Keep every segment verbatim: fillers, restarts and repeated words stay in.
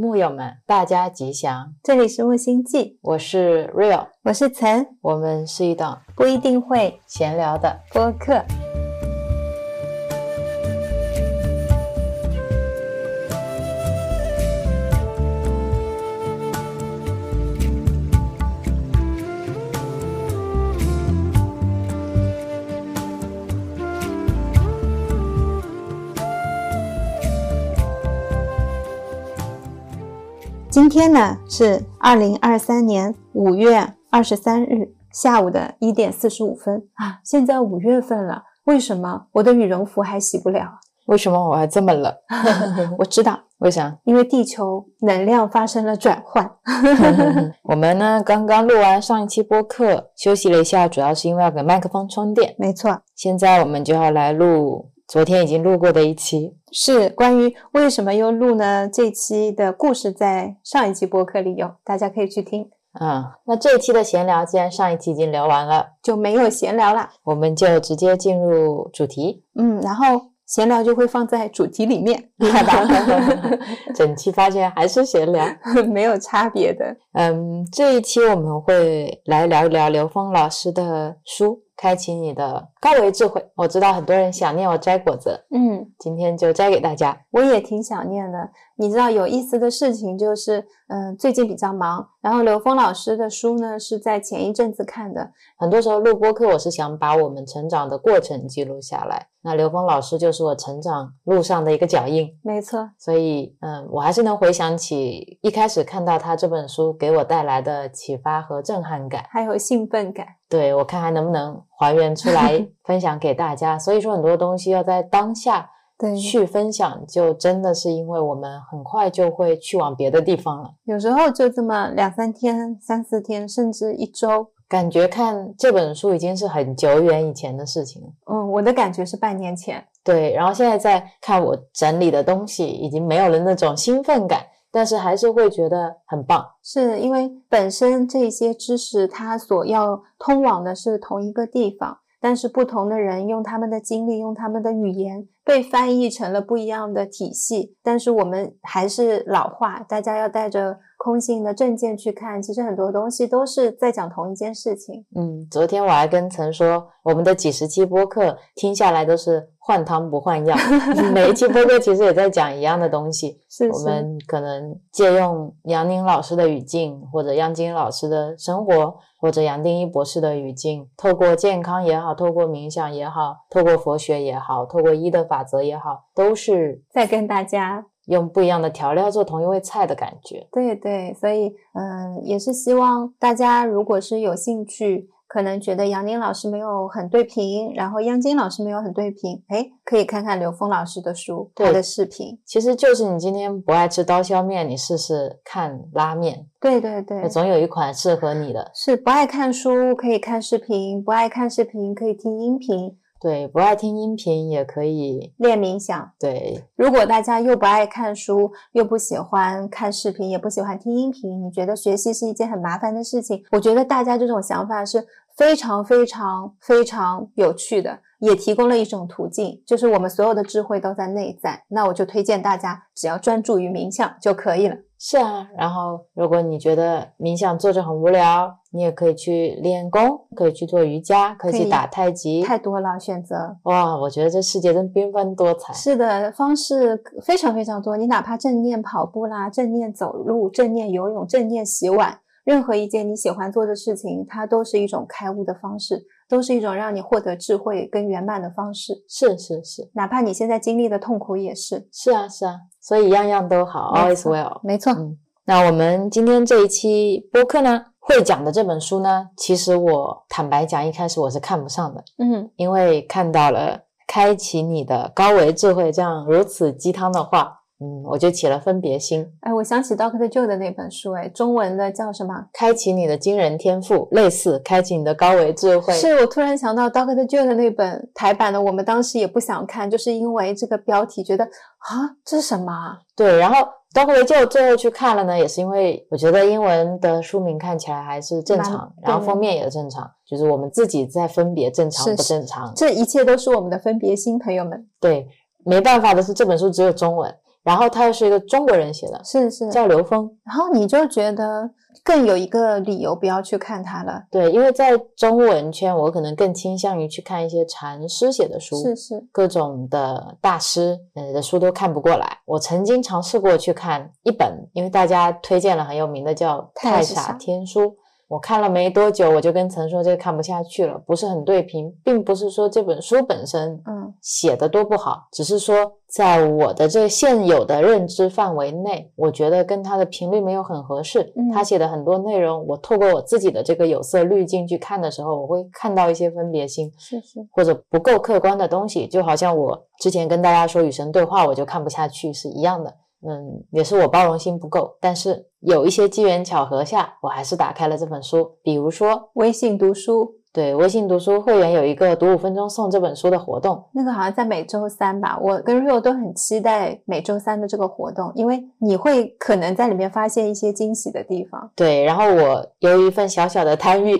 木友们，大家吉祥！这里是木星记，我是 Rio， 我是岑，我们是一档不一定会闲聊的播客。今天呢是二零二三年五月二十三日下午的一点四十五分啊，现在五月份了，为什么我的羽绒服还洗不了？为什么我还这么冷？我知道，为啥？因为地球能量发生了转换。我们呢刚刚录完上一期播客，休息了一下，主要是因为要给麦克风充电。没错，现在我们就要来录昨天已经录过的一期，是关于为什么又录呢？这期的故事在上一期播客里有，大家可以去听。嗯，那这一期的闲聊既然上一期已经聊完了，就没有闲聊了，我们就直接进入主题。嗯，然后闲聊就会放在主题里面，厉害吧？整期发现还是闲聊，没有差别的。嗯，这一期我们会来聊一聊刘丰老师的书，开启你的高维智慧。我知道很多人想念我摘果子，嗯，今天就摘给大家。我也挺想念的。你知道有意思的事情就是，嗯、呃，最近比较忙，然后刘丰老师的书呢是在前一阵子看的。很多时候录播课，我是想把我们成长的过程记录下来。那刘丰老师就是我成长路上的一个脚印，没错。所以，嗯，我还是能回想起一开始看到他这本书给我带来的启发和震撼感，还有兴奋感。对，我看还能不能还原出来分享给大家。所以说很多东西要在当下去分享，就真的是因为我们很快就会去往别的地方了，有时候就这么两三天三四天甚至一周，感觉看这本书已经是很久远以前的事情了。嗯，我的感觉是半年前。对，然后现在在看我整理的东西已经没有了那种兴奋感，但是还是会觉得很棒，是因为本身这些知识它所要通往的是同一个地方，但是不同的人用他们的经历，用他们的语言被翻译成了不一样的体系。但是我们还是老话，大家要带着空性的正见去看，其实很多东西都是在讲同一件事情。嗯，昨天我还跟岑说，我们的几十期播客听下来都是换汤不换药，每一期播客其实也在讲一样的东西。是是，我们可能借用杨宁老师的语境，或者杨金老师的生活，或者杨定一博士的语境，透过健康也好，透过冥想也好，透过佛学也好，透过一的法则也好，都是在跟大家用不一样的调料做同一味菜的感觉。对对，所以嗯，也是希望大家如果是有兴趣，可能觉得杨宁老师没有很对频，然后央金老师没有很对频，诶，可以看看刘丰老师的书，他的视频。其实就是你今天不爱吃刀削面，你试试看拉面。对对对，总有一款适合你的。是不爱看书可以看视频，不爱看视频可以听音频。对，不爱听音频也可以练冥想。对，如果大家又不爱看书，又不喜欢看视频，也不喜欢听音频，你觉得学习是一件很麻烦的事情，我觉得大家这种想法是非常非常非常有趣的，也提供了一种途径，就是我们所有的智慧都在内在。那我就推荐大家只要专注于冥想就可以了。是啊，然后如果你觉得冥想坐着很无聊，你也可以去练功，可以去做瑜伽，可以去打太极，太多了选择。哇，我觉得这世界真缤纷多彩。是的，方式非常非常多，你哪怕正念跑步啦，正念走路，正念游泳，正念洗碗，任何一件你喜欢做的事情，它都是一种开悟的方式，都是一种让你获得智慧跟圆满的方式。是是是，哪怕你现在经历的痛苦也是。是啊是啊，所以样样都好， always well。 没错、嗯、那我们今天这一期播客呢会讲的这本书呢，其实我坦白讲一开始我是看不上的。嗯，因为看到了开启你的高维智慧这样如此鸡汤的话，嗯，我就起了分别心。哎，我想起 Doctor Joe 的那本书，哎，中文的叫什么？开启你的惊人天赋，类似开启你的高维智慧。是，我突然想到 Doctor Joe 的那本台版的，我们当时也不想看，就是因为这个标题觉得啊，这是什么啊？对，然后 Doctor Joe 最后去看了呢，也是因为我觉得英文的书名看起来还是正常，然后封面也正常，就是我们自己在分别正常不正常。这一切都是我们的分别心，朋友们。对，没办法的是这本书只有中文。然后他又是一个中国人写的，是是叫刘峰，然后你就觉得更有一个理由不要去看他了。对，因为在中文圈我可能更倾向于去看一些禅师写的书，是是各种的大师的书都看不过来。我曾经尝试过去看一本，因为大家推荐了很有名的叫太傻天书，我看了没多久我就跟岑说这个看不下去了，不是很对评，并不是说这本书本身嗯写的多不好，只是说在我的这现有的认知范围内，我觉得跟他的频率没有很合适、嗯、他写的很多内容我透过我自己的这个有色滤镜去看的时候，我会看到一些分别心，是是或者不够客观的东西，就好像我之前跟大家说与神对话我就看不下去是一样的。嗯，也是我包容心不够，但是有一些机缘巧合下我还是打开了这本书。比如说微信读书，对，微信读书会员有一个读五分钟送这本书的活动，那个好像在每周三吧，我跟 Rio 都很期待每周三的这个活动，因为你会可能在里面发现一些惊喜的地方。对，然后我由于一份小小的贪欲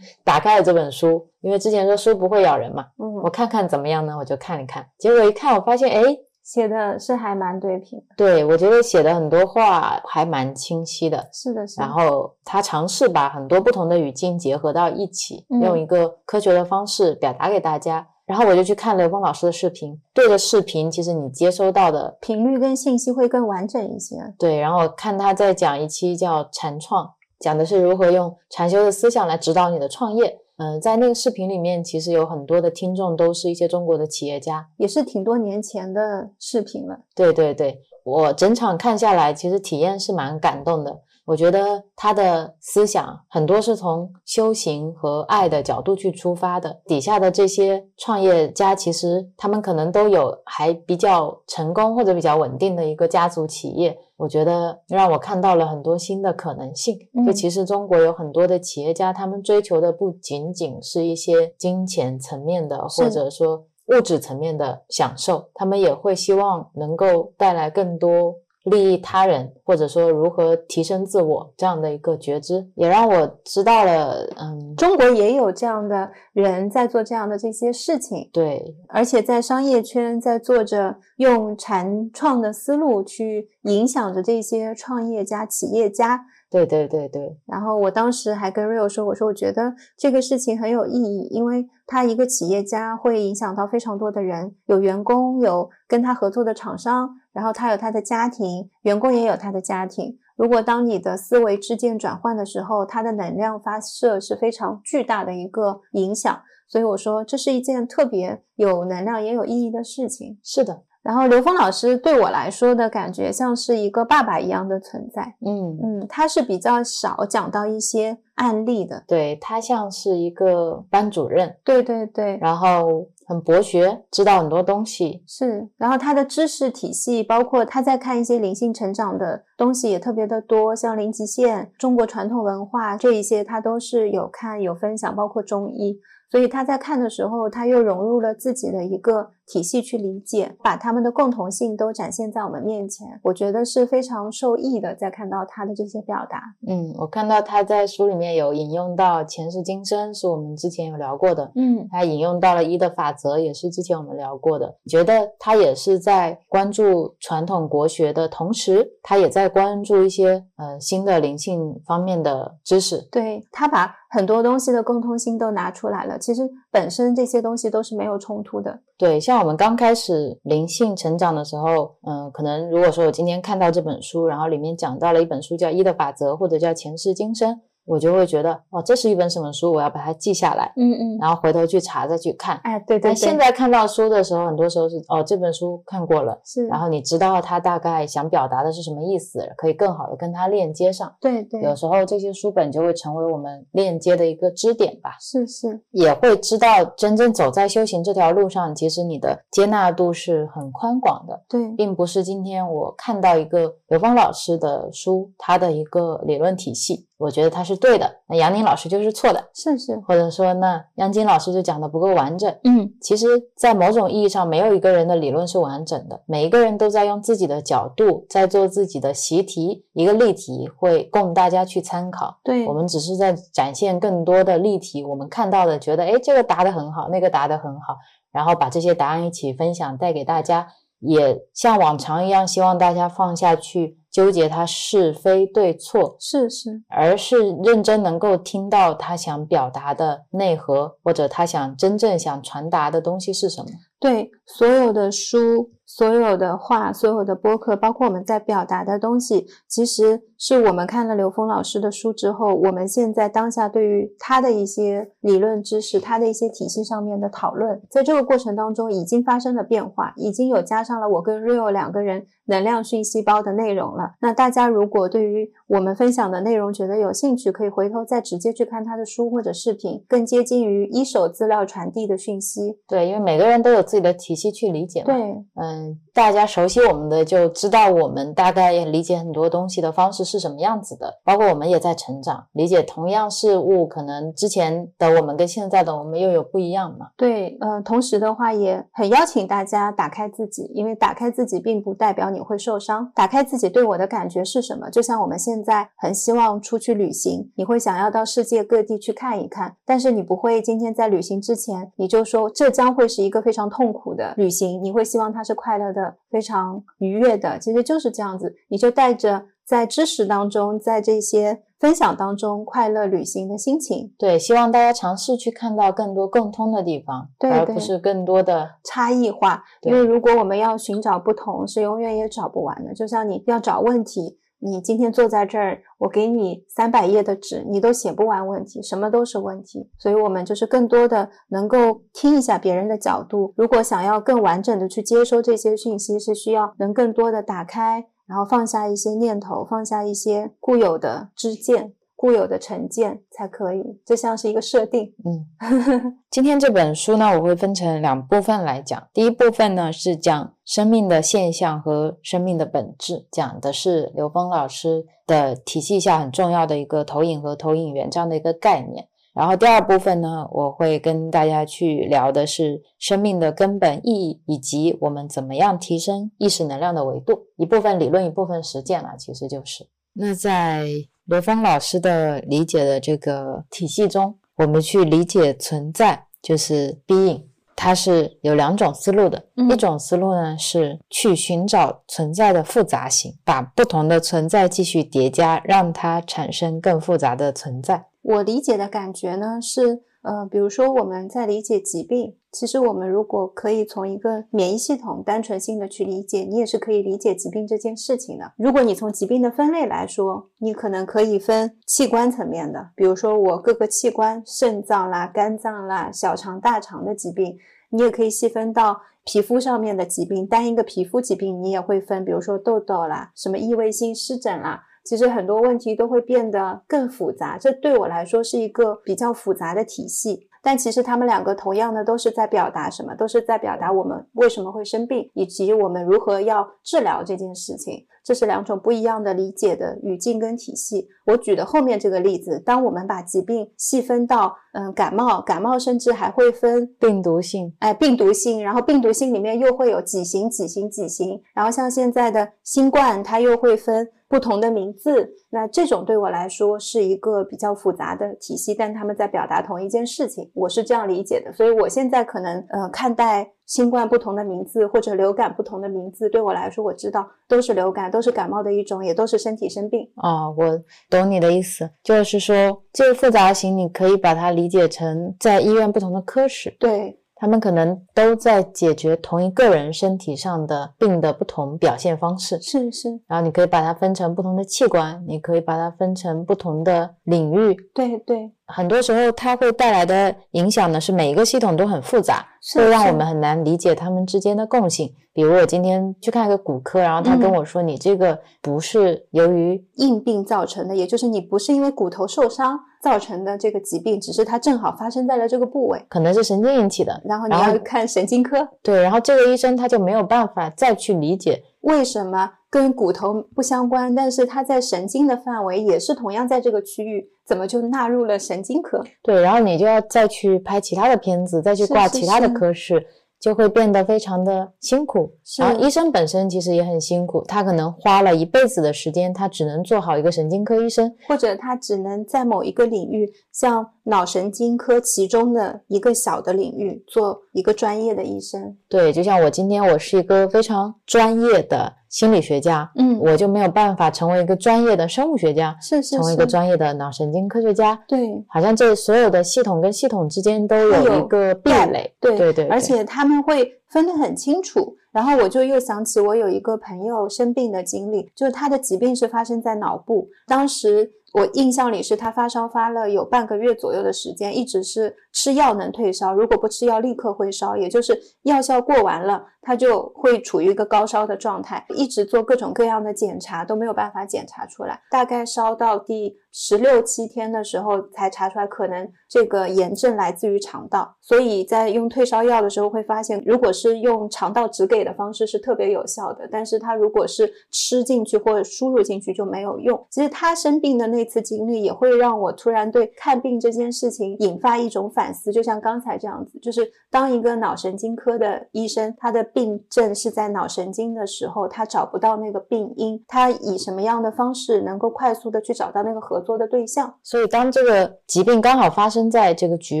打开了这本书，因为之前说书不会咬人嘛、嗯、我看看怎么样呢，我就看一看，结果一看我发现哎，写的是还蛮对平，对，我觉得写的很多话还蛮清晰的，是的是。然后他尝试把很多不同的语境结合到一起、嗯、用一个科学的方式表达给大家。然后我就去看刘峰老师的视频，对着视频其实你接收到的频率跟信息会更完整一些。对，然后我看他在讲一期叫禅创，讲的是如何用禅修的思想来指导你的创业。嗯、呃，在那个视频里面其实有很多的听众都是一些中国的企业家，也是挺多年前的视频了。对对对，我整场看下来其实体验是蛮感动的，我觉得他的思想很多是从修行和爱的角度去出发的，底下的这些创业家其实他们可能都有还比较成功或者比较稳定的一个家族企业，我觉得让我看到了很多新的可能性、嗯、就其实中国有很多的企业家，他们追求的不仅仅是一些金钱层面的或者说物质层面的享受，他们也会希望能够带来更多利益他人或者说如何提升自我这样的一个觉知，也让我知道了嗯，中国也有这样的人在做这样的这些事情。对，而且在商业圈在做着用禅创的思路去影响着这些创业家企业家。对对对对，然后我当时还跟 Rio 说，我说我觉得这个事情很有意义，因为他一个企业家会影响到非常多的人，有员工，有跟他合作的厂商，然后他有他的家庭，员工也有他的家庭。如果当你的思维之间转换的时候，他的能量发射是非常巨大的一个影响，所以我说这是一件特别有能量也有意义的事情。是的，然后刘峰老师对我来说的感觉像是一个爸爸一样的存在。嗯嗯，他是比较少讲到一些案例的，对，他像是一个班主任。对对对，然后很博学，知道很多东西。是，然后他的知识体系包括他在看一些灵性成长的东西也特别的多，像零极限、中国传统文化这一些他都是有看有分享，包括中医，所以他在看的时候他又融入了自己的一个体系去理解，把他们的共同性都展现在我们面前，我觉得是非常受益的，在看到他的这些表达。嗯，我看到他在书里面有引用到前世今生，是我们之前有聊过的。嗯，他引用到了一的法则，也是之前我们聊过的。觉得他也是在关注传统国学的同时，他也在关注一些呃新的灵性方面的知识。对，他把很多东西的共通性都拿出来了，其实本身这些东西都是没有冲突的。对，像我们刚开始灵性成长的时候，嗯、呃，可能如果说我今天看到这本书，然后里面讲到了一本书叫《一的法则》或者叫《前世今生》，我就会觉得哦，这是一本什么书，我要把它记下来，嗯嗯，然后回头去查再去看。哎，对对对。但现在看到书的时候，很多时候是哦，这本书看过了，是，然后你知道它大概想表达的是什么意思，可以更好的跟它链接上。对对。有时候这些书本就会成为我们链接的一个支点吧。是是。也会知道真正走在修行这条路上，其实你的接纳度是很宽广的。对，并不是今天我看到一个刘峰老师的书，他的一个理论体系，我觉得他是对的，那杨宁老师就是错的，是是，或者说那杨金老师就讲的不够完整。嗯，其实在某种意义上没有一个人的理论是完整的，每一个人都在用自己的角度在做自己的习题，一个例题会供大家去参考。对，我们只是在展现更多的例题，我们看到的觉得诶这个答得很好，那个答得很好，然后把这些答案一起分享带给大家，也像往常一样希望大家放下去纠结他是非对错，是是，而是认真能够听到他想表达的内核，或者他想真正想传达的东西是什么。对，所有的书，所有的话，所有的播客，包括我们在表达的东西，其实是我们看了刘峰老师的书之后，我们现在当下对于他的一些理论知识，他的一些体系上面的讨论，在这个过程当中已经发生了变化，已经有加上了我跟 Rio 两个人能量讯息包的内容了。那大家如果对于我们分享的内容觉得有兴趣，可以回头再直接去看他的书或者视频，更接近于一手资料传递的讯息。对，因为每个人都有自己的体系去理解嘛。对，嗯。大家熟悉我们的就知道我们大概也理解很多东西的方式是什么样子的，包括我们也在成长，理解同样事物可能之前的我们跟现在的我们又有不一样嘛。对，呃，同时的话也很邀请大家打开自己，因为打开自己并不代表你会受伤，打开自己对我的感觉是什么，就像我们现在很希望出去旅行，你会想要到世界各地去看一看，但是你不会今天在旅行之前你就说这将会是一个非常痛苦的旅行，你会希望它是快快乐的，非常愉悦的，其实就是这样子，你就带着在知识当中，在这些分享当中快乐旅行的心情。对，希望大家尝试去看到更多共通的地方，对对，而不是更多的差异化，因为如果我们要寻找不同是永远也找不完的。就像你要找问题，你今天坐在这儿，我给你三百页的纸，你都写不完问题，什么都是问题。所以我们就是更多的能够听一下别人的角度，如果想要更完整的去接收这些讯息，是需要能更多的打开，然后放下一些念头，放下一些固有的知见，固有的成见才可以，这像是一个设定。嗯，今天这本书呢，我会分成两部分来讲。第一部分呢是讲生命的现象和生命的本质，讲的是刘峰老师的体系下很重要的一个投影和投影源这样的一个概念。然后第二部分呢，我会跟大家去聊的是生命的根本意义，以及我们怎么样提升意识能量的维度，一部分理论一部分实践啦、啊，其实就是那在刘峰老师的理解的这个体系中，我们去理解存在就是 being， 它是有两种思路的、嗯、一种思路呢是去寻找存在的复杂性，把不同的存在继续叠加，让它产生更复杂的存在。我理解的感觉呢是呃，比如说我们在理解疾病，其实我们如果可以从一个免疫系统单纯性的去理解，你也是可以理解疾病这件事情的。如果你从疾病的分类来说，你可能可以分器官层面的，比如说我各个器官，肾脏啦、肝脏啦、小肠大肠的疾病，你也可以细分到皮肤上面的疾病，单一个皮肤疾病你也会分，比如说痘痘啦、什么异位性湿疹啦，其实很多问题都会变得更复杂，这对我来说是一个比较复杂的体系。但其实他们两个同样的都是在表达什么，都是在表达我们为什么会生病，以及我们如何要治疗这件事情，这是两种不一样的理解的语境跟体系。我举的后面这个例子，当我们把疾病细分到嗯，感冒感冒甚至还会分病毒性，哎，病毒性，然后病毒性里面又会有几型几型几型，然后像现在的新冠它又会分不同的名字，那这种对我来说是一个比较复杂的体系，但他们在表达同一件事情，我是这样理解的。所以我现在可能呃看待新冠不同的名字，或者流感不同的名字，对我来说我知道都是流感，都是感冒的一种，也都是身体生病啊、哦。我懂你的意思，就是说这个复杂型你可以把它理解成在医院不同的科室，对，他们可能都在解决同一个人身体上的病的不同表现方式，是是。然后你可以把它分成不同的器官，你可以把它分成不同的领域，对对。很多时候它会带来的影响呢是每一个系统都很复杂，会让我们很难理解它们之间的共性。比如我今天去看一个骨科，然后他跟我说你这个不是由于硬病造成的，也就是你不是因为骨头受伤造成的这个疾病，只是它正好发生在了这个部位，可能是神经引起的，然后你要看神经科。对，然后这个医生他就没有办法再去理解为什么跟骨头不相关，但是它在神经的范围也是同样在这个区域，怎么就纳入了神经科？对，然后你就要再去拍其他的片子，再去挂其他的科室，是是是，就会变得非常的辛苦。然后医生本身其实也很辛苦，他可能花了一辈子的时间，他只能做好一个神经科医生，或者他只能在某一个领域，像脑神经科其中的一个小的领域做一个专业的医生。对，就像我今天我是一个非常专业的心理学家，嗯，我就没有办法成为一个专业的生物学家，是是是，成为一个专业的脑神经科学家。对，好像这所有的系统跟系统之间都有一个壁垒。对对对，而且他们会分得很清楚。然后我就又想起我有一个朋友生病的经历，就是他的疾病是发生在脑部，当时我印象里是他发烧发了有半个月左右的时间，一直是吃药能退烧，如果不吃药立刻会烧，也就是药效过完了他就会处于一个高烧的状态，一直做各种各样的检查都没有办法检查出来，大概烧到第十六七天的时候才查出来可能这个炎症来自于肠道，所以在用退烧药的时候会发现，如果是用肠道直给的方式是特别有效的，但是它如果是吃进去或者输入进去就没有用。其实他生病的那次经历也会让我突然对看病这件事情引发一种反思，就像刚才这样子，就是当一个脑神经科的医生他的病症是在脑神经的时候，他找不到那个病因，他以什么样的方式能够快速的去找到那个核合作的对象。所以当这个疾病刚好发生在这个局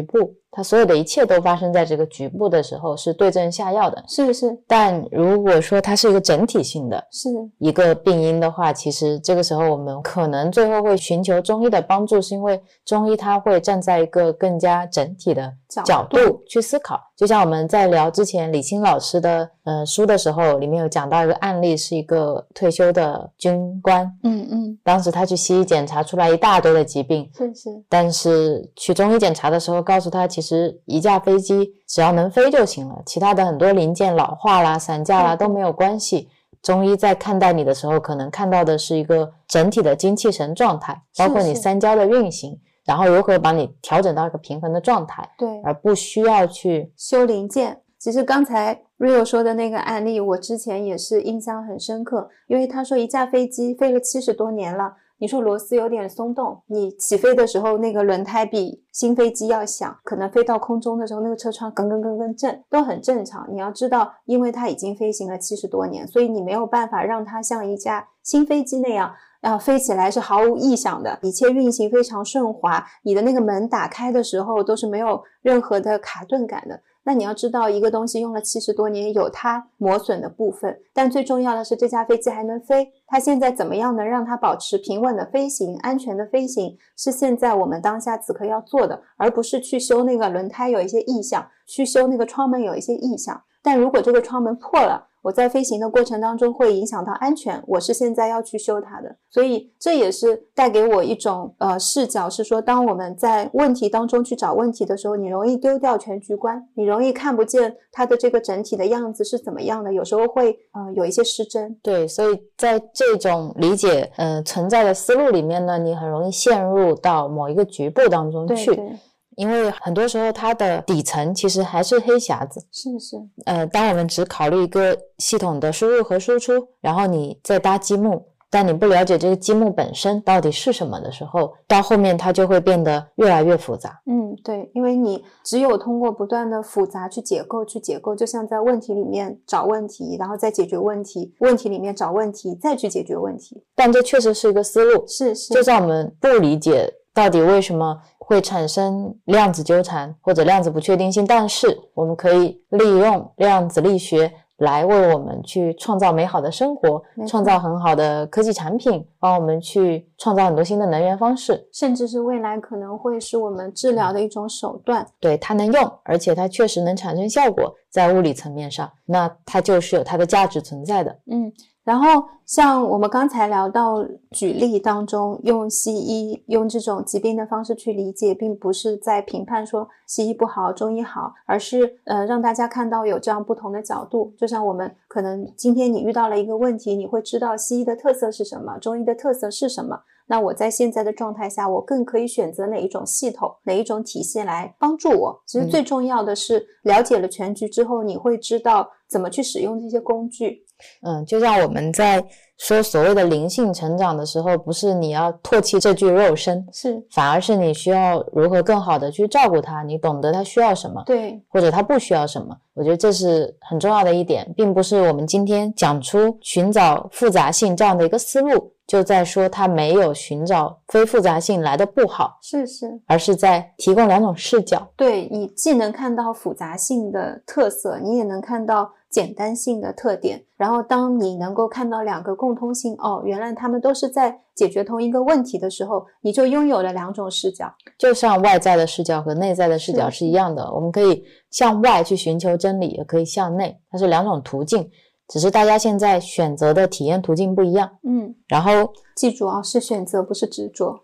部，它所有的一切都发生在这个局部的时候是对症下药的，是不是？但如果说它是一个整体性的是一个病因的话，其实这个时候我们可能最后会寻求中医的帮助，是因为中医它会站在一个更加整体的角度去思考。就像我们在聊之前李青老师的呃书的时候，里面有讲到一个案例，是一个退休的军官，嗯嗯，当时他去西医检查出来一大堆的疾病，是是，但是去中医检查的时候告诉他，其实一架飞机只要能飞就行了，其他的很多零件老化啦散架啦都没有关系。中医在看待你的时候可能看到的是一个整体的精气神状态，包括你三焦的运行，是是，然后如何把你调整到一个平衡的状态，对，而不需要去修零件。其实刚才 Rio 说的那个案例我之前也是印象很深刻，因为他说一架飞机飞了七十多年了，你说螺丝有点松动，你起飞的时候那个轮胎比新飞机要响，可能飞到空中的时候那个车窗梗梗梗梗震都很正常。你要知道因为它已经飞行了七十多年，所以你没有办法让它像一架新飞机那样啊、呃，飞起来是毫无异响的，一切运行非常顺滑，你的那个门打开的时候都是没有任何的卡顿感的。那你要知道一个东西用了七十多年有它磨损的部分，但最重要的是这架飞机还能飞，它现在怎么样能让它保持平稳的飞行，安全的飞行，是现在我们当下此刻要做的，而不是去修那个轮胎有一些异响，去修那个窗门有一些异响。但如果这个窗门破了，我在飞行的过程当中会影响到安全，我是现在要去修它的。所以这也是带给我一种呃视角，是说当我们在问题当中去找问题的时候，你容易丢掉全局观，你容易看不见它的这个整体的样子是怎么样的，有时候会呃有一些失真。对，所以在这种理解呃存在的思路里面呢，你很容易陷入到某一个局部当中去。对对，因为很多时候它的底层其实还是黑匣子，是是。呃，当我们只考虑一个系统的输入和输出，然后你再搭积木，但你不了解这个积木本身到底是什么的时候，到后面它就会变得越来越复杂。嗯，对，因为你只有通过不断的复杂去解构去解构，就像在问题里面找问题，然后再解决问题，问题里面找问题，再去解决问题。但这确实是一个思路，是是。就像我们不理解到底为什么会产生量子纠缠或者量子不确定性，但是我们可以利用量子力学来为我们去创造美好的生活，创造很好的科技产品，帮我们去创造很多新的能源方式，甚至是未来可能会是我们治疗的一种手段。对，它能用，而且它确实能产生效果，在物理层面上，那它就是有它的价值存在的。嗯，然后像我们刚才聊到举例当中，用西医用这种疾病的方式去理解，并不是在评判说西医不好中医好，而是呃让大家看到有这样不同的角度。就像我们可能今天你遇到了一个问题，你会知道西医的特色是什么，中医的特色是什么，那我在现在的状态下我更可以选择哪一种系统哪一种体系来帮助我。其实最重要的是了解了全局之后，你会知道怎么去使用这些工具。嗯，就像我们在说所谓的灵性成长的时候，不是你要唾弃这具肉身，是反而是你需要如何更好的去照顾它，你懂得它需要什么，对，或者它不需要什么。我觉得这是很重要的一点，并不是我们今天讲出寻找复杂性这样的一个思路就在说它没有寻找非复杂性来得不好，是是，而是在提供两种视角。对，你既能看到复杂性的特色，你也能看到简单性的特点，然后当你能够看到两个共通性，哦，原来他们都是在解决同一个问题的时候，你就拥有了两种视角。就像外在的视角和内在的视角是一样的，我们可以向外去寻求真理，也可以向内，它是两种途径，只是大家现在选择的体验途径不一样。嗯，然后记住啊，是选择，不是执着。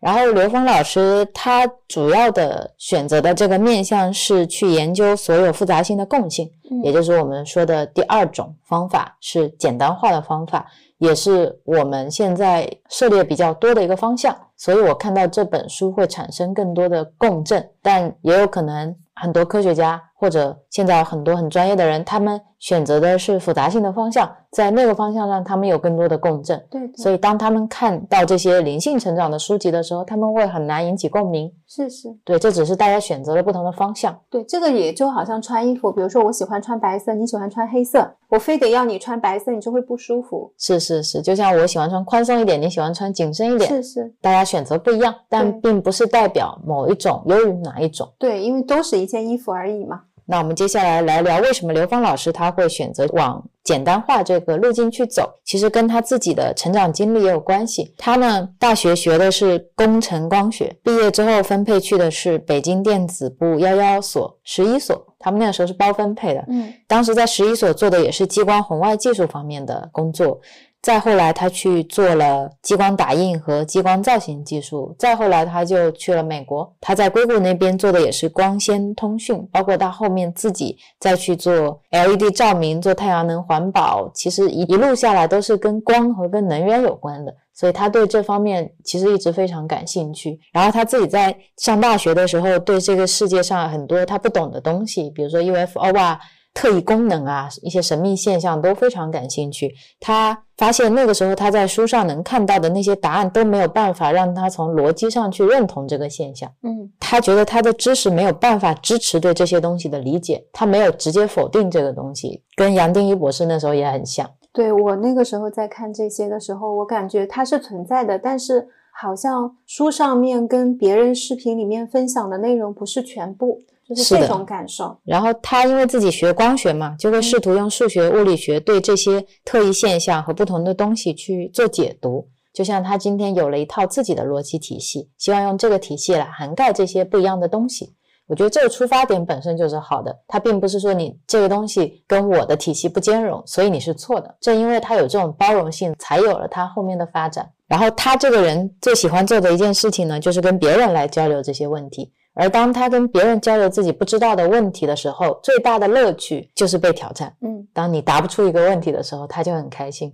然后刘峰老师他主要的选择的这个面向是去研究所有复杂性的共性、嗯、也就是我们说的第二种方法，是简单化的方法，也是我们现在涉猎比较多的一个方向，所以我看到这本书会产生更多的共振，但也有可能很多科学家或者现在很多很专业的人，他们选择的是复杂性的方向，在那个方向上他们有更多的共振， 对, 对，所以当他们看到这些灵性成长的书籍的时候，他们会很难引起共鸣。是是，对，这只是大家选择了不同的方向。对，这个也就好像穿衣服，比如说我喜欢穿白色，你喜欢穿黑色，我非得要你穿白色，你就会不舒服。是是是，就像我喜欢穿宽松一点，你喜欢穿紧身一点，是是，大家选择不一样，但并不是代表某一种优于哪一种。对，因为都是一件衣服而已嘛。那我们接下来来聊为什么刘芳老师他会选择往简单化这个路径去走，其实跟他自己的成长经历也有关系。他呢，大学学的是工程光学，毕业之后分配去的是北京电子部一一所、十一所，他们那个时候是包分配的。嗯，当时在十一所做的也是激光红外技术方面的工作。再后来他去做了激光打印和激光造型技术，再后来他就去了美国，他在硅谷那边做的也是光纤通讯，包括他后面自己再去做 L E D 照明，做太阳能环保，其实一路下来都是跟光和跟能源有关的，所以他对这方面其实一直非常感兴趣。然后他自己在上大学的时候，对这个世界上很多他不懂的东西，比如说 U F O 啊、特异功能啊，一些神秘现象都非常感兴趣。他发现那个时候他在书上能看到的那些答案都没有办法让他从逻辑上去认同这个现象。嗯，他觉得他的知识没有办法支持对这些东西的理解，他没有直接否定这个东西，跟杨定一博士那时候也很像。对，我那个时候在看这些的时候，我感觉它是存在的，但是好像书上面跟别人视频里面分享的内容不是全部，就是这种感受。然后他因为自己学光学嘛，就会试图用数学、物理学对这些特异现象和不同的东西去做解读，就像他今天有了一套自己的逻辑体系，希望用这个体系来涵盖这些不一样的东西。我觉得这个出发点本身就是好的，它并不是说你这个东西跟我的体系不兼容，所以你是错的，正因为它有这种包容性，才有了它后面的发展。然后他这个人最喜欢做的一件事情呢，就是跟别人来交流这些问题，而当他跟别人交流自己不知道的问题的时候，最大的乐趣就是被挑战。嗯，当你答不出一个问题的时候，他就很开心。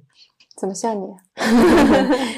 怎么像你啊？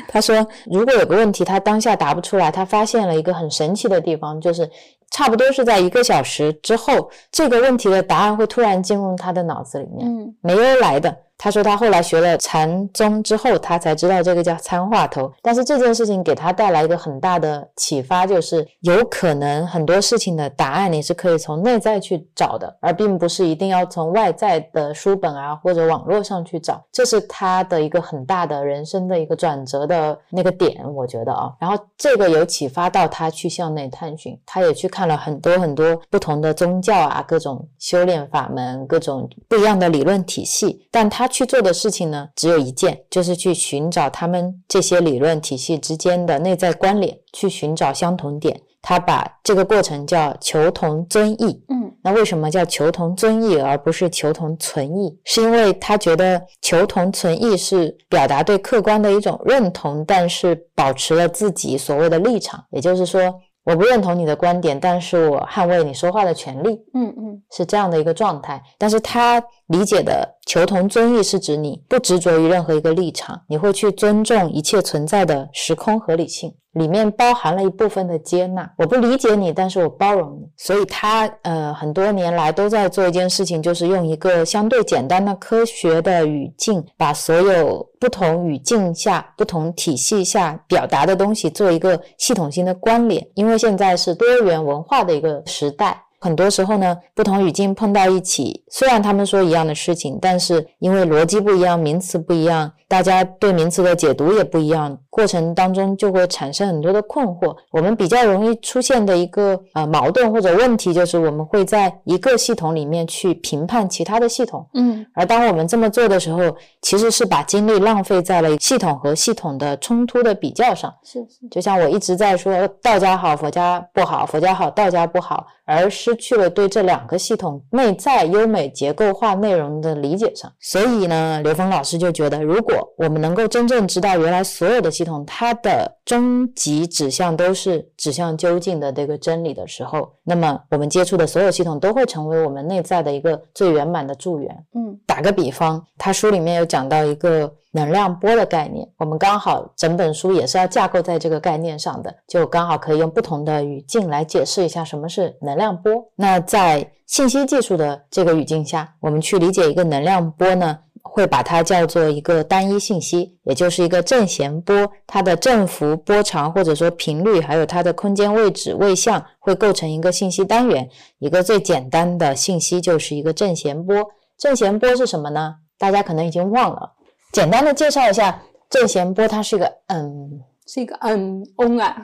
他说如果有个问题他当下答不出来，他发现了一个很神奇的地方，就是差不多是在一个小时之后，这个问题的答案会突然进入他的脑子里面。嗯，没有来的。他说他后来学了禅宗之后，他才知道这个叫参话头，但是这件事情给他带来一个很大的启发，就是有可能很多事情的答案你是可以从内在去找的，而并不是一定要从外在的书本啊或者网络上去找。这是他的一个很大的人生的一个转折的那个点，我觉得啊。然后这个有启发到他去向内探寻，他也去看了很多很多不同的宗教啊，各种修炼法门，各种不一样的理论体系，但他他去做的事情呢，只有一件，就是去寻找他们这些理论体系之间的内在关联，去寻找相同点。他把这个过程叫求同尊异。嗯，那为什么叫求同尊异而不是求同存异？是因为他觉得求同存异是表达对客观的一种认同，但是保持了自己所谓的立场，也就是说我不认同你的观点，但是我捍卫你说话的权利。嗯嗯，是这样的一个状态。但是他理解的求同尊异是指你不执着于任何一个立场，你会去尊重一切存在的时空合理性，里面包含了一部分的接纳。我不理解你，但是我包容你。所以他呃很多年来都在做一件事情，就是用一个相对简单的科学的语境，把所有不同语境下不同体系下表达的东西做一个系统性的关联。因为现在是多元文化的一个时代，很多时候呢，不同语境碰到一起，虽然他们说一样的事情，但是因为逻辑不一样，名词不一样，大家对名词的解读也不一样，过程当中就会产生很多的困惑。我们比较容易出现的一个呃矛盾或者问题，就是我们会在一个系统里面去评判其他的系统，嗯，而当我们这么做的时候，其实是把精力浪费在了系统和系统的冲突的比较上。是是，就像我一直在说，道家好，佛家不好，佛家好，道家不好，而失去了对这两个系统内在优美结构化内容的理解上。所以呢，刘峰老师就觉得，如果我们能够真正知道原来所有的系统它的终极指向都是指向究竟的这个真理的时候，那么我们接触的所有系统都会成为我们内在的一个最圆满的助缘。嗯，打个比方，他书里面有讲到一个能量波的概念，我们刚好整本书也是要架构在这个概念上的，就刚好可以用不同的语境来解释一下什么是能量波。那在信息技术的这个语境下，我们去理解一个能量波呢，会把它叫做一个单一信息，也就是一个正弦波，它的振幅、波长或者说频率，还有它的空间位置、位向，会构成一个信息单元。一个最简单的信息就是一个正弦波。正弦波是什么呢？大家可能已经忘了，简单的介绍一下，正弦波它是一个嗯，是一个嗯嗡啊，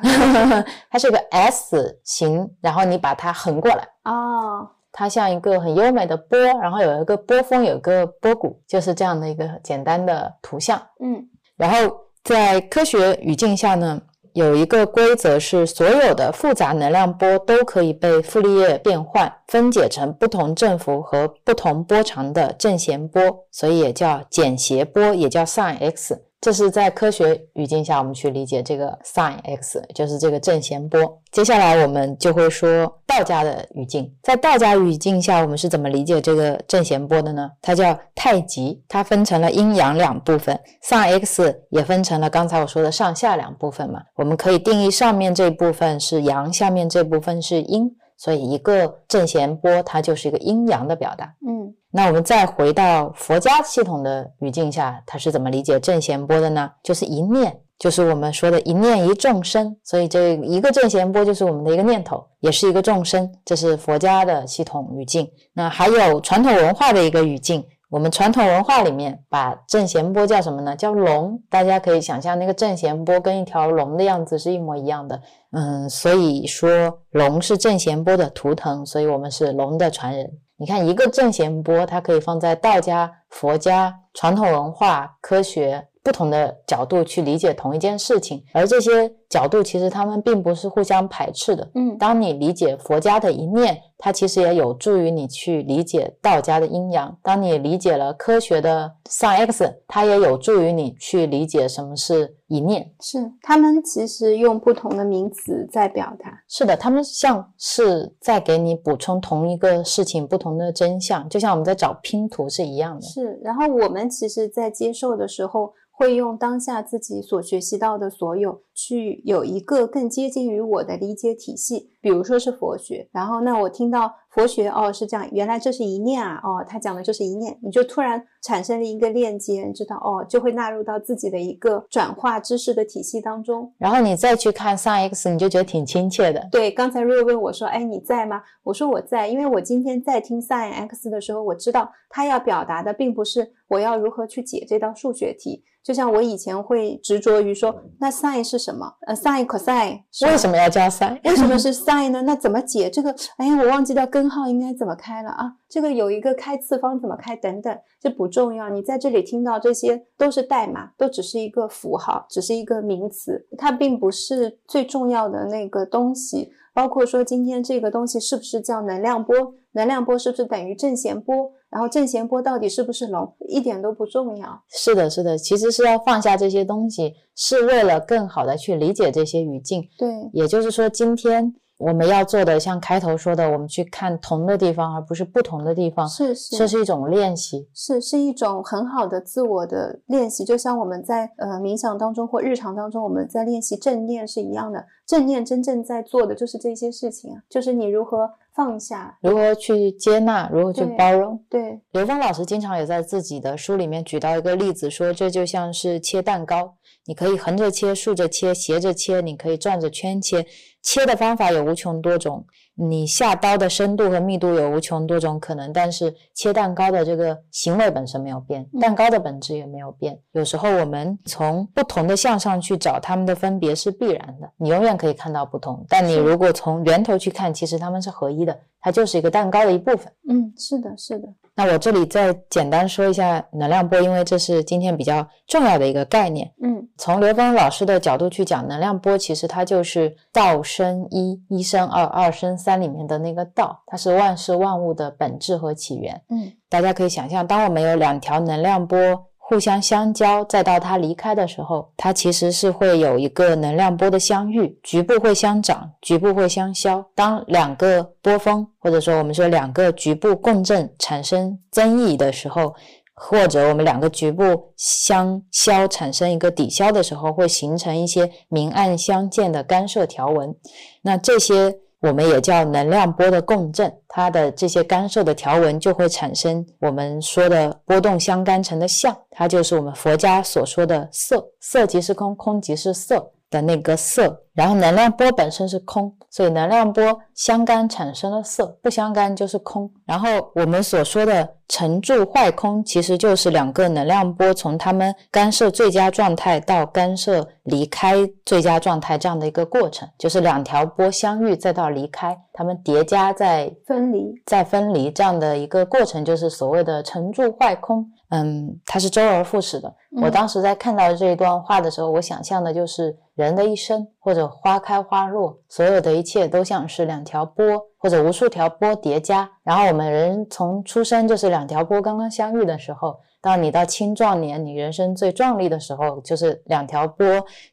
它是一个 S 型，然后你把它横过来啊。哦，它像一个很优美的波，然后有一个波峰，有一个波谷，就是这样的一个简单的图像。嗯，然后在科学语境下呢，有一个规则是所有的复杂能量波都可以被傅立叶变换分解成不同振幅和不同波长的正弦波，所以也叫简谐波，也叫 sin x。 这是在科学语境下我们去理解这个 sin x， 就是这个正弦波。接下来我们就会说道家的语境。在道家语境下，我们是怎么理解这个正弦波的呢？它叫太极，它分成了阴阳两部分， sin x 也分成了刚才我说的上下两部分嘛。我们可以定义上面这部分是阳，下面这部分是阴，所以一个正弦波它就是一个阴阳的表达。嗯，那我们再回到佛家系统的语境下，它是怎么理解正弦波的呢？就是一念，就是我们说的一念一众生，所以这一个正弦波就是我们的一个念头，也是一个众生，这是佛家的系统语境。那还有传统文化的一个语境，我们传统文化里面把正弦波叫什么呢？叫龙。大家可以想象那个正弦波跟一条龙的样子是一模一样的，嗯，所以说龙是正弦波的图腾，所以我们是龙的传人。你看一个正弦波，它可以放在道家、佛家、传统文化、科学不同的角度去理解同一件事情，而这些角度其实他们并不是互相排斥的。嗯，当你理解佛家的一念，它其实也有助于你去理解道家的阴阳。当你理解了科学的 sin x， 它也有助于你去理解什么是一念。是，他们其实用不同的名词在表达。是的，他们像是在给你补充同一个事情不同的真相，就像我们在找拼图是一样的。是，然后我们其实在接受的时候，会用当下自己所学习到的所有去有一个更接近于我的理解体系。比如说是佛学，然后那我听到佛学哦是这样，原来这是一念啊，哦他讲的就是一念，你就突然产生了一个链接，你知道哦，就会纳入到自己的一个转化知识的体系当中。然后你再去看 sin x， 你就觉得挺亲切的。对，刚才 Rio 问我说，哎，你在吗？我说我在，因为我今天在听 sin x 的时候，我知道他要表达的并不是我要如何去解这道数学题。就像我以前会执着于说，那 sin 是什么？呃 ，sin cosine 为什么要加 sin？ 为什么是 sin 呢？那怎么解这个？哎，我忘记掉根号应该怎么开了啊！这个有一个开次方怎么开等等，这不重要。你在这里听到这些都是代码，都只是一个符号，只是一个名词，它并不是最重要的那个东西。包括说今天这个东西是不是叫能量波？能量波是不是等于正弦波？然后正弦波到底是不是龙，一点都不重要。是的，是的，其实是要放下这些东西，是为了更好的去理解这些语境。对，也就是说今天我们要做的，像开头说的，我们去看同的地方而不是不同的地方，是是，这是一种练习，是是一种很好的自我的练习，就像我们在呃冥想当中或日常当中我们在练习正念是一样的，正念真正在做的就是这些事情啊，就是你如何放下，如何去接纳，如何去包容。 对, 对刘峰老师经常也在自己的书里面举到一个例子，说这就像是切蛋糕，你可以横着切，竖着切，斜着切，你可以转着圈切，切的方法有无穷多种，你下刀的深度和密度有无穷多种可能，但是切蛋糕的这个行为本身没有变，蛋糕的本质也没有变。有时候我们从不同的项上去找它们的分别是必然的，你永远可以看到不同，但你如果从源头去看，其实它们是合一的，它就是一个蛋糕的一部分。嗯，是的是的。那我这里再简单说一下能量波，因为这是今天比较重要的一个概念。嗯，从刘峰老师的角度去讲，能量波其实它就是道生一，一生二，二生三里面的那个道，它是万事万物的本质和起源。嗯，大家可以想象，当我们有两条能量波互相相交，再到它离开的时候，它其实是会有一个能量波的相遇，局部会相长，局部会相消。当两个波峰，或者说我们说两个局部共振产生增益的时候，或者我们两个局部相消产生一个抵消的时候，会形成一些明暗相间的干涉条纹。那这些我们也叫能量波的共振，它的这些干涉的条纹就会产生我们说的波动相干成的相，它就是我们佛家所说的色，色即是空，空即是色的那个色。然后能量波本身是空，所以能量波相干产生了色，不相干就是空。然后我们所说的成住坏空，其实就是两个能量波从它们干涉最佳状态到干涉离开最佳状态这样的一个过程，就是两条波相遇再到离开，它们叠加再分离再分离这样的一个过程，就是所谓的成住坏空。嗯，它是周而复始的。我当时在看到这一段话的时候，嗯，我想象的就是人的一生，或者花开花落，所有的一切都像是两条波或者无数条波叠加。然后我们人从出生就是两条波刚刚相遇的时候，到你到青壮年，你人生最壮丽的时候，就是两条波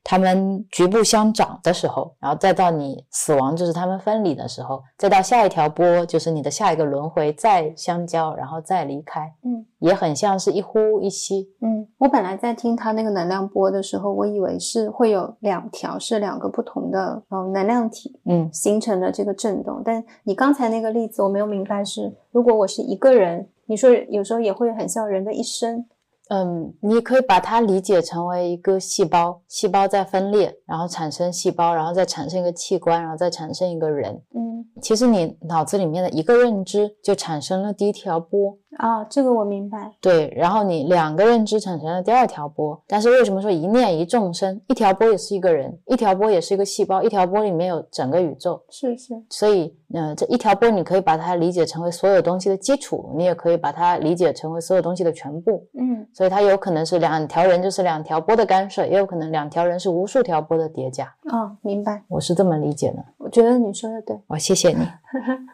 它们局部相长的时候，然后再到你死亡，就是它们分离的时候，再到下一条波，就是你的下一个轮回再相交，然后再离开。嗯，也很像是一呼一吸。嗯，我本来在听他那个能量波的时候，我以为是会有两条，是两个不同的能量体，嗯，形成的这个震动。但你刚才那个例子，我没有明白是，如果我是一个人。你说有时候也会很像人的一生，嗯，你可以把它理解成为一个细胞，细胞在分裂，然后产生细胞，然后再产生一个器官，然后再产生一个人。嗯，其实你脑子里面的一个认知就产生了第一条波啊，这个我明白。对，然后你两个认知产生了第二条波，但是为什么说一念一众生？一条波也是一个人，一条波也是一个细胞，一条波里面有整个宇宙。是是。所以，呃，这一条波你可以把它理解成为所有东西的基础，你也可以把它理解成为所有东西的全部。嗯。所以它有可能是两条人就是两条波的干涉，也有可能两条人是无数条波的叠加。哦，明白。我是这么理解的。我觉得你说的对。我谢谢你。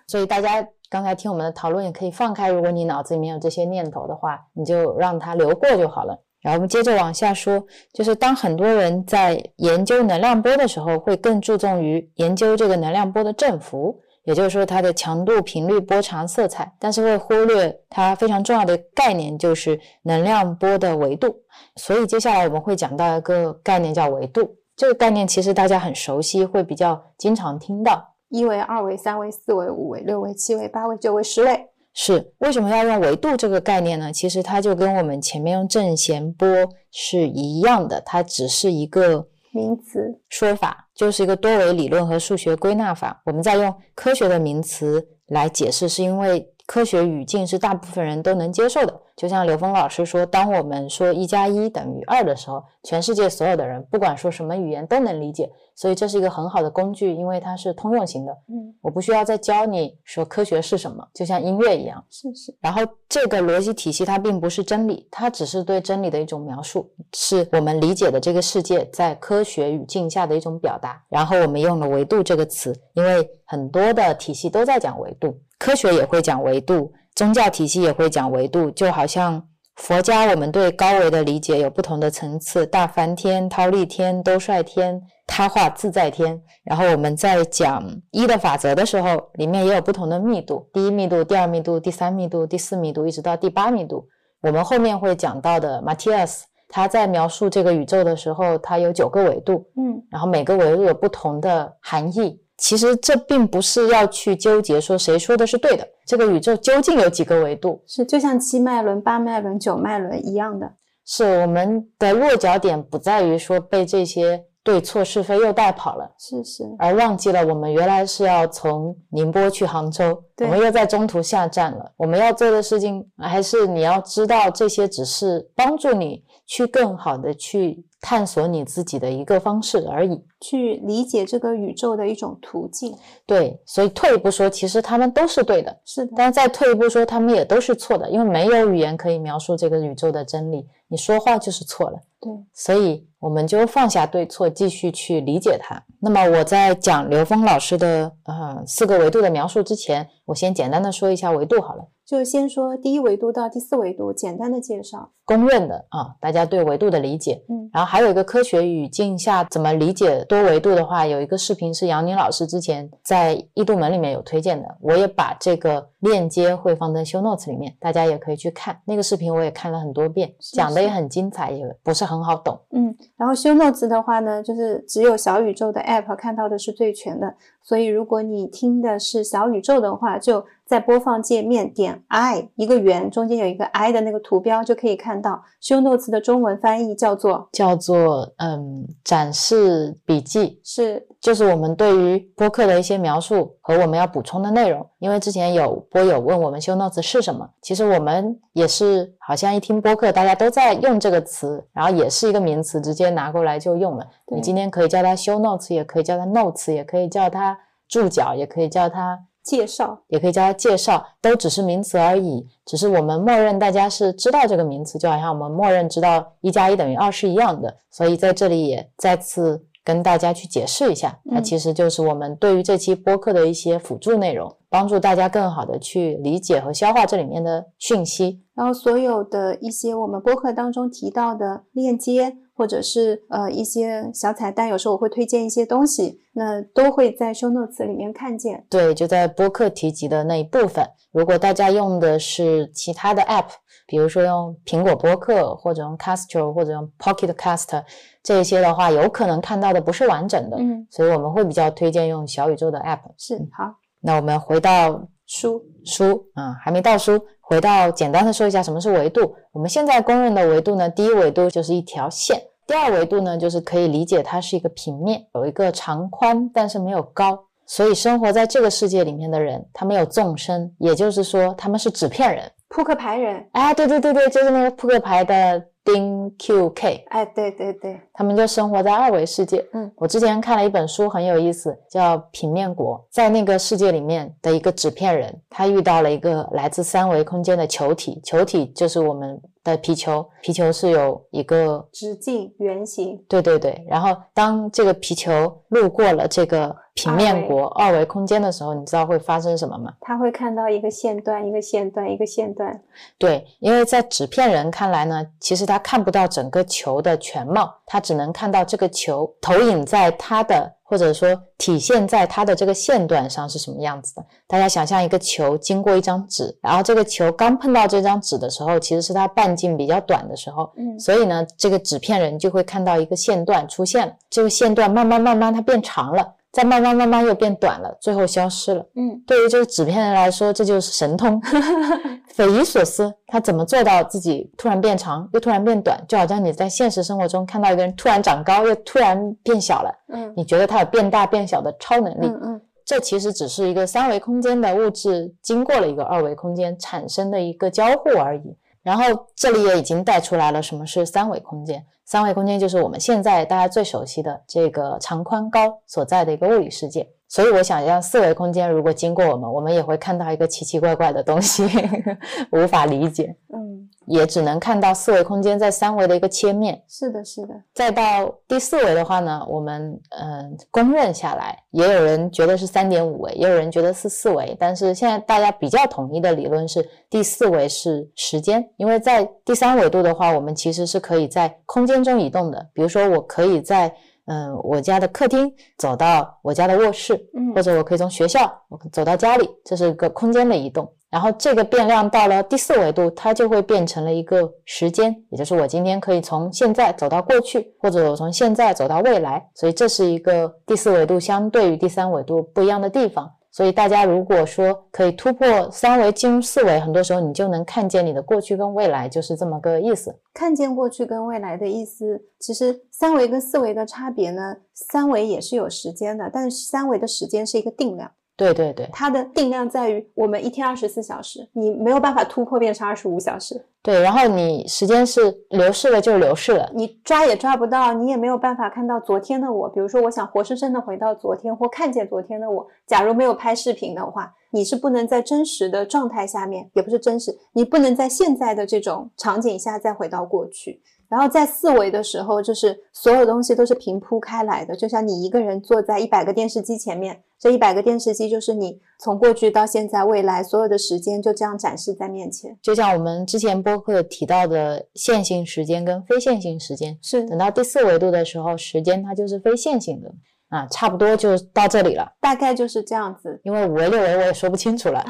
所以大家刚才听我们的讨论也可以放开，如果你脑子里面有这些念头的话，你就让它流过就好了。然后我们接着往下说，就是当很多人在研究能量波的时候，会更注重于研究这个能量波的振幅，也就是说它的强度、频率、波长、色彩，但是会忽略它非常重要的概念，就是能量波的维度。所以接下来我们会讲到一个概念叫维度，这个概念其实大家很熟悉，会比较经常听到。一维、二维、三维、四维、五维、六维、七维、八维、九维、十维。是，为什么要用维度这个概念呢？其实它就跟我们前面用正弦波是一样的，它只是一个名词说法，就是一个多维理论和数学归纳法。我们在用科学的名词来解释，是因为科学语境是大部分人都能接受的。就像刘峰老师说，当我们说一加一等于二的时候，全世界所有的人不管说什么语言都能理解，所以这是一个很好的工具，因为它是通用型的。嗯，我不需要再教你说科学是什么，就像音乐一样。是是。然后这个逻辑体系它并不是真理，它只是对真理的一种描述，是我们理解的这个世界在科学语境下的一种表达。然后我们用了维度这个词，因为很多的体系都在讲维度，科学也会讲维度，宗教体系也会讲维度，就好像佛家我们对高维的理解有不同的层次，大梵天、忉利天、兜率天、他画自在天，然后我们在讲一的法则的时候，里面也有不同的密度，第一密度、第二密度、第三密度、第四密度，一直到第八密度。我们后面会讲到的 Mathias 他在描述这个宇宙的时候，他有九个维度，嗯，然后每个维度有不同的含义。其实这并不是要去纠结说谁说的是对的，这个宇宙究竟有几个维度，是就像七脉轮、八脉轮、九脉轮一样的。是，我们的落脚点不在于说被这些对错是非又带跑了，是是，而忘记了我们原来是要从宁波去杭州，我们又在中途下站了。我们要做的事情还是你要知道这些只是帮助你去更好的去探索你自己的一个方式而已，去理解这个宇宙的一种途径。对，所以退一步说其实他们都是对的，是的，但再退一步说他们也都是错的，因为没有语言可以描述这个宇宙的真理，你说话就是错了。对，所以我们就放下对错，继续去理解它。那么我在讲刘峰老师的呃四个维度的描述之前，我先简单的说一下维度好了，就先说第一维度到第四维度，简单的介绍公认的啊，大家对维度的理解。嗯，然后还有一个科学语境下怎么理解多维度的话，有一个视频是杨宁老师之前在一度门里面有推荐的，我也把这个链接会放在 show notes 里面，大家也可以去看那个视频，我也看了很多遍，是是，讲的也很精彩，也不是很好懂。嗯，然后 show notes 的话呢，就是只有小宇宙的 app 看到的是最全的，所以如果你听的是小宇宙的话，就在播放界面点 i 一个圆，中间有一个 i 的那个图标，就可以看到 show notes 的中文翻译叫做叫做嗯展示笔记，是就是我们对于播客的一些描述和我们要补充的内容。因为之前有播友问我们 show notes 是什么，其实我们也是好像一听播客大家都在用这个词，然后也是一个名词直接拿过来就用了，你今天可以叫它 show notes， 也可以叫它 notes， 也可以叫它注脚，也可以叫它介绍，也可以叫它介绍，都只是名词而已。只是我们默认大家是知道这个名词，就好像我们默认知道一加一等于二是一样的。所以在这里也再次跟大家去解释一下，它其实就是我们对于这期播客的一些辅助内容，帮助大家更好的去理解和消化这里面的讯息。然后所有的一些我们播客当中提到的链接，或者是呃一些小彩蛋，有时候我会推荐一些东西，那都会在 show notes 里面看见。对，就在播客提及的那一部分。如果大家用的是其他的 app， 比如说用苹果播客，或者用 Castro， 或者用 Pocket Cast 这些的话，有可能看到的不是完整的，嗯，所以我们会比较推荐用小宇宙的 app。是，好，那我们回到书书啊、嗯，还没到书。回到简单的说一下什么是维度。我们现在公认的维度呢，第一维度就是一条线，第二维度呢就是可以理解它是一个平面，有一个长宽但是没有高，所以生活在这个世界里面的人他们有纵深，也就是说他们是纸片人、扑克牌人，哎，对对对对，就是那个扑克牌的丁 Q K， 哎，对对对，他们就生活在二维世界。嗯，我之前看了一本书很有意思，叫平面国，在那个世界里面的一个纸片人，他遇到了一个来自三维空间的球体，球体就是我们的皮球，皮球是有一个直径圆形，对对对，然后当这个皮球路过了这个平面国二维空间的时候，你知道会发生什么吗？他会看到一个线段一个线段一个线段。对，因为在纸片人看来呢，其实他看不到整个球的全貌，他只能看到这个球投影在他的，或者说体现在它的这个线段上是什么样子的。大家想象一个球经过一张纸，然后这个球刚碰到这张纸的时候，其实是它半径比较短的时候，嗯，所以呢这个纸片人就会看到一个线段出现了，这个线段慢慢慢慢它变长了，再慢慢慢慢又变短了，最后消失了。嗯，对于这个纸片人来说，这就是神通，匪夷所思。他怎么做到自己突然变长又突然变短？就好像你在现实生活中看到一个人突然长高又突然变小了，嗯，你觉得他有变大变小的超能力。嗯嗯，这其实只是一个三维空间的物质经过了一个二维空间产生的一个交互而已。然后这里也已经带出来了什么是三维空间。三维空间就是我们现在大家最熟悉的这个长宽高所在的一个物理世界。所以我想象四维空间如果经过我们，我们也会看到一个奇奇怪怪的东西，无法理解。嗯，也只能看到四维空间在三维的一个切面。是的是的。再到第四维的话呢，我们嗯公认下来，也有人觉得是 三点五 维，也有人觉得是四维，但是现在大家比较统一的理论是第四维是时间。因为在第三维度的话，我们其实是可以在空间中移动的，比如说我可以在嗯、呃，我家的客厅走到我家的卧室，嗯，或者我可以从学校我走到家里，这是个空间的移动。然后这个变量到了第四维度，它就会变成了一个时间，也就是我今天可以从现在走到过去，或者我从现在走到未来。所以这是一个第四维度相对于第三维度不一样的地方。所以大家如果说可以突破三维进入四维，很多时候你就能看见你的过去跟未来，就是这么个意思。看见过去跟未来的意思，其实三维跟四维的差别呢，三维也是有时间的，但是三维的时间是一个定量。对对对，它的定量在于我们一天二十四小时，你没有办法突破变成二十五小时。对，然后你时间是流逝了就流逝了，你抓也抓不到，你也没有办法看到昨天的我。比如说我想活生生的回到昨天，或看见昨天的我，假如没有拍视频的话，你是不能在真实的状态下面，也不是真实，你不能在现在的这种场景下再回到过去。然后在四维的时候，就是所有东西都是平铺开来的，就像你一个人坐在一百个电视机前面，这一百个电视机就是你从过去到现在未来所有的时间就这样展示在面前。就像我们之前播客提到的线性时间跟非线性时间，是等到第四维度的时候，时间它就是非线性的啊，差不多就到这里了，大概就是这样子。因为五维六维我也说不清楚了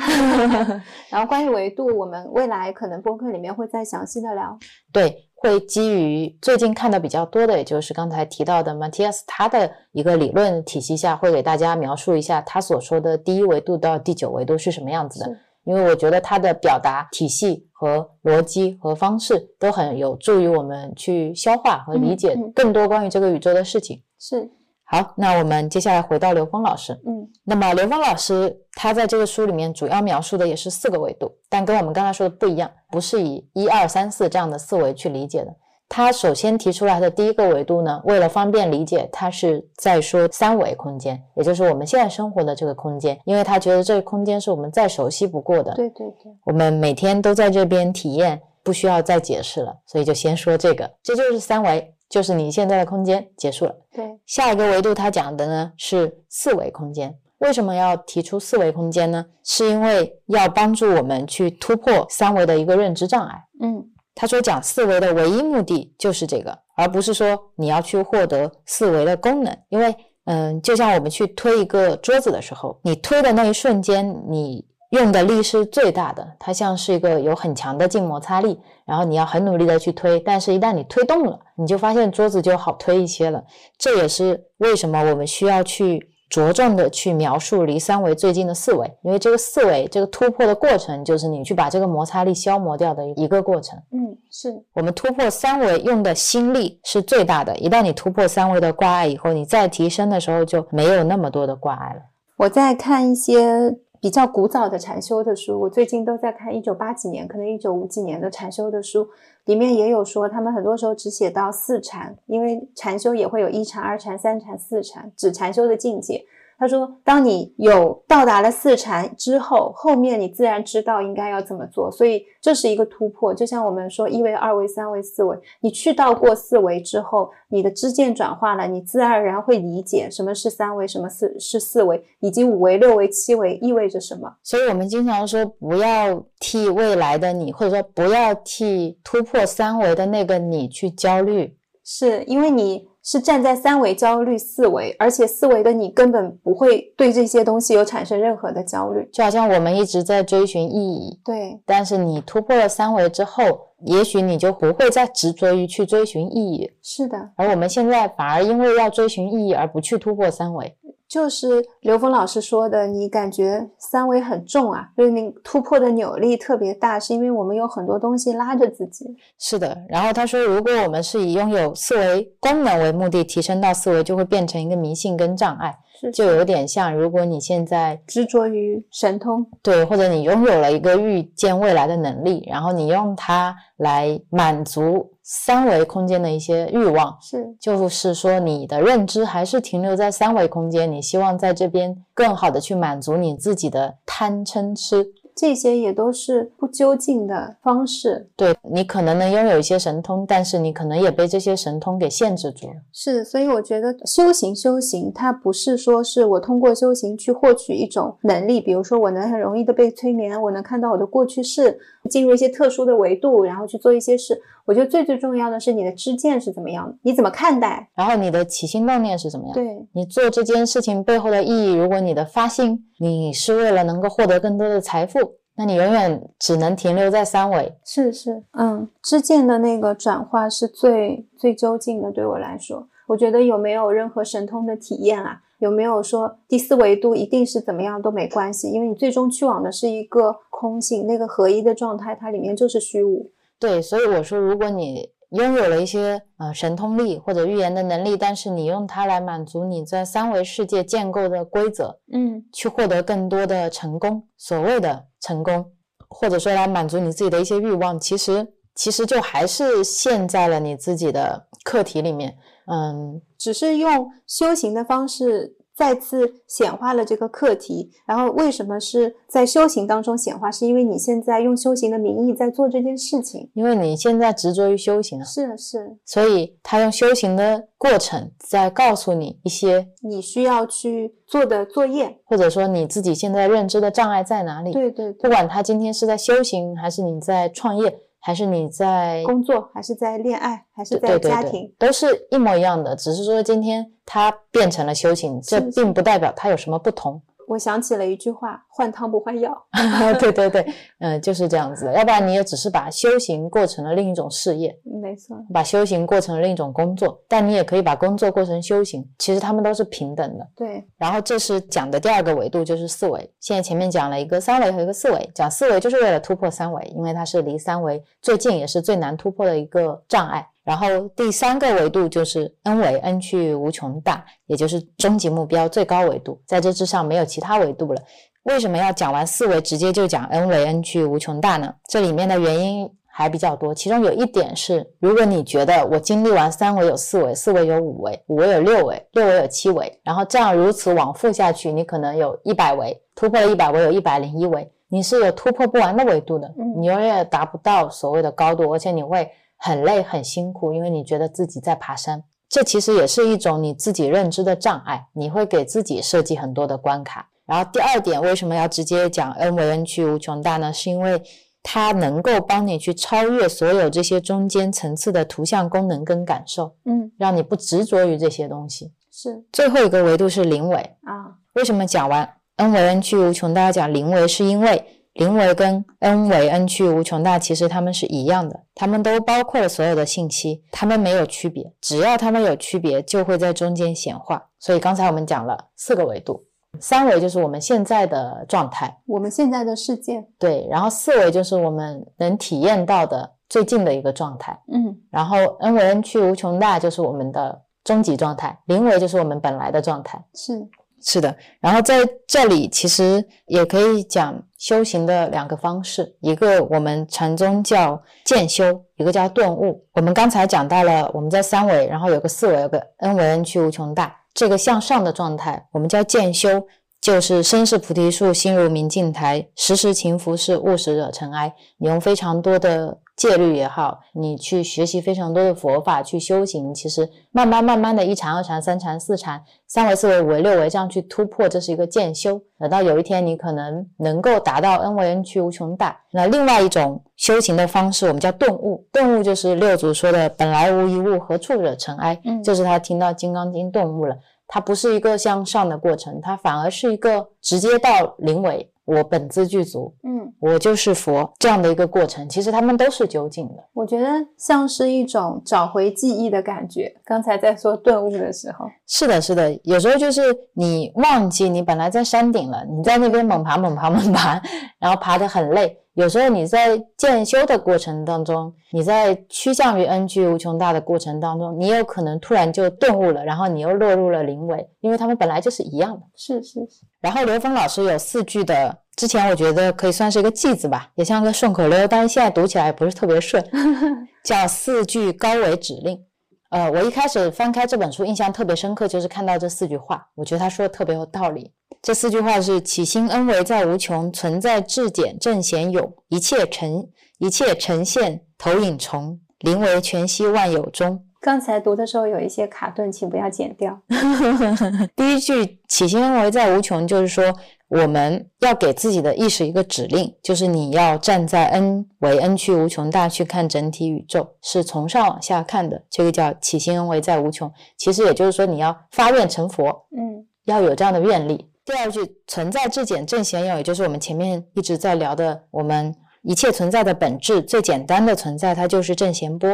然后关于维度，我们未来可能播客里面会再详细的聊。对，会基于最近看的比较多的，也就是刚才提到的 Mathias 他的一个理论体系下，会给大家描述一下他所说的第一维度到第九维度是什么样子的。因为我觉得他的表达体系和逻辑和方式都很有助于我们去消化和理解更多关于这个宇宙的事情。嗯嗯，是。好，那我们接下来回到刘峰老师。嗯，那么刘峰老师他在这个书里面主要描述的也是四个维度，但跟我们刚才说的不一样，不是以一二三四这样的四维去理解的。他首先提出来的第一个维度呢，为了方便理解，他是在说三维空间，也就是我们现在生活的这个空间，因为他觉得这个空间是我们再熟悉不过的。对对对，我们每天都在这边体验，不需要再解释了，所以就先说这个，这就是三维，就是你现在的空间，结束了。对，下一个维度他讲的呢是四维空间。为什么要提出四维空间呢？是因为要帮助我们去突破三维的一个认知障碍。嗯，他说讲四维的唯一目的就是这个，而不是说你要去获得四维的功能。因为嗯，就像我们去推一个桌子的时候，你推的那一瞬间，你用的力是最大的，它像是一个有很强的静摩擦力，然后你要很努力的去推，但是一旦你推动了，你就发现桌子就好推一些了。这也是为什么我们需要去着重的去描述离三维最近的四维，因为这个四维这个突破的过程，就是你去把这个摩擦力消磨掉的一个过程。嗯，是我们突破三维用的心力是最大的，一旦你突破三维的挂碍以后，你再提升的时候就没有那么多的挂碍了。我在看一些比较古早的禅修的书，我最近都在看一九八几年可能一九五几年的禅修的书，里面也有说他们很多时候只写到四禅，因为禅修也会有一禅二禅三禅四禅，指禅修的境界。他说当你有到达了四禅之后，后面你自然知道应该要怎么做，所以这是一个突破。就像我们说一维二维三维四维，你去到过四维之后，你的知见转化了，你自然而然会理解什么是三维，什么是四维，以及五维六维七维意味着什么。所以我们经常说不要替未来的你，或者说不要替突破三维的那个你去焦虑，是因为你是站在三维焦虑四维，而且四维的你根本不会对这些东西有产生任何的焦虑。就好像我们一直在追寻意义，对，但是你突破了三维之后，也许你就不会再执着于去追寻意义。是的，而我们现在反而因为要追寻意义而不去突破三维。就是刘峰老师说的，你感觉三维很重啊，就是你突破的扭力特别大，是因为我们有很多东西拉着自己。是的，然后他说如果我们是以拥有四维功能为目的提升到四维，就会变成一个迷信跟障碍。是，就有点像如果你现在执着于神通，对，或者你拥有了一个预见未来的能力，然后你用它来满足三维空间的一些欲望，是，就是说你的认知还是停留在三维空间，你希望在这边更好的去满足你自己的贪嗔痴，这些也都是不究竟的方式。对，你可能能拥有一些神通，但是你可能也被这些神通给限制住。是，所以我觉得修行修行它不是说是我通过修行去获取一种能力，比如说我能很容易的被催眠，我能看到我的过去式，进入一些特殊的维度，然后去做一些事。我觉得最最重要的是你的知见是怎么样的，你怎么看待，然后你的起心动念是怎么样。对，你做这件事情背后的意义，如果你的发心你是为了能够获得更多的财富，那你永远只能停留在三维。是是，嗯，知见的那个转化是最最究竟的。对我来说，我觉得有没有任何神通的体验啊，有没有说第四维度一定是怎么样都没关系，因为你最终去往的是一个空性，那个合一的状态，它里面就是虚无。对，所以我说如果你拥有了一些呃神通力或者预言的能力，但是你用它来满足你在三维世界建构的规则，嗯，去获得更多的成功，所谓的成功，或者说来满足你自己的一些欲望，其实其实就还是陷在了你自己的课题里面。嗯，只是用修行的方式再次显化了这个课题。然后为什么是在修行当中显化，是因为你现在用修行的名义在做这件事情，因为你现在执着于修行啊。是是，所以他用修行的过程在告诉你一些你需要去做的作业，或者说你自己现在认知的障碍在哪里。对对对，不管他今天是在修行，还是你在创业，还是你在工作，还是在恋爱，还是在家庭，对对对对，都是一模一样的，只是说今天它变成了修行，这并不代表它有什么不同。我想起了一句话，换汤不换药。对对对，嗯，就是这样子的。要不然你也只是把修行过成了另一种事业，没错，把修行过成了另一种工作，但你也可以把工作过成修行，其实他们都是平等的。对。然后这是讲的第二个维度，就是四维。现在前面讲了一个三维和一个四维，讲四维就是为了突破三维，因为它是离三维最近也是最难突破的一个障碍。然后第三个维度就是 N 维 ，N 去无穷大，也就是终极目标最高维度，在这之上没有其他维度了。为什么要讲完四维直接就讲 N 维 N 去无穷大呢？这里面的原因还比较多，其中有一点是，如果你觉得我经历完三维有四维，四维有五维，五维有六维，六维有七维，然后这样如此往复下去，你可能有一百维，突破了一百维有一百零一维，你是有突破不完的维度的，你永远达不到所谓的高度，而且你会很累很辛苦，因为你觉得自己在爬山。这其实也是一种你自己认知的障碍，你会给自己设计很多的关卡。然后第二点，为什么要直接讲 N 维 N 去无穷大呢？是因为它能够帮你去超越所有这些中间层次的图像功能跟感受，嗯，让你不执着于这些东西。是。最后一个维度是零维啊。为什么讲完 N 维 N 去无穷大讲零维，是因为零维跟 N 维 N 去无穷大其实它们是一样的，它们都包括了所有的信息，它们没有区别，只要它们有区别就会在中间显化。所以刚才我们讲了四个维度，三维就是我们现在的状态，我们现在的世界。对，然后四维就是我们能体验到的最近的一个状态，嗯，然后 N 维 N 去无穷大就是我们的终极状态，零维就是我们本来的状态。是是的。然后在这里其实也可以讲修行的两个方式，一个我们禅宗叫渐修，一个叫顿悟。我们刚才讲到了我们在三维，然后有个四维，有个 N 维 N 去无穷大，这个向上的状态我们叫渐修，就是身是菩提树，心如明镜台，时时勤拂拭，勿使惹尘埃。你用非常多的戒律也好，你去学习非常多的佛法去修行，其实慢慢慢慢的一禅二禅三禅四禅三维四维五维六维这样去突破，这是一个渐修。等到有一天你可能能够达到 N 维 N 去无穷大。那另外一种修行的方式我们叫顿悟，顿悟就是六祖说的本来无一物，何处惹尘埃，嗯，就是他听到金刚经顿悟了，它不是一个向上的过程，它反而是一个直接到零维，我本自具足，嗯，我就是佛，这样的一个过程。其实他们都是究竟的，我觉得像是一种找回记忆的感觉。刚才在说顿悟的时候，是的是的，有时候就是你忘记你本来在山顶了，你在那边猛爬猛爬猛爬，然后爬得很累。有时候你在渐修的过程当中，你在趋向于 N 去无穷大的过程当中，你有可能突然就顿悟了，然后你又落入了零维，因为他们本来就是一样的。是是是。然后刘峰老师有四句的，之前我觉得可以算是一个句子吧，也像个顺口溜，但是现在读起来也不是特别顺，叫四句高维指令。呃，我一开始翻开这本书印象特别深刻，就是看到这四句话，我觉得他说的特别有道理。这四句话是：起心恩为在无穷，存在至简正显有，一切呈一切呈现投影重，临为全息万有中。刚才读的时候有一些卡顿，请不要剪掉。第一句起心恩为在无穷，就是说我们要给自己的意识一个指令，就是你要站在 n 为 n 趋无穷大去看整体宇宙，是从上往下看的，这个叫起心恩为在无穷。其实也就是说你要发愿成佛，嗯，要有这样的愿力。第二句存在至简正显有，也就是我们前面一直在聊的，我们一切存在的本质最简单的存在它就是正弦波，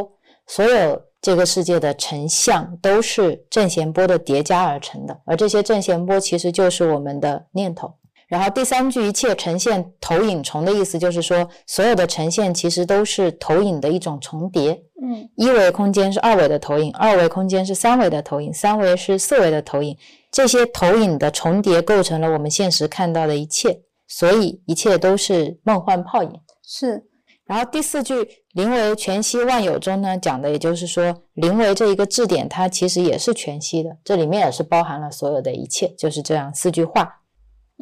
所有这个世界的成像都是正弦波的叠加而成的，而这些正弦波其实就是我们的念头。然后第三句一切呈现投影重的意思就是说所有的呈现其实都是投影的一种重叠，嗯，一维空间是二维的投影，二维空间是三维的投影，三维是四维的投影，这些投影的重叠构成了我们现实看到的一切，所以一切都是梦幻泡影。是。然后第四句临为全息万有中呢，讲的也就是说临为这一个质点它其实也是全息的，这里面也是包含了所有的一切，就是这样四句话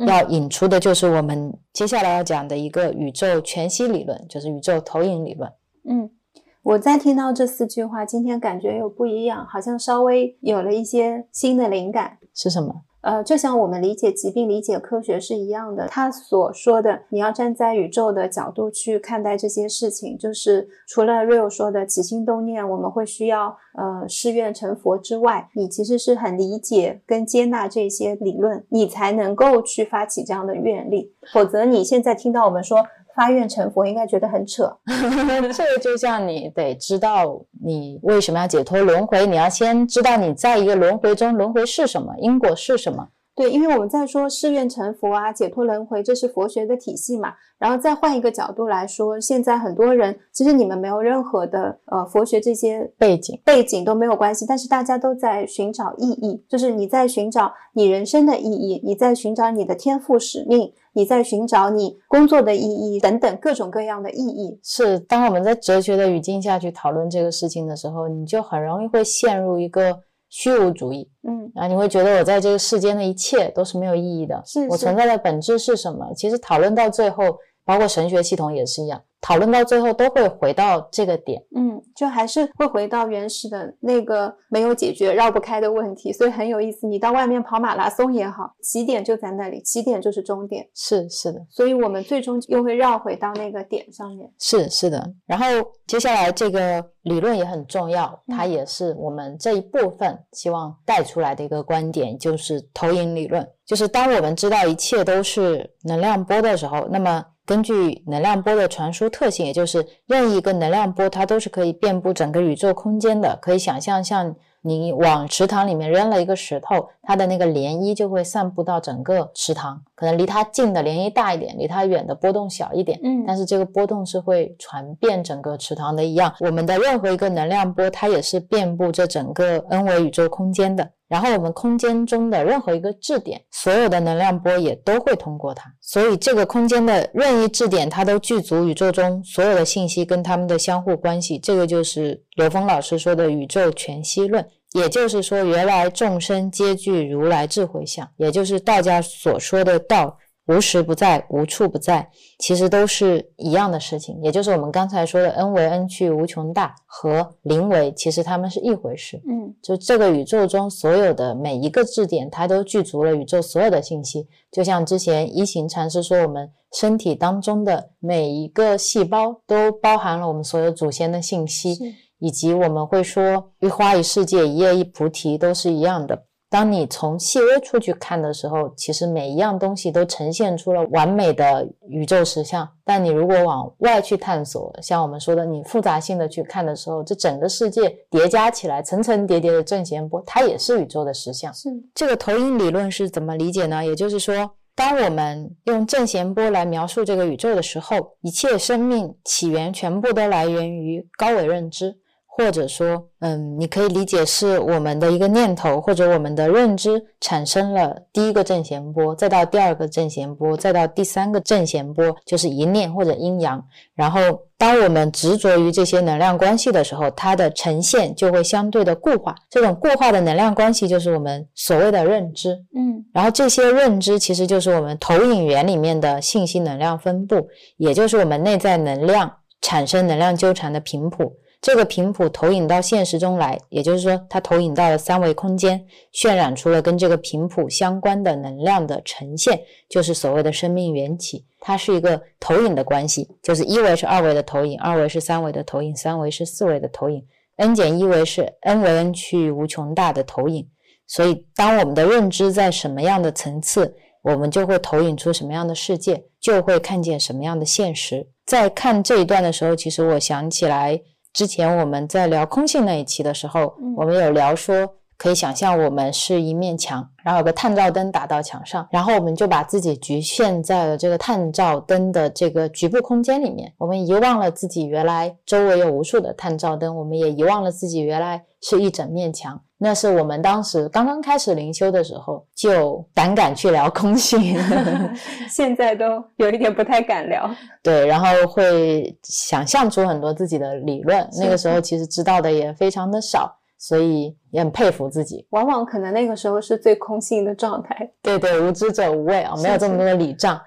要引出的就是我们接下来要讲的一个宇宙全息理论，就是宇宙投影理论。嗯，我在听到这四句话今天感觉有不一样，好像稍微有了一些新的灵感。是什么？呃，就像我们理解疾病理解科学是一样的，他所说的你要站在宇宙的角度去看待这些事情，就是除了 Rio 说的起心动念我们会需要呃誓愿成佛之外，你其实是很理解跟接纳这些理论，你才能够去发起这样的愿力，否则你现在听到我们说发愿成佛应该觉得很扯。这就像你得知道你为什么要解脱轮回，你要先知道你在一个轮回中，轮回是什么，因果是什么。对，因为我们在说誓愿成佛啊，解脱轮回，这是佛学的体系嘛。然后再换一个角度来说，现在很多人其实你们没有任何的呃佛学这些背景背景都没有关系，但是大家都在寻找意义，就是你在寻找你人生的意义，你在寻找你的天赋使命，你在寻找你工作的意义等等各种各样的意义。是，当我们在哲学的语境下去讨论这个事情的时候，你就很容易会陷入一个虚无主义，嗯，然后你会觉得我在这个世间的一切都是没有意义的，是是我存在的本质是什么。其实讨论到最后，包括神学系统也是一样，讨论到最后都会回到这个点，嗯，就还是会回到原始的那个没有解决绕不开的问题，所以很有意思。你到外面跑马拉松也好，起点就在那里，起点就是终点。是是的，所以我们最终又会绕回到那个点上面。是是的。然后接下来这个理论也很重要，它也是我们这一部分希望带出来的一个观点，就是投影理论。就是当我们知道一切都是能量波的时候，那么根据能量波的传输特性，也就是任意一个能量波它都是可以遍布整个宇宙空间的，可以想象像你往池塘里面扔了一个石头，它的那个涟漪就会散布到整个池塘，可能离它近的涟漪大一点，离它远的波动小一点，嗯，但是这个波动是会传遍整个池塘的一样，我们的任何一个能量波它也是遍布这整个 n 维宇宙空间的，然后我们空间中的任何一个质点，所有的能量波也都会通过它，所以这个空间的任意质点它都具足宇宙中所有的信息跟它们的相互关系，这个就是刘峰老师说的宇宙全息论。也就是说原来众生皆具如来智慧相，也就是道家所说的道无时不在无处不在，其实都是一样的事情，也就是我们刚才说的 n 为 n 趋无穷大和零为，其实它们是一回事，嗯，就这个宇宙中所有的每一个质点它都具足了宇宙所有的信息，就像之前一行禅师说我们身体当中的每一个细胞都包含了我们所有祖先的信息，以及我们会说一花一世界一叶一菩提都是一样的，当你从细微处去看的时候，其实每一样东西都呈现出了完美的宇宙实相，但你如果往外去探索，像我们说的你复杂性的去看的时候，这整个世界叠加起来层层叠叠的正弦波它也是宇宙的实相。是，这个投影理论是怎么理解呢？也就是说当我们用正弦波来描述这个宇宙的时候，一切生命起源全部都来源于高维认知，或者说嗯，你可以理解是我们的一个念头或者我们的认知产生了第一个正弦波，再到第二个正弦波，再到第三个正弦波，就是一念或者阴阳，然后当我们执着于这些能量关系的时候，它的呈现就会相对的固化，这种固化的能量关系就是我们所谓的认知，嗯，然后这些认知其实就是我们投影源里面的信息能量分布，也就是我们内在能量产生能量纠缠的频谱，这个频谱投影到现实中来，也就是说，它投影到了三维空间，渲染出了跟这个频谱相关的能量的呈现，就是所谓的生命缘起。它是一个投影的关系，就是一维是二维的投影，二维是三维的投影，三维是四维的投影 ，n 减一维是 n 维 n 趋于无穷大的投影。所以，当我们的认知在什么样的层次，我们就会投影出什么样的世界，就会看见什么样的现实。在看这一段的时候，其实我想起来之前我们在聊空性那一期的时候，我们有聊说可以想象我们是一面墙，然后有个探照灯打到墙上，然后我们就把自己局限在了这个探照灯的这个局部空间里面，我们遗忘了自己原来周围有无数的探照灯，我们也遗忘了自己原来是一整面墙。那是我们当时刚刚开始灵修的时候就胆敢去聊空性现在都有一点不太敢聊，对，然后会想象出很多自己的理论，那个时候其实知道的也非常的少，所以也很佩服自己，往往可能那个时候是最空性的状态，对对，无知者无畏啊，没有这么多的礼障。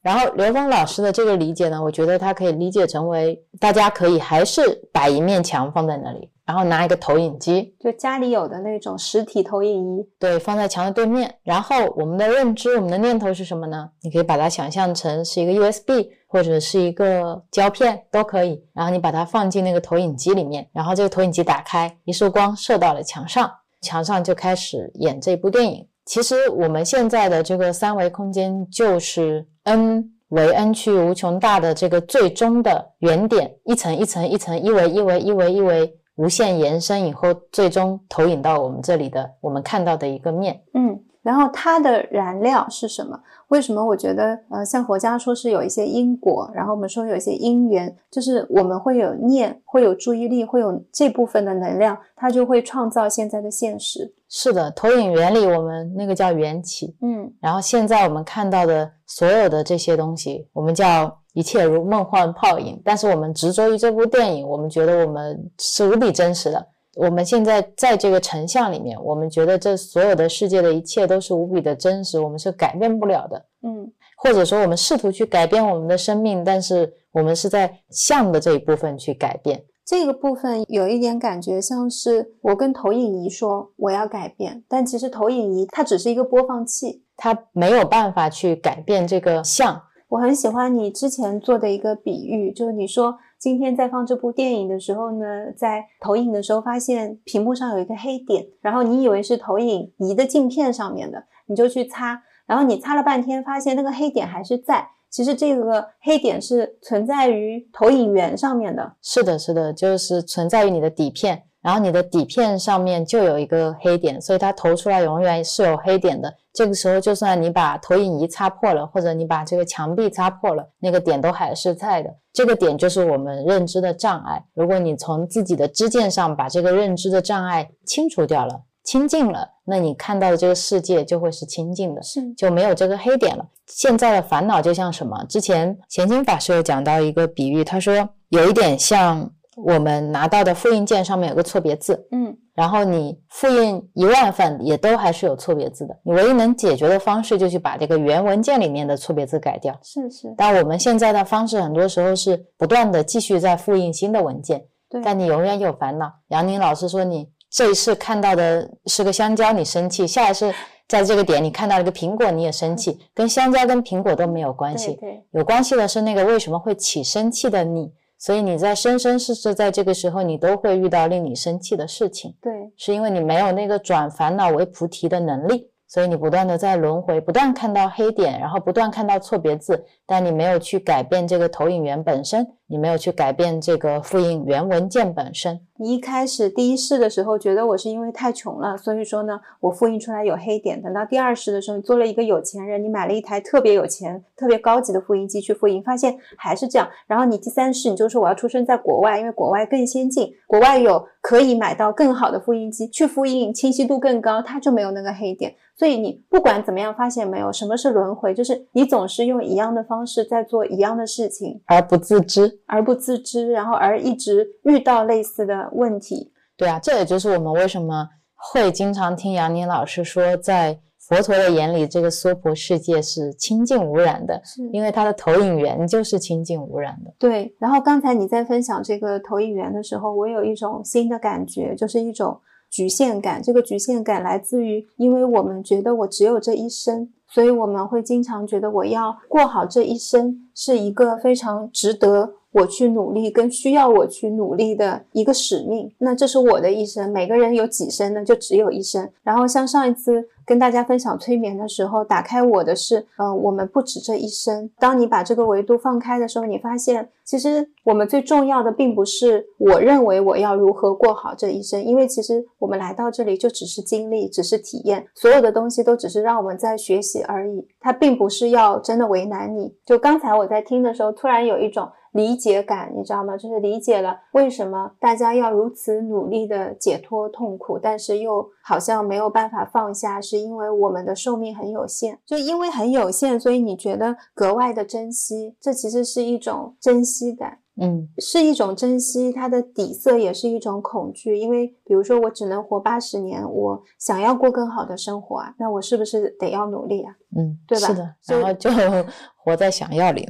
然后刘峰老师的这个理解呢，我觉得他可以理解成为大家可以还是把一面墙放在那里，然后拿一个投影机，就家里有的那种实体投影仪，对，放在墙的对面。然后我们的认知，我们的念头是什么呢？你可以把它想象成是一个 U S B 或者是一个胶片都可以，然后你把它放进那个投影机里面，然后这个投影机打开，一束光射到了墙上，墙上就开始演这部电影。其实我们现在的这个三维空间就是 n为 n 趋无穷大的这个最终的原点，一层一层一层，一维一维一维一维无限延伸以后，最终投影到我们这里的我们看到的一个面。嗯，然后它的燃料是什么？为什么我觉得呃，像佛家说是有一些因果，然后我们说有一些因缘，就是我们会有念，会有注意力，会有这部分的能量，它就会创造现在的现实。是的，投影原理我们那个叫缘起，嗯，然后现在我们看到的所有的这些东西，我们叫一切如梦幻泡影，但是我们执着于这部电影，我们觉得我们是无比真实的，我们现在在这个成像里面，我们觉得这所有的世界的一切都是无比的真实，我们是改变不了的，嗯，或者说我们试图去改变我们的生命，但是我们是在像的这一部分去改变。这个部分有一点感觉像是我跟投影仪说我要改变，但其实投影仪它只是一个播放器，它没有办法去改变这个像。我很喜欢你之前做的一个比喻，就是你说今天在放这部电影的时候呢，在投影的时候发现屏幕上有一个黑点，然后你以为是投影仪的镜片上面的，你就去擦，然后你擦了半天发现那个黑点还是在，其实这个黑点是存在于投影源上面的。是的是的，就是存在于你的底片，然后你的底片上面就有一个黑点，所以它投出来永远是有黑点的。这个时候就算你把投影仪擦破了，或者你把这个墙壁擦破了，那个点都还是在的。这个点就是我们认知的障碍，如果你从自己的知见上把这个认知的障碍清除掉了，清净了，那你看到的这个世界就会是清净的，是就没有这个黑点了。现在的烦恼就像什么，之前贤清法师有讲到一个比喻，他说有一点像我们拿到的复印件上面有个错别字，嗯，然后你复印一万份也都还是有错别字的，你唯一能解决的方式就去把这个原文件里面的错别字改掉，是是。但我们现在的方式很多时候是不断的继续在复印新的文件，对，但你永远有烦恼。杨宁老师说你这一世看到的是个香蕉你生气，下一世在这个点你看到了一个苹果你也生气，跟香蕉跟苹果都没有关系，对对，有关系的是那个为什么会起生气的你。所以你在生生世世在这个时候你都会遇到令你生气的事情，对，是因为你没有那个转烦恼为菩提的能力，所以你不断的在轮回，不断看到黑点，然后不断看到错别字，但你没有去改变这个投影源本身，你没有去改变这个复印原文件本身。你一开始第一世的时候觉得我是因为太穷了，所以说呢我复印出来有黑点，等到第二世的时候你做了一个有钱人，你买了一台特别有钱特别高级的复印机去复印，发现还是这样，然后你第三世你就说我要出生在国外，因为国外更先进，国外有可以买到更好的复印机去复印，清晰度更高，它就没有那个黑点。所以你不管怎么样发现没有什么是轮回，就是你总是用一样的方式在做一样的事情而不自知而不自知然后而一直遇到类似的问题。对啊，这也就是我们为什么会经常听杨宁老师说在佛陀的眼里，这个娑婆世界是清净无染的，因为它的投影源就是清净无染的。对，然后刚才你在分享这个投影源的时候，我有一种新的感觉，就是一种局限感。这个局限感来自于，因为我们觉得我只有这一生，所以我们会经常觉得我要过好这一生，是一个非常值得我去努力跟需要我去努力的一个使命。那这是我的一生，每个人有几生呢？就只有一生。然后像上一次跟大家分享催眠的时候，打开我的是呃，我们不止这一生。当你把这个维度放开的时候，你发现其实我们最重要的并不是我认为我要如何过好这一生，因为其实我们来到这里就只是经历，只是体验，所有的东西都只是让我们在学习而已，它并不是要真的为难你。就刚才我在听的时候，突然有一种理解感，你知道吗？就是理解了为什么大家要如此努力的解脱痛苦，但是又好像没有办法放下，是因为我们的寿命很有限。就因为很有限，所以你觉得格外的珍惜，这其实是一种珍惜感。嗯，是一种珍惜，它的底色也是一种恐惧。因为比如说我只能活八十年，我想要过更好的生活啊，那我是不是得要努力啊？嗯，对吧？是的，然后就活在想要里。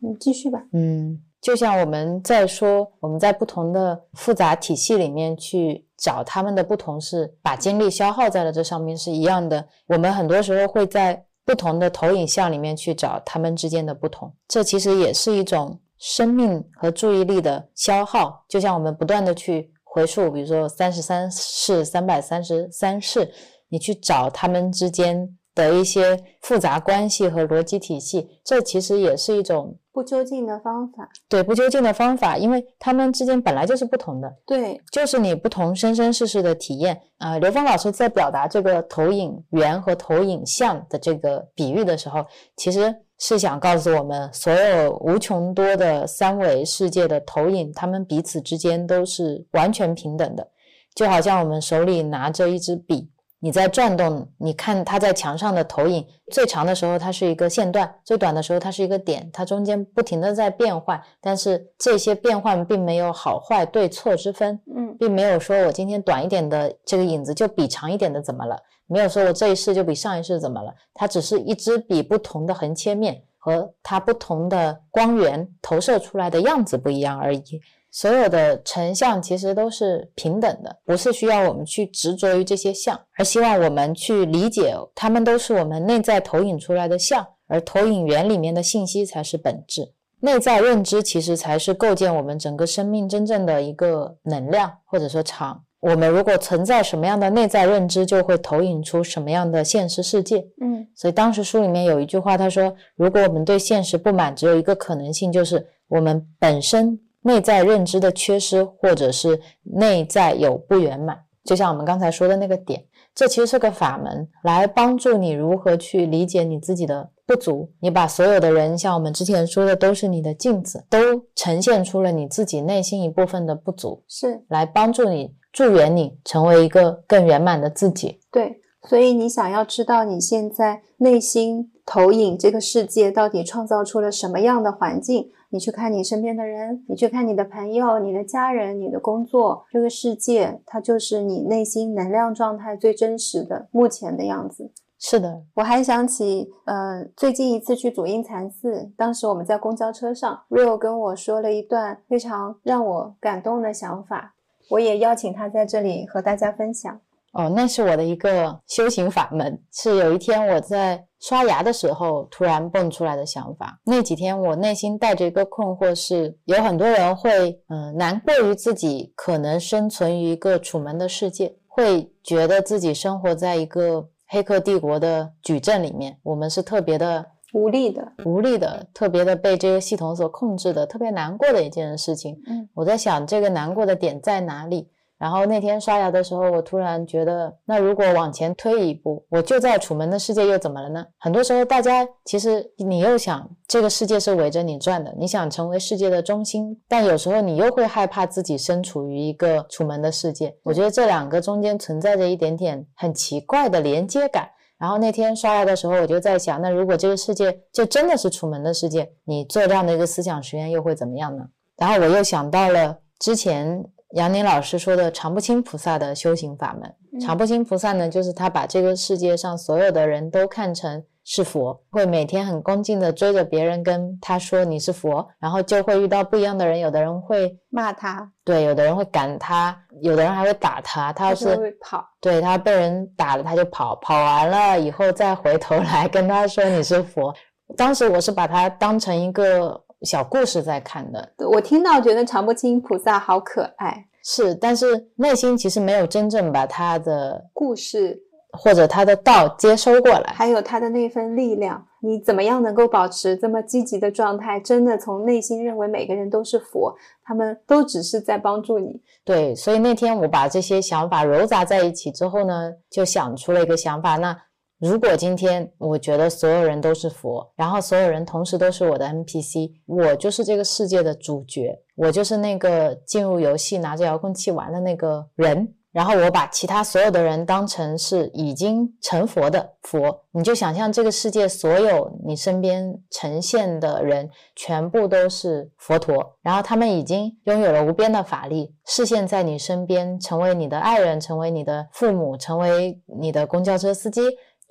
你继续吧。嗯，就像我们在说，我们在不同的复杂体系里面去找他们的不同，是把精力消耗在了这上面是一样的。我们很多时候会在不同的投影像里面去找他们之间的不同，这其实也是一种生命和注意力的消耗。就像我们不断的去回溯，比如说三十三世、三百三十三世，你去找他们之间的一些复杂关系和逻辑体系，这其实也是一种不究竟的方法。对，不究竟的方法，因为他们之间本来就是不同的。对，就是你不同生生世世的体验。呃，刘峰老师在表达这个投影源和投影像的这个比喻的时候，其实是想告诉我们，所有无穷多的三维世界的投影，他们彼此之间都是完全平等的。就好像我们手里拿着一支笔，你在转动，你看它在墙上的投影，最长的时候它是一个线段，最短的时候它是一个点，它中间不停的在变换，但是这些变换并没有好坏对错之分。嗯，并没有说我今天短一点的这个影子就比长一点的怎么了，没有说我这一世就比上一世怎么了，它只是一支笔不同的横切面和它不同的光源投射出来的样子不一样而已。所有的成像其实都是平等的，不是需要我们去执着于这些像，而希望我们去理解它们都是我们内在投影出来的像，而投影源里面的信息才是本质。内在认知其实才是构建我们整个生命真正的一个能量或者说场。我们如果存在什么样的内在认知，就会投影出什么样的现实世界。嗯，所以当时书里面有一句话，他说如果我们对现实不满，只有一个可能性，就是我们本身内在认知的缺失，或者是内在有不圆满。就像我们刚才说的那个点，这其实是个法门，来帮助你如何去理解你自己的不足。你把所有的人，像我们之前说的，都是你的镜子，都呈现出了你自己内心一部分的不足，是来帮助你助缘你成为一个更圆满的自己。对，所以你想要知道你现在内心投影这个世界到底创造出了什么样的环境，你去看你身边的人，你去看你的朋友、你的家人、你的工作，这个世界它就是你内心能量状态最真实的目前的样子。是的，我还想起呃，最近一次去主音禅寺，当时我们在公交车上， Rio 跟我说了一段非常让我感动的想法，我也邀请他在这里和大家分享。哦，那是我的一个修行法门，是有一天我在刷牙的时候突然蹦出来的想法。那几天我内心带着一个困惑，是有很多人会嗯、呃、难过于自己可能生存于一个楚门的世界，会觉得自己生活在一个黑客帝国的矩阵里面，我们是特别的无力的无力的特别的被这个系统所控制的，特别难过的一件事情。嗯，我在想这个难过的点在哪里。然后那天刷牙的时候，我突然觉得，那如果往前推一步，我就在楚门的世界又怎么了呢？很多时候大家其实你又想这个世界是围着你转的，你想成为世界的中心，但有时候你又会害怕自己身处于一个楚门的世界。我觉得这两个中间存在着一点点很奇怪的连接感。然后那天刷牙的时候，我就在想，那如果这个世界就真的是楚门的世界，你做这样的一个思想实验又会怎么样呢？然后我又想到了之前杨宁老师说的常不轻菩萨的修行法门。嗯、常不轻菩萨呢，就是他把这个世界上所有的人都看成是佛，会每天很恭敬的追着别人跟他说你是佛，然后就会遇到不一样的人，有的人会骂他，对，有的人会赶他，有的人还会打他，他要是他就会跑，对，他被人打了他就跑，跑完了以后再回头来跟他说你是佛。当时我是把它当成一个小故事在看的，我听到觉得常不轻菩萨好可爱，是，但是内心其实没有真正把他的故事或者他的道接收过来，还有他的那份力量。你怎么样能够保持这么积极的状态，真的从内心认为每个人都是佛，他们都只是在帮助你。对，所以那天我把这些想法揉杂在一起之后呢，就想出了一个想法，那如果今天我觉得所有人都是佛，然后所有人同时都是我的 N P C， 我就是这个世界的主角，我就是那个进入游戏拿着遥控器玩的那个人，然后我把其他所有的人当成是已经成佛的佛，你就想象这个世界所有你身边呈现的人全部都是佛陀，然后他们已经拥有了无边的法力，示现在你身边，成为你的爱人，成为你的父母，成为你的公交车司机，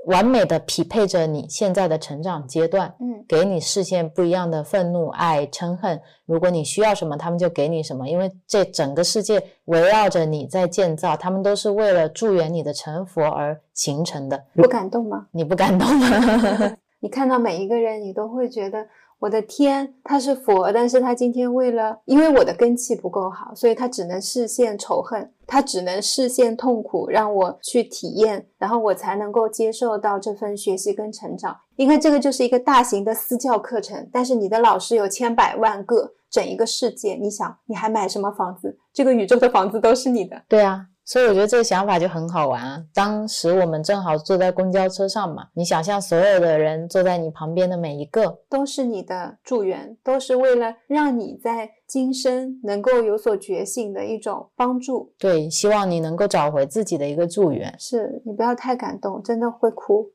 完美的匹配着你现在的成长阶段，嗯，给你视线不一样的愤怒、爱、嗔恨，如果你需要什么他们就给你什么，因为这整个世界围绕着你在建造，他们都是为了助缘你的成佛而形成的。不感动吗？你不感动吗？你看到每一个人你都会觉得我的天，他是佛，但是他今天为了，因为我的根气不够好，所以他只能示现仇恨，他只能示现痛苦，让我去体验，然后我才能够接受到这份学习跟成长。因为这个就是一个大型的私教课程，但是你的老师有千百万个，整一个世界，你想你还买什么房子？这个宇宙的房子都是你的。对啊，所以我觉得这个想法就很好玩啊。当时我们正好坐在公交车上嘛，你想象所有的人坐在你旁边的每一个都是你的助缘，都是为了让你在今生能够有所觉醒的一种帮助，对，希望你能够找回自己的一个助缘。是，你不要太感动，真的会哭。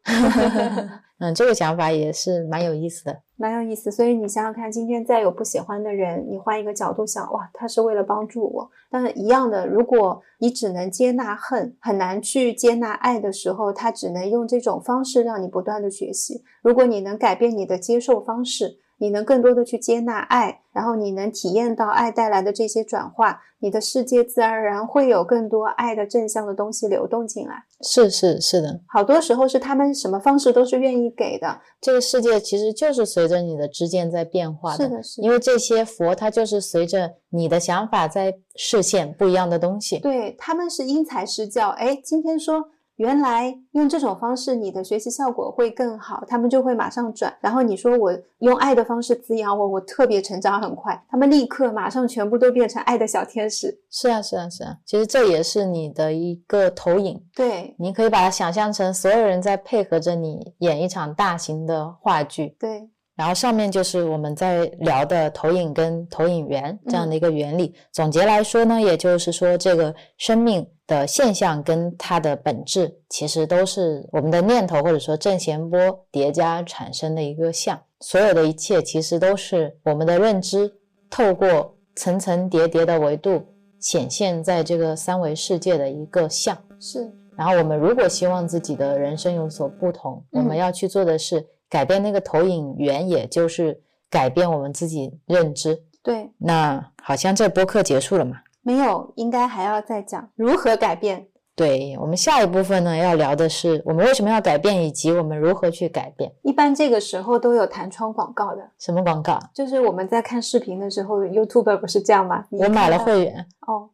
嗯，这个想法也是蛮有意思的，蛮有意思。所以你想想看，今天再有不喜欢的人，你换一个角度想，哇，他是为了帮助我。但是一样的，如果你只能接纳恨，很难去接纳爱的时候，他只能用这种方式让你不断的学习。如果你能改变你的接受方式，你能更多的去接纳爱，然后你能体验到爱带来的这些转化，你的世界自然而然会有更多爱的正向的东西流动进来。是是是的，好多时候是他们什么方式都是愿意给的。这个世界其实就是随着你的知见在变化的。是的，是的，因为这些佛它就是随着你的想法在示现不一样的东西。对，他们是因材施教，诶，今天说原来用这种方式你的学习效果会更好，他们就会马上转。然后你说我用爱的方式滋养我，我特别成长很快，他们立刻马上全部都变成爱的小天使。是啊是啊是啊，其实这也是你的一个投影。对，你可以把它想象成所有人在配合着你演一场大型的话剧。对，然后上面就是我们在聊的投影跟投影源这样的一个原理。嗯，总结来说呢，也就是说这个生命的现象跟它的本质其实都是我们的念头或者说正弦波叠加产生的一个像，所有的一切其实都是我们的认知透过层层叠叠的维度显现在这个三维世界的一个像。是，然后我们如果希望自己的人生有所不同，嗯，我们要去做的是改变那个投影源，也就是改变我们自己认知。对，那好像这播客结束了嘛？没有，应该还要再讲如何改变。对，我们下一部分呢要聊的是我们为什么要改变以及我们如何去改变。一般这个时候都有弹窗广告的。什么广告？就是我们在看视频的时候 YouTube 不是这样吗？我买了会员哦。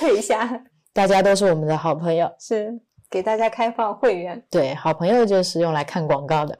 退一下，大家都是我们的好朋友。是，给大家开放会员。对，好朋友就是用来看广告的。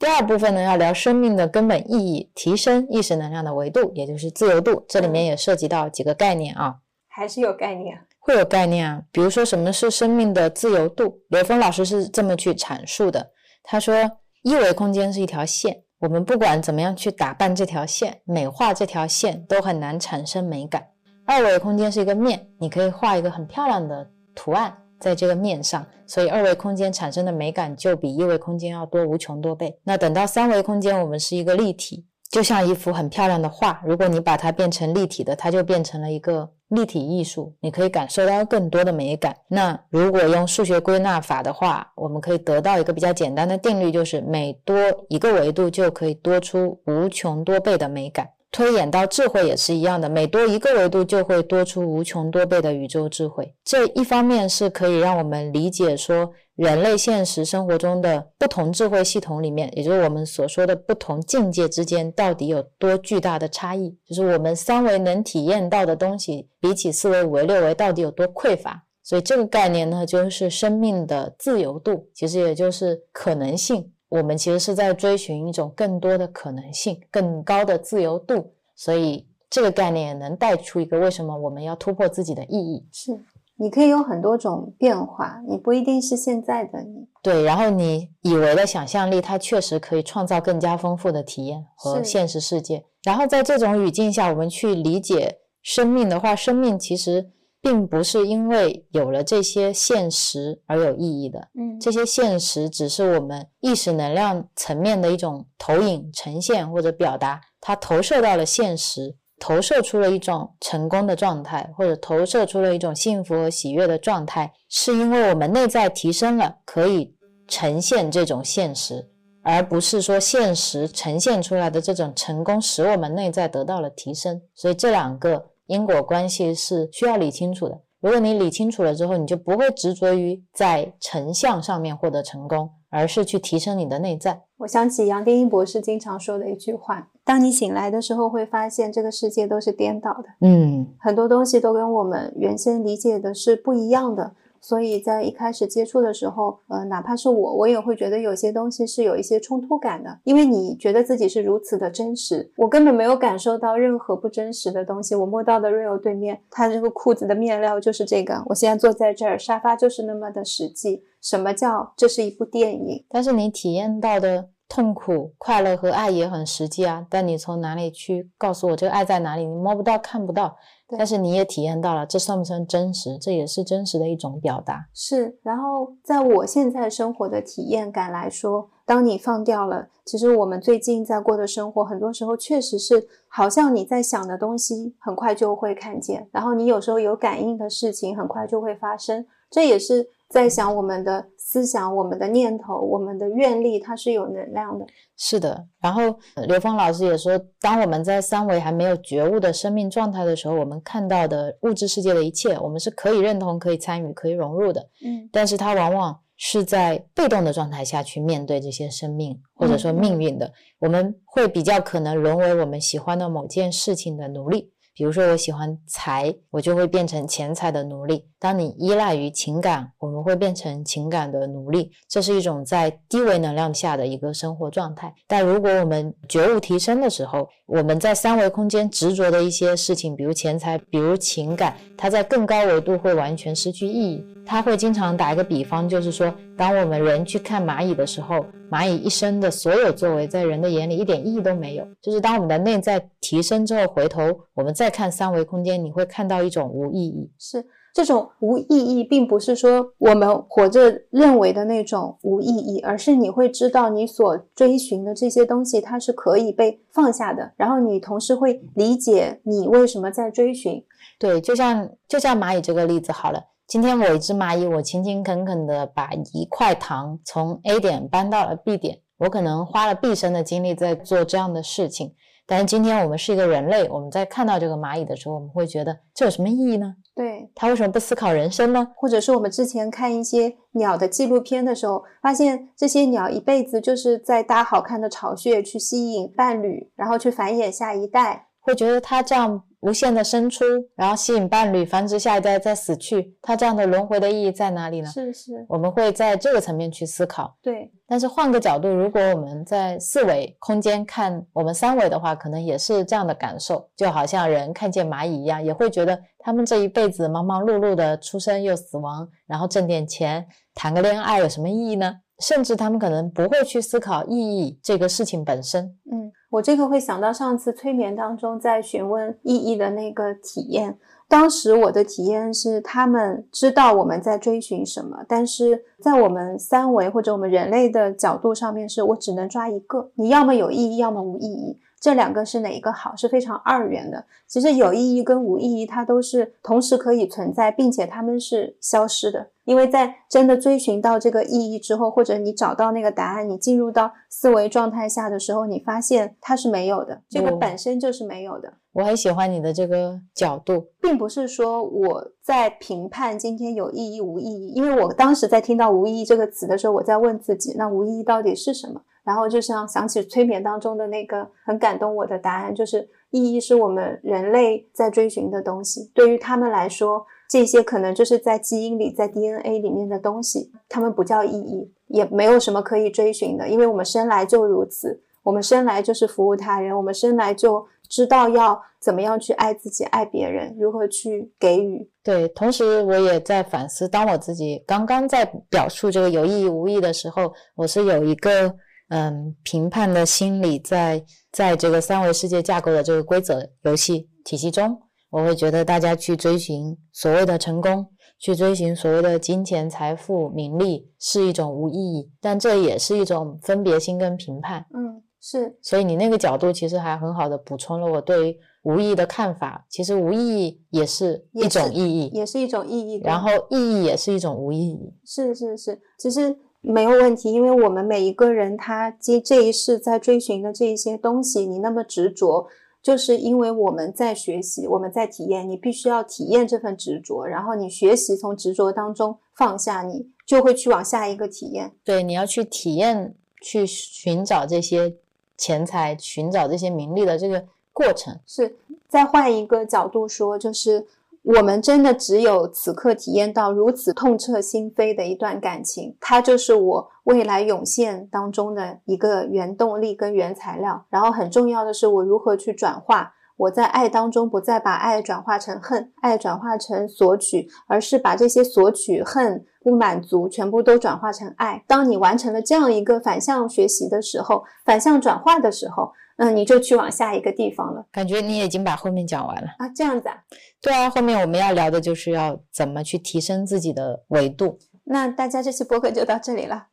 第二部分呢要聊生命的根本意义，提升意识能量的维度，也就是自由度。这里面也涉及到几个概念啊。还是有概念，会有概念啊。比如说什么是生命的自由度，刘峰老师是这么去阐述的。他说一维空间是一条线，我们不管怎么样去打扮这条线，美化这条线，都很难产生美感。二维空间是一个面，你可以画一个很漂亮的图案在这个面上，所以二维空间产生的美感就比一维空间要多无穷多倍。那等到三维空间，我们是一个立体，就像一幅很漂亮的画，如果你把它变成立体的，它就变成了一个立体艺术，你可以感受到更多的美感。那如果用数学归纳法的话，我们可以得到一个比较简单的定律，就是每多一个维度就可以多出无穷多倍的美感。推演到智慧也是一样的，每多一个维度就会多出无穷多倍的宇宙智慧。这一方面是可以让我们理解说人类现实生活中的不同智慧系统里面，也就是我们所说的不同境界之间到底有多巨大的差异，就是我们三维能体验到的东西比起四维、五维、六维到底有多匮乏。所以这个概念呢，就是生命的自由度，其实也就是可能性。我们其实是在追寻一种更多的可能性，更高的自由度，所以这个概念也能带出一个为什么我们要突破自己的意义。是，你可以有很多种变化，你不一定是现在的你。对，然后你以为的想象力，它确实可以创造更加丰富的体验和现实世界。然后在这种语境下，我们去理解生命的话，生命其实并不是因为有了这些现实而有意义的，嗯，这些现实只是我们意识能量层面的一种投影、呈现或者表达，它投射到了现实，投射出了一种成功的状态，或者投射出了一种幸福和喜悦的状态，是因为我们内在提升了，可以呈现这种现实，而不是说现实呈现出来的这种成功使我们内在得到了提升。所以这两个因果关系是需要理清楚的，如果你理清楚了之后，你就不会执着于在成像上面获得成功，而是去提升你的内在。我想起杨定一博士经常说的一句话，当你醒来的时候会发现这个世界都是颠倒的，嗯，很多东西都跟我们原先理解的是不一样的，所以在一开始接触的时候，呃，哪怕是我我也会觉得有些东西是有一些冲突感的，因为你觉得自己是如此的真实，我根本没有感受到任何不真实的东西。我摸到的 Rio 对面，他这个裤子的面料就是这个，我现在坐在这儿，沙发就是那么的实际。什么叫这是一部电影？但是你体验到的痛苦、快乐和爱也很实际啊，但你从哪里去告诉我这个爱在哪里？你摸不到、看不到，但是你也体验到了，这算不算真实？这也是真实的一种表达。是，然后在我现在生活的体验感来说，当你放掉了，其实我们最近在过的生活，很多时候确实是好像你在想的东西很快就会看见，然后你有时候有感应的事情很快就会发生，这也是在想我们的思想、我们的念头、我们的愿力，它是有能量的。是的，然后刘峰老师也说，当我们在三维还没有觉悟的生命状态的时候，我们看到的物质世界的一切，我们是可以认同、可以参与、可以融入的，嗯，但是它往往是在被动的状态下去面对这些生命或者说命运的，嗯，我们会比较可能沦为我们喜欢的某件事情的奴隶。比如说我喜欢财，我就会变成钱财的奴隶。当你依赖于情感，我们会变成情感的奴隶，这是一种在低维能量下的一个生活状态。但如果我们觉悟提升的时候，我们在三维空间执着的一些事情，比如钱财，比如情感，它在更高维度会完全失去意义。他会经常打一个比方，就是说当我们人去看蚂蚁的时候，蚂蚁一生的所有作为在人的眼里一点意义都没有，就是当我们的内在提升之后，回头我们再看三维空间，你会看到一种无意义。是，这种无意义并不是说我们活着认为的那种无意义，而是你会知道你所追寻的这些东西它是可以被放下的，然后你同时会理解你为什么在追寻。对，就像就像蚂蚁这个例子好了，今天我一只蚂蚁，我勤勤恳恳的把一块糖从 A 点搬到了 B 点，我可能花了毕生的精力在做这样的事情，但是今天我们是一个人类，我们在看到这个蚂蚁的时候，我们会觉得这有什么意义呢？对，他为什么不思考人生呢？或者是我们之前看一些鸟的纪录片的时候，发现这些鸟一辈子就是在搭好看的巢穴去吸引伴侣，然后去繁衍下一代，会觉得它这样无限的生出，然后吸引伴侣繁殖下一代再死去，它这样的轮回的意义在哪里呢？是是，我们会在这个层面去思考。对，但是换个角度，如果我们在四维空间看我们三维的话，可能也是这样的感受，就好像人看见蚂蚁一样，也会觉得他们这一辈子忙忙碌碌的，出生又死亡，然后挣点钱，谈个恋爱有什么意义呢？甚至他们可能不会去思考意义这个事情本身。嗯，我这个会想到上次催眠当中在询问意义的那个体验，当时我的体验是他们知道我们在追寻什么，但是在我们三维或者我们人类的角度上面，是我只能抓一个，你要么有意义，要么无意义，这两个是哪一个好，是非常二元的。其实有意义跟无意义它都是同时可以存在，并且它们是消失的。因为在真的追寻到这个意义之后，或者你找到那个答案，你进入到思维状态下的时候，你发现它是没有的，这个本身就是没有的。我很喜欢你的这个角度，并不是说我在评判今天有意义无意义，因为我当时在听到无意义这个词的时候，我在问自己，那无意义到底是什么？然后就像想起催眠当中的那个很感动我的答案，就是意义是我们人类在追寻的东西，对于他们来说，这些可能就是在基因里，在 D N A 里面的东西，他们不叫意义，也没有什么可以追寻的，因为我们生来就如此，我们生来就是服务他人，我们生来就知道要怎么样去爱自己，爱别人，如何去给予。对，同时我也在反思，当我自己刚刚在表述这个有意义无意义的时候，我是有一个嗯，评判的心理在在这个三维世界架构的这个规则游戏体系中，我会觉得大家去追寻所谓的成功，去追寻所谓的金钱、财富、名利，是一种无意义，但这也是一种分别心跟评判。嗯，是。所以你那个角度其实还很好的补充了我对于无意义的看法。其实无意义也是一种意义，也是一种意义，然后意义也是一种无意义。是是是，其实没有问题，因为我们每一个人他这一世在追寻的这一些东西，你那么执着，就是因为我们在学习，我们在体验，你必须要体验这份执着，然后你学习从执着当中放下，你就会去往下一个体验。对，你要去体验，去寻找这些钱财，寻找这些名利的这个过程。是，再换一个角度说，就是我们真的只有此刻体验到如此痛彻心扉的一段感情，它就是我未来涌现当中的一个原动力跟原材料。然后很重要的是，我如何去转化，我在爱当中不再把爱转化成恨，爱转化成索取，而是把这些索取、恨、不满足全部都转化成爱。当你完成了这样一个反向学习的时候，反向转化的时候，嗯，你就去往下一个地方了。感觉你已经把后面讲完了啊？这样子啊？对啊，后面我们要聊的就是要怎么去提升自己的维度。那大家这期播客就到这里了。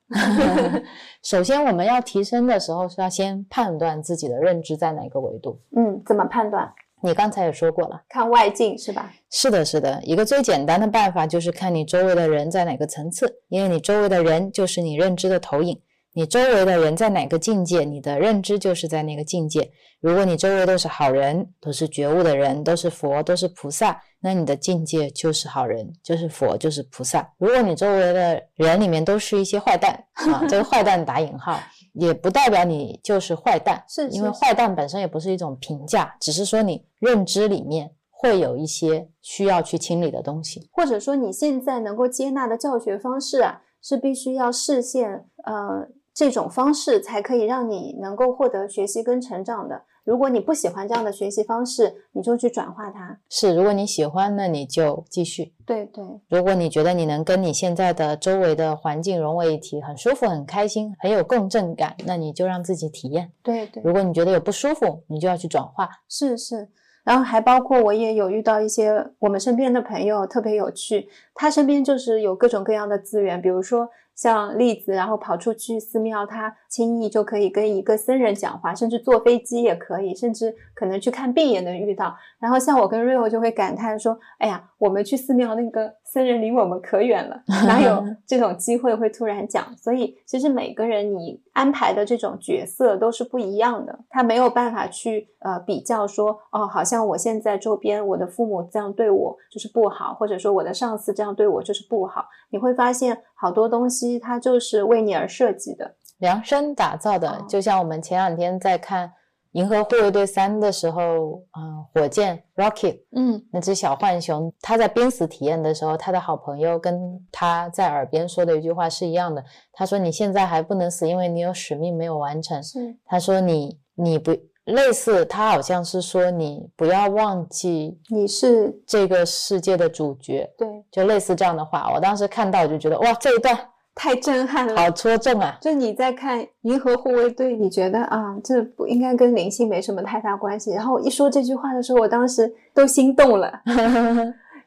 首先我们要提升的时候是要先判断自己的认知在哪个维度。嗯，怎么判断？你刚才也说过了，看外境是吧？是的是的，一个最简单的办法就是看你周围的人在哪个层次，因为你周围的人就是你认知的投影，你周围的人在哪个境界，你的认知就是在那个境界。如果你周围都是好人，都是觉悟的人，都是佛，都是菩萨，那你的境界就是好人，就是佛，就是菩萨。如果你周围的人里面都是一些坏蛋啊，这个坏蛋打引号，也不代表你就是坏蛋，是因为坏蛋本身也不是一种评价，只是说你认知里面会有一些需要去清理的东西，或者说你现在能够接纳的教学方式啊，是必须要视线呃这种方式才可以让你能够获得学习跟成长的。如果你不喜欢这样的学习方式，你就去转化它。是，如果你喜欢那你就继续。对对，如果你觉得你能跟你现在的周围的环境融为一体，很舒服，很开心，很有共振感，那你就让自己体验。对对，如果你觉得有不舒服，你就要去转化。是是，然后还包括我也有遇到一些我们身边的朋友特别有趣，他身边就是有各种各样的资源，比如说像栗子，然后跑出去寺庙，他轻易就可以跟一个僧人讲话，甚至坐飞机也可以，甚至可能去看病也能遇到。然后像我跟 Rio 就会感叹说，哎呀，我们去寺庙那个僧人离我们可远了，哪有这种机会会突然讲。所以其实每个人你安排的这种角色都是不一样的，他没有办法去呃比较说，哦，好像我现在周边我的父母这样对我就是不好，或者说我的上司这样对我就是不好。你会发现好多东西它就是为你而设计的，量身打造的、哦、就像我们前两天在看《银河护卫队三》的时候、嗯、火箭 Rocket 嗯，那只小浣熊，他在濒死体验的时候，他的好朋友跟他在耳边说的一句话是一样的，他说你现在还不能死，因为你有使命没有完成。是，他说你你不类似，他好像是说你不要忘记你是这个世界的主角。对，就类似这样的话。我当时看到我就觉得，哇，这一段太震撼了，好戳中啊！就你在看《银河护卫队》，你觉得啊，这不应该跟灵性没什么太大关系。然后一说这句话的时候，我当时都心动了，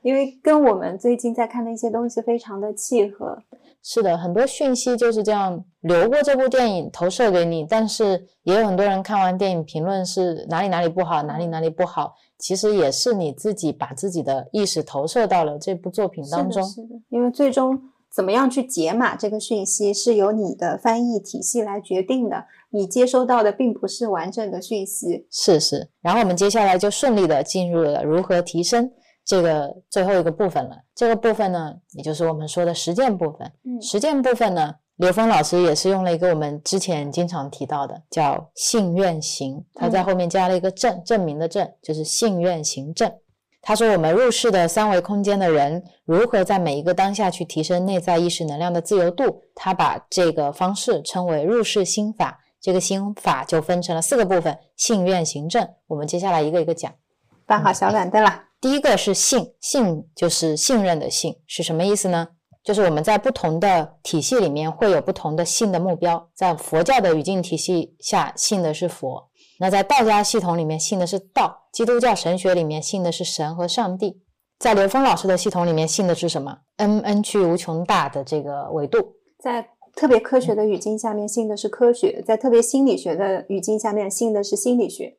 因为跟我们最近在看的一些东西非常的契合。是的，很多讯息就是这样流过这部电影投射给你，但是也有很多人看完电影评论是哪里哪里不好，哪里哪里不好，其实也是你自己把自己的意识投射到了这部作品当中。是的，是的，因为最终怎么样去解码这个讯息是由你的翻译体系来决定的，你接收到的并不是完整的讯息。是是，然后我们接下来就顺利的进入了如何提升这个最后一个部分了。这个部分呢，也就是我们说的实践部分。嗯，实践部分呢，刘峰老师也是用了一个我们之前经常提到的叫信愿行，他在后面加了一个证，证明的证，就是信愿行证。他说我们入世的三维空间的人如何在每一个当下去提升内在意识能量的自由度，他把这个方式称为入世心法。这个心法就分成了四个部分，信愿行证我们接下来一个一个讲，办好小板凳了。嗯，第一个是信，信就是信任的信，是什么意思呢？就是我们在不同的体系里面会有不同的信的目标，在佛教的语境体系下信的是佛，那在道家系统里面信的是道，基督教神学里面信的是神和上帝，在刘峰老师的系统里面信的是什么？恩恩去无穷大的这个维度，在特别科学的语境下面信的是科学，在特别心理学的语境下面信的是心理学。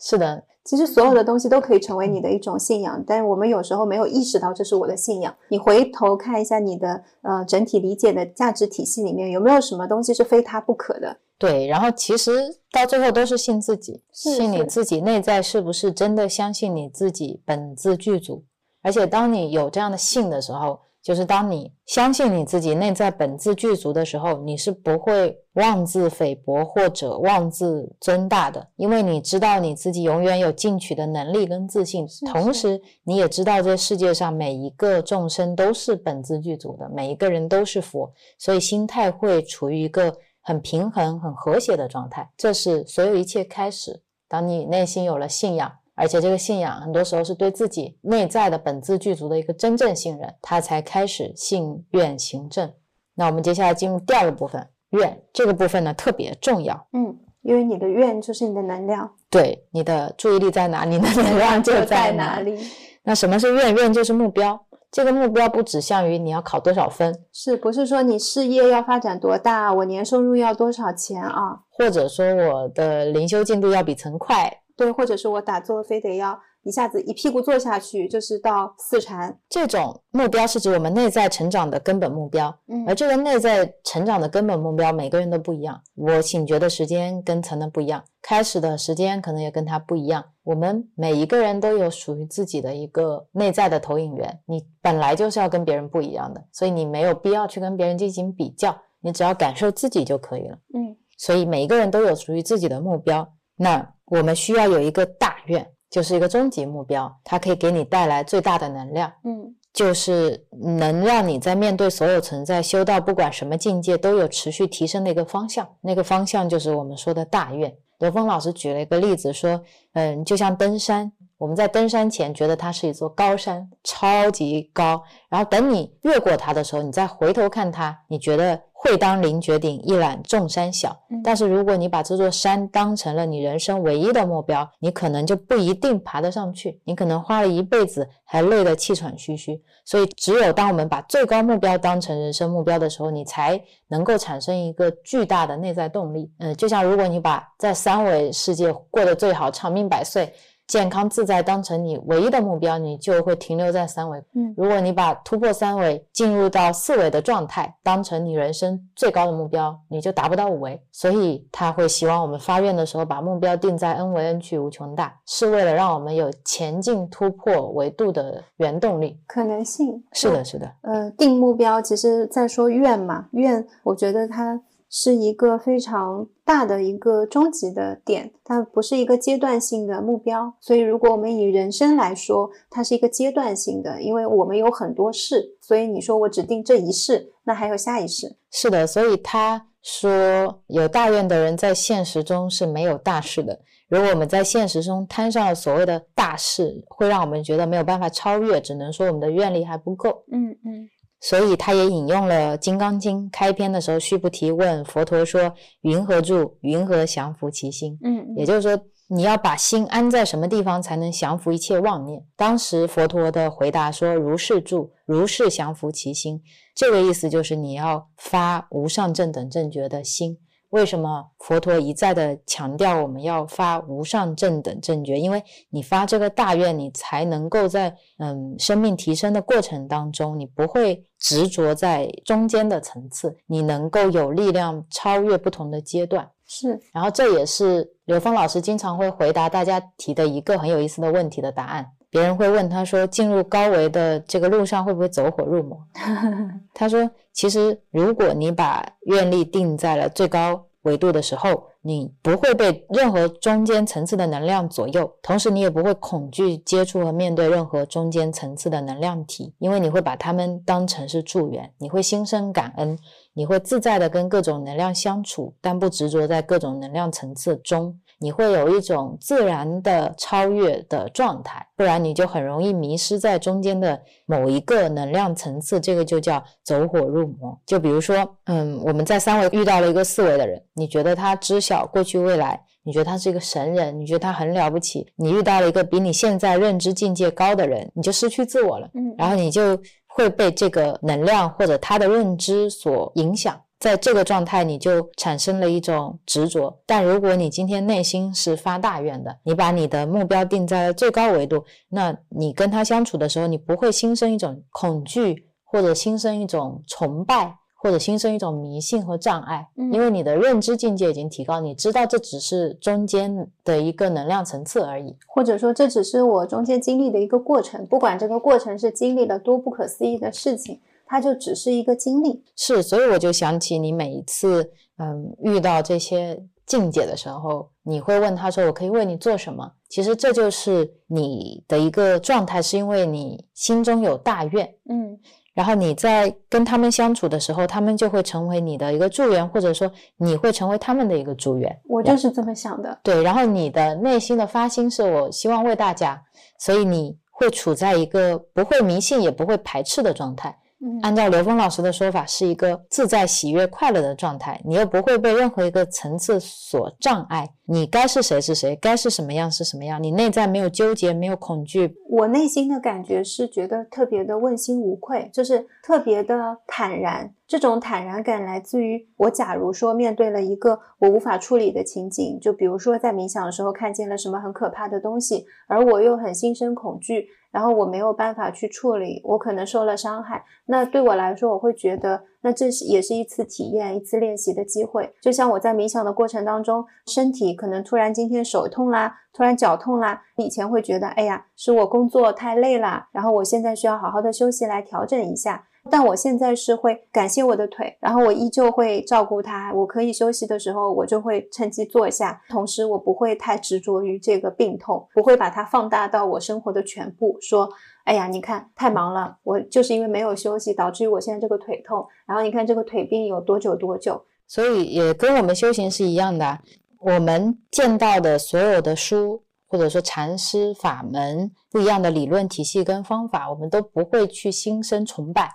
是的，其实所有的东西都可以成为你的一种信仰，但是我们有时候没有意识到这是我的信仰。你回头看一下你的呃整体理解的价值体系里面有没有什么东西是非它不可的。对，然后其实到最后都是信自己，是是信你自己内在是不是真的相信你自己本自具足。而且当你有这样的信的时候，就是当你相信你自己内在本自具足的时候，你是不会妄自菲薄或者妄自尊大的，因为你知道你自己永远有进取的能力跟自信，同时你也知道这世界上每一个众生都是本自具足的，每一个人都是佛，所以心态会处于一个很平衡很和谐的状态。这是所有一切开始，当你内心有了信仰，而且这个信仰很多时候是对自己内在的本自具足的一个真正信任，它才开始信愿行证。那我们接下来进入第二个部分，愿这个部分呢特别重要。嗯，因为你的愿就是你的能量。对，你的注意力在哪，你的能量就在哪里。那什么是愿？愿就是目标，这个目标不指向于你要考多少分，是不是说你事业要发展多大，我年收入要多少钱啊，或者说我的灵修进度要比曾快，对，或者是我打坐非得要一下子一屁股坐下去就是到四禅。这种目标是指我们内在成长的根本目标。嗯，而这个内在成长的根本目标每个人都不一样，我醒觉的时间跟岑的不一样，开始的时间可能也跟他不一样，我们每一个人都有属于自己的一个内在的投影源，你本来就是要跟别人不一样的，所以你没有必要去跟别人进行比较，你只要感受自己就可以了。嗯，所以每一个人都有属于自己的目标。那我们需要有一个大愿，就是一个终极目标，它可以给你带来最大的能量。嗯，就是能让你在面对所有存在修道不管什么境界都有持续提升的一个方向，那个方向就是我们说的大愿。刘峰老师举了一个例子说，嗯，就像登山，我们在登山前觉得它是一座高山，超级高，然后等你越过它的时候，你再回头看它，你觉得会当凌绝顶，一览众山小。但是如果你把这座山当成了你人生唯一的目标，你可能就不一定爬得上去，你可能花了一辈子还累得气喘吁吁。所以只有当我们把最高目标当成人生目标的时候，你才能够产生一个巨大的内在动力。嗯，就像如果你把在三维世界过得最好，长命百岁健康自在当成你唯一的目标，你就会停留在三维。嗯，如果你把突破三维进入到四维的状态当成你人生最高的目标，你就达不到五维。所以他会希望我们发愿的时候把目标定在n维，n去无穷大，是为了让我们有前进突破维度的原动力可能性。是的是的。呃，定目标其实在说愿嘛，愿我觉得它是一个非常大的一个终极的点，它不是一个阶段性的目标。所以如果我们以人生来说，它是一个阶段性的，因为我们有很多事，所以你说我只定这一世，那还有下一世。是的，所以他说有大愿的人在现实中是没有大事的，如果我们在现实中摊上了所谓的大事，会让我们觉得没有办法超越，只能说我们的愿力还不够。嗯嗯，所以他也引用了《金刚经》开篇的时候，须菩提问佛陀说：“云何住？云何降伏其心？”嗯，也就是说，你要把心安在什么地方才能降服一切妄念？当时佛陀的回答说：如是住，如是降服其心。这个意思就是你要发无上正等正觉的心。为什么佛陀一再的强调我们要发无上正等正觉？因为你发这个大愿，你才能够在嗯生命提升的过程当中，你不会执着在中间的层次，你能够有力量超越不同的阶段。是，然后这也是刘峰老师经常会回答大家提的一个很有意思的问题的答案。别人会问他说，进入高维的这个路上会不会走火入魔？他说，其实如果你把愿力定在了最高维度的时候，你不会被任何中间层次的能量左右，同时你也不会恐惧接触和面对任何中间层次的能量体，因为你会把它们当成是助缘，你会心生感恩，你会自在的跟各种能量相处，但不执着在各种能量层次中，你会有一种自然的超越的状态，不然你就很容易迷失在中间的某一个能量层次，这个就叫走火入魔。就比如说，嗯，我们在三维遇到了一个四维的人，你觉得他知晓过去未来，你觉得他是一个神人，你觉得他很了不起，你遇到了一个比你现在认知境界高的人，你就失去自我了，嗯，然后你就会被这个能量或者他的认知所影响。在这个状态你就产生了一种执着，但如果你今天内心是发大愿的，你把你的目标定在了最高维度，那你跟他相处的时候，你不会心生一种恐惧，或者心生一种崇拜，或者心生一种迷信和障碍，因为你的认知境界已经提高，你知道这只是中间的一个能量层次而已，或者说这只是我中间经历的一个过程，不管这个过程是经历了多不可思议的事情，它就只是一个经历。是，所以我就想起你每一次嗯遇到这些境界的时候，你会问他说，我可以为你做什么？其实这就是你的一个状态，是因为你心中有大愿，嗯，然后你在跟他们相处的时候，他们就会成为你的一个助缘，或者说你会成为他们的一个助缘。我就是这么想的。对，然后你的内心的发心是我希望为大家，所以你会处在一个不会迷信也不会排斥的状态。按照刘峰老师的说法，是一个自在喜悦快乐的状态，你又不会被任何一个层次所障碍，你该是谁是谁，该是什么样是什么样，你内在没有纠结，没有恐惧。我内心的感觉是觉得特别的问心无愧，就是特别的坦然，这种坦然感来自于我假如说面对了一个我无法处理的情景，就比如说在冥想的时候看见了什么很可怕的东西，而我又很心生恐惧，然后我没有办法去处理，我可能受了伤害，那对我来说我会觉得那这也是一次体验，一次练习的机会。就像我在冥想的过程当中，身体可能突然今天手痛啦，突然脚痛啦，以前会觉得哎呀是我工作太累啦，然后我现在需要好好的休息来调整一下，但我现在是会感谢我的腿，然后我依旧会照顾它，我可以休息的时候我就会趁机坐下，同时我不会太执着于这个病痛，不会把它放大到我生活的全部，说哎呀你看太忙了，我就是因为没有休息导致于我现在这个腿痛，然后你看这个腿病有多久多久。所以也跟我们修行是一样的，我们见到的所有的书或者说禅师法门不一样的理论体系跟方法，我们都不会去心生崇拜，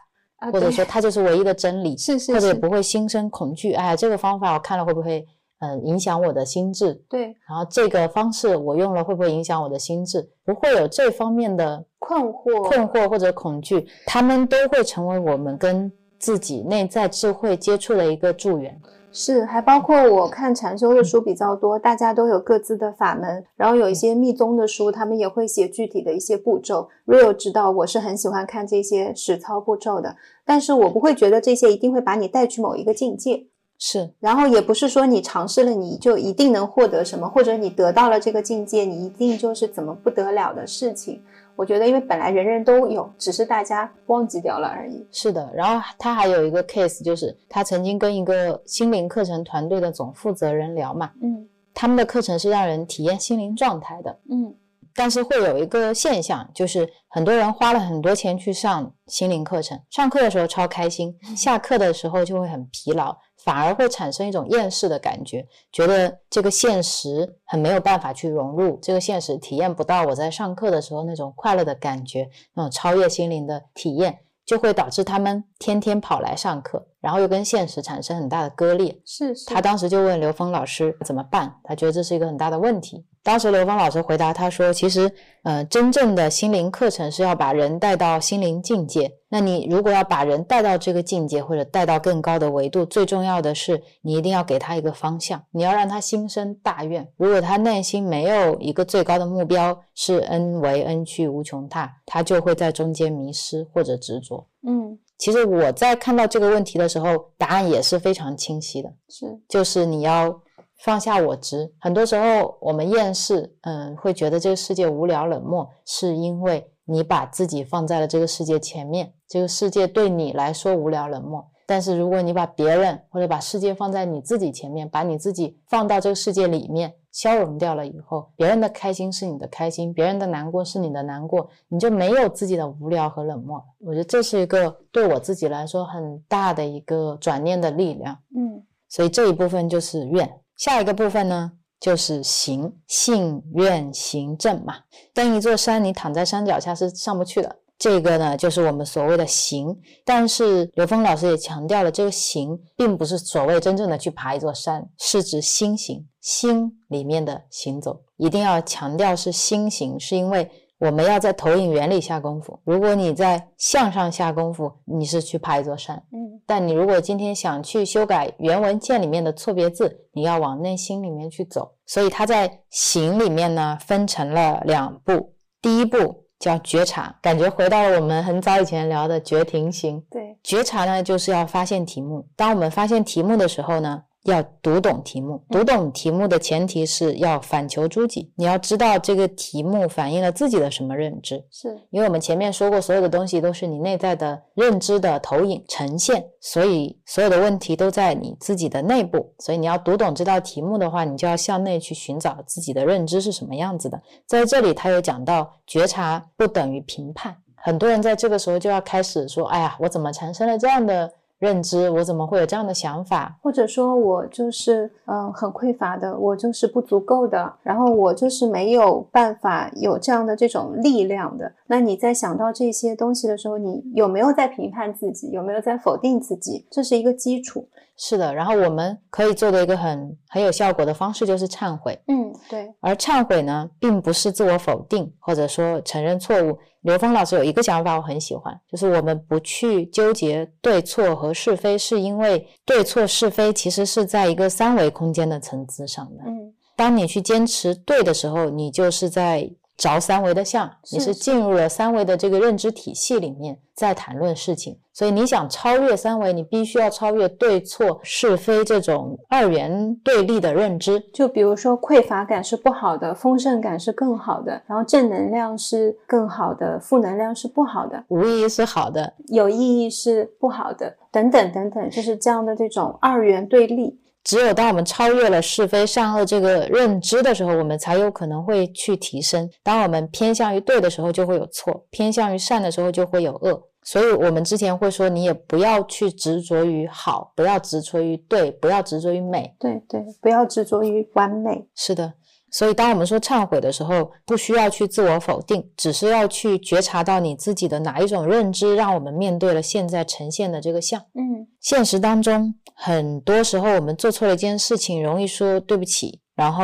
或者说它就是唯一的真理，是是是，或者不会心生恐惧，哎，这个方法我看了会不会嗯影响我的心智，对，然后这个方式我用了会不会影响我的心智，不会有这方面的困惑困惑或者恐惧，他们都会成为我们跟自己内在智慧接触的一个助缘。是，还包括我看禅修的书比较多，大家都有各自的法门，然后有一些密宗的书他们也会写具体的一些步骤， Rio 知道我是很喜欢看这些实操步骤的，但是我不会觉得这些一定会把你带去某一个境界，是，然后也不是说你尝试了你就一定能获得什么，或者你得到了这个境界你一定就是怎么不得了的事情。我觉得因为本来人人都有，只是大家忘记掉了而已。是的，然后他还有一个 case， 就是他曾经跟一个心灵课程团队的总负责人聊嘛，嗯，他们的课程是让人体验心灵状态的，嗯，但是会有一个现象，就是很多人花了很多钱去上心灵课程，上课的时候超开心，下课的时候就会很疲劳，反而会产生一种厌世的感觉，觉得这个现实很没有办法去融入，这个现实体验不到我在上课的时候那种快乐的感觉，那种超越心灵的体验，就会导致他们天天跑来上课，然后又跟现实产生很大的割裂。是是。他当时就问刘峰老师怎么办，他觉得这是一个很大的问题。当时刘峰老师回答他说，其实呃，真正的心灵课程是要把人带到心灵境界，那你如果要把人带到这个境界或者带到更高的维度，最重要的是你一定要给他一个方向，你要让他心生大愿。如果他内心没有一个最高的目标，是恩为恩去无穷大，他就会在中间迷失或者执着。嗯，其实我在看到这个问题的时候，答案也是非常清晰的，是就是你要放下我执。很多时候我们厌世，嗯，会觉得这个世界无聊冷漠，是因为你把自己放在了这个世界前面，这个世界对你来说无聊冷漠。但是如果你把别人或者把世界放在你自己前面，把你自己放到这个世界里面，消融掉了以后，别人的开心是你的开心，别人的难过是你的难过，你就没有自己的无聊和冷漠。我觉得这是一个对我自己来说很大的一个转念的力量。嗯，所以这一部分就是愿。下一个部分呢就是行，信愿行正嘛。登一座山，你躺在山脚下是上不去的，这个呢就是我们所谓的行。但是刘峰老师也强调了，这个行并不是所谓真正的去爬一座山，是指心行，心里面的行走，一定要强调是心行，是因为我们要在投影原理下功夫。如果你在向上下功夫，你是去爬一座山。嗯，但你如果今天想去修改原文件里面的错别字，你要往内心里面去走。所以它在行里面呢分成了两步。第一步叫觉察，感觉回到了我们很早以前聊的觉停行。对，觉察呢就是要发现题目。当我们发现题目的时候呢，要读懂题目。读懂题目的前提是要反求诸己，你要知道这个题目反映了自己的什么认知。是，因为我们前面说过，所有的东西都是你内在的认知的投影呈现，所以所有的问题都在你自己的内部。所以你要读懂这道题目的话，你就要向内去寻找自己的认知是什么样子的。在这里他有讲到，觉察不等于评判。很多人在这个时候就要开始说，哎呀，我怎么产生了这样的认知，我怎么会有这样的想法，或者说我就是嗯、呃、很匮乏的，我就是不足够的，然后我就是没有办法有这样的这种力量的。那你在想到这些东西的时候，你有没有在评判自己，有没有在否定自己，这是一个基础。是的，然后我们可以做的一个很很有效果的方式就是忏悔。嗯，对。而忏悔呢并不是自我否定或者说承认错误。刘峰老师有一个想法我很喜欢，就是我们不去纠结对错和是非，是因为对错是非其实是在一个三维空间的层次上的。嗯，当你去坚持对的时候，你就是在着三维的相，你是进入了三维的这个认知体系里面在谈论事情。所以你想超越三维，你必须要超越对错是非这种二元对立的认知。就比如说匮乏感是不好的，丰盛感是更好的，然后正能量是更好的，负能量是不好的，无意义是好的，有意义是不好的，等等等等，就是这样的这种二元对立。只有当我们超越了是非善恶这个认知的时候，我们才有可能会去提升。当我们偏向于对的时候就会有错，偏向于善的时候就会有恶。所以我们之前会说，你也不要去执着于好，不要执着于对，不要执着于美。对对，不要执着于完美。是的。所以当我们说忏悔的时候，不需要去自我否定，只是要去觉察到你自己的哪一种认知让我们面对了现在呈现的这个像。嗯，现实当中很多时候我们做错了一件事情，容易说对不起，然后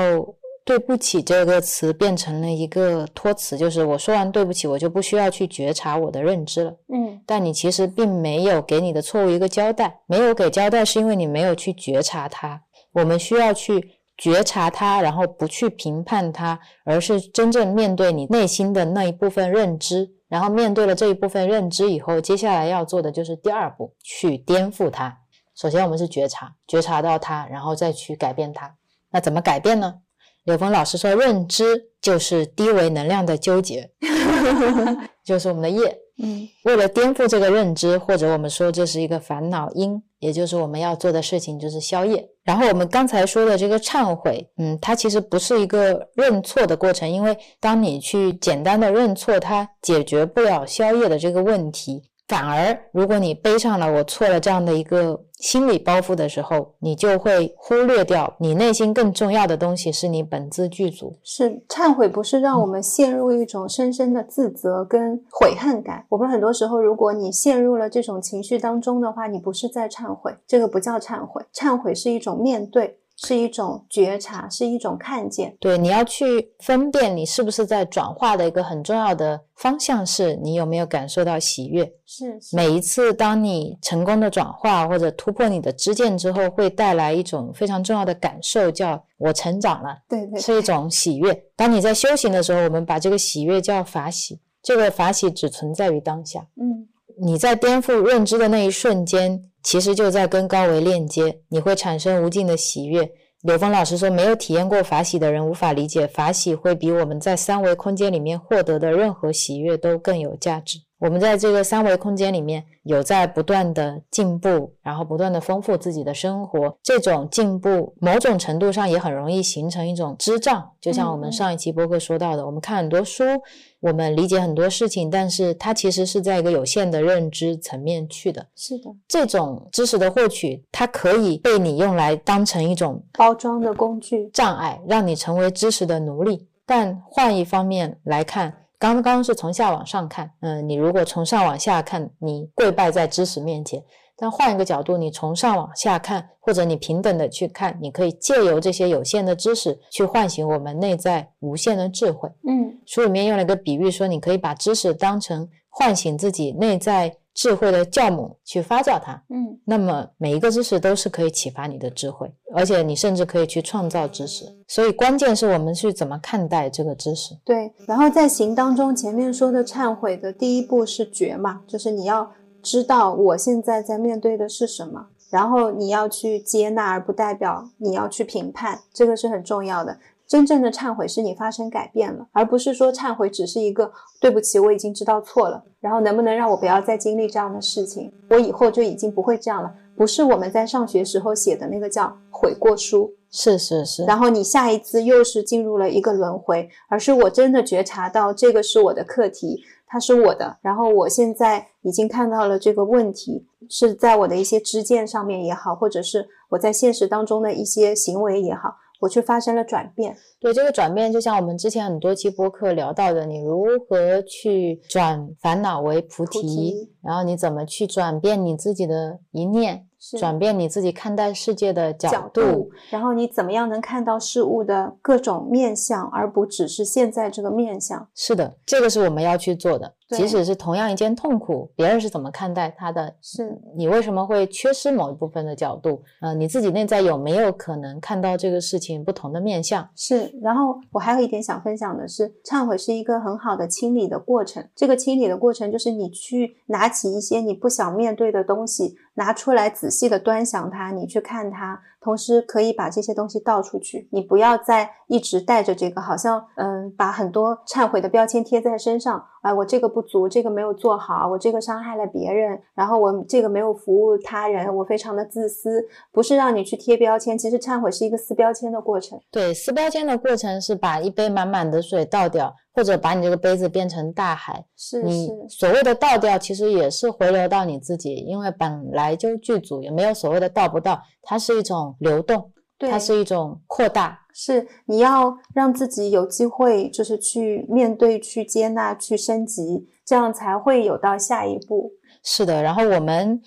对不起这个词变成了一个托词，就是我说完对不起，我就不需要去觉察我的认知了。嗯，但你其实并没有给你的错误一个交代，没有给交代是因为你没有去觉察它。我们需要去觉察它，然后不去评判它，而是真正面对你内心的那一部分认知。然后面对了这一部分认知以后，接下来要做的就是第二步，去颠覆它。首先我们是觉察，觉察到它，然后再去改变它。那怎么改变呢？柳峰老师说，认知就是低维能量的纠结就是我们的业。嗯，为了颠覆这个认知，或者我们说这是一个烦恼因，也就是我们要做的事情就是消业。然后我们刚才说的这个忏悔，嗯，它其实不是一个认错的过程，因为当你去简单的认错，它解决不了消业的这个问题。反而如果你背上了我错了这样的一个心理包袱的时候，你就会忽略掉你内心更重要的东西是你本自具足。是，忏悔不是让我们陷入一种深深的自责跟悔恨感、嗯、我们很多时候如果你陷入了这种情绪当中的话，你不是在忏悔，这个不叫忏悔。忏悔是一种面对，是一种觉察，是一种看见。对，你要去分辨你是不是在转化的一个很重要的方向是你有没有感受到喜悦。 是, 是每一次当你成功的转化或者突破你的知见之后，会带来一种非常重要的感受，叫我成长了。对 对, 对，是一种喜悦。当你在修行的时候，我们把这个喜悦叫法喜，这个法喜只存在于当下。嗯，你在颠覆认知的那一瞬间，其实就在跟高维链接，你会产生无尽的喜悦。柳峰老师说，没有体验过法喜的人无法理解，法喜会比我们在三维空间里面获得的任何喜悦都更有价值。我们在这个三维空间里面有在不断的进步，然后不断的丰富自己的生活，这种进步某种程度上也很容易形成一种支障。就像我们上一期播客说到的，我们看很多书，我们理解很多事情，但是它其实是在一个有限的认知层面去的。是的，这种知识的获取，它可以被你用来当成一种包装的工具、障碍，让你成为知识的奴隶。但换一方面来看，刚刚是从下往上看，嗯，你如果从上往下看，你跪拜在知识面前。但换一个角度，你从上往下看，或者你平等的去看，你可以借由这些有限的知识去唤醒我们内在无限的智慧。嗯，书里面用了一个比喻说，你可以把知识当成唤醒自己内在智慧的酵母去发酵它。嗯，那么每一个知识都是可以启发你的智慧，而且你甚至可以去创造知识。所以关键是我们去怎么看待这个知识。对，然后在行当中，前面说的忏悔的第一步是觉嘛，就是你要知道我现在在面对的是什么，然后你要去接纳，而不代表你要去评判，这个是很重要的。真正的忏悔是你发生改变了，而不是说忏悔只是一个对不起，我已经知道错了，然后能不能让我不要再经历这样的事情，我以后就已经不会这样了。不是我们在上学时候写的那个叫悔过书。是是是，然后你下一次又是进入了一个轮回，而是我真的觉察到这个是我的课题，它是我的，然后我现在已经看到了这个问题，是在我的一些知见上面也好，或者是我在现实当中的一些行为也好，我去发生了转变。对，这个转变就像我们之前很多期播客聊到的，你如何去转烦恼为菩提, 菩提然后你怎么去转变你自己的一念，转变你自己看待世界的角 度, 角度然后你怎么样能看到事物的各种面向，而不只是现在这个面向。是的，这个是我们要去做的。即使是同样一件痛苦，别人是怎么看待它的，是你为什么会缺失某一部分的角度，呃，你自己内在有没有可能看到这个事情不同的面向。是，然后我还有一点想分享的是，忏悔是一个很好的清理的过程。这个清理的过程就是你去拿起一些你不想面对的东西，拿出来仔细的端详它，你去看它，同时可以把这些东西倒出去，你不要再一直带着这个，好像嗯，把很多忏悔的标签贴在身上，哎，我这个不足，这个没有做好，我这个伤害了别人，然后我这个没有服务他人，我非常的自私。不是让你去贴标签，其实忏悔是一个撕标签的过程。对，撕标签的过程是把一杯满满的水倒掉，或者把你这个杯子变成大海。是是，你所谓的倒掉其实也是回流到你自己，因为本来就具足，也没有所谓的倒不倒，它是一种流动，它是一种扩大。是，你要让自己有机会就是去面对，去接纳，去升级，这样才会有到下一步。是的，然后我们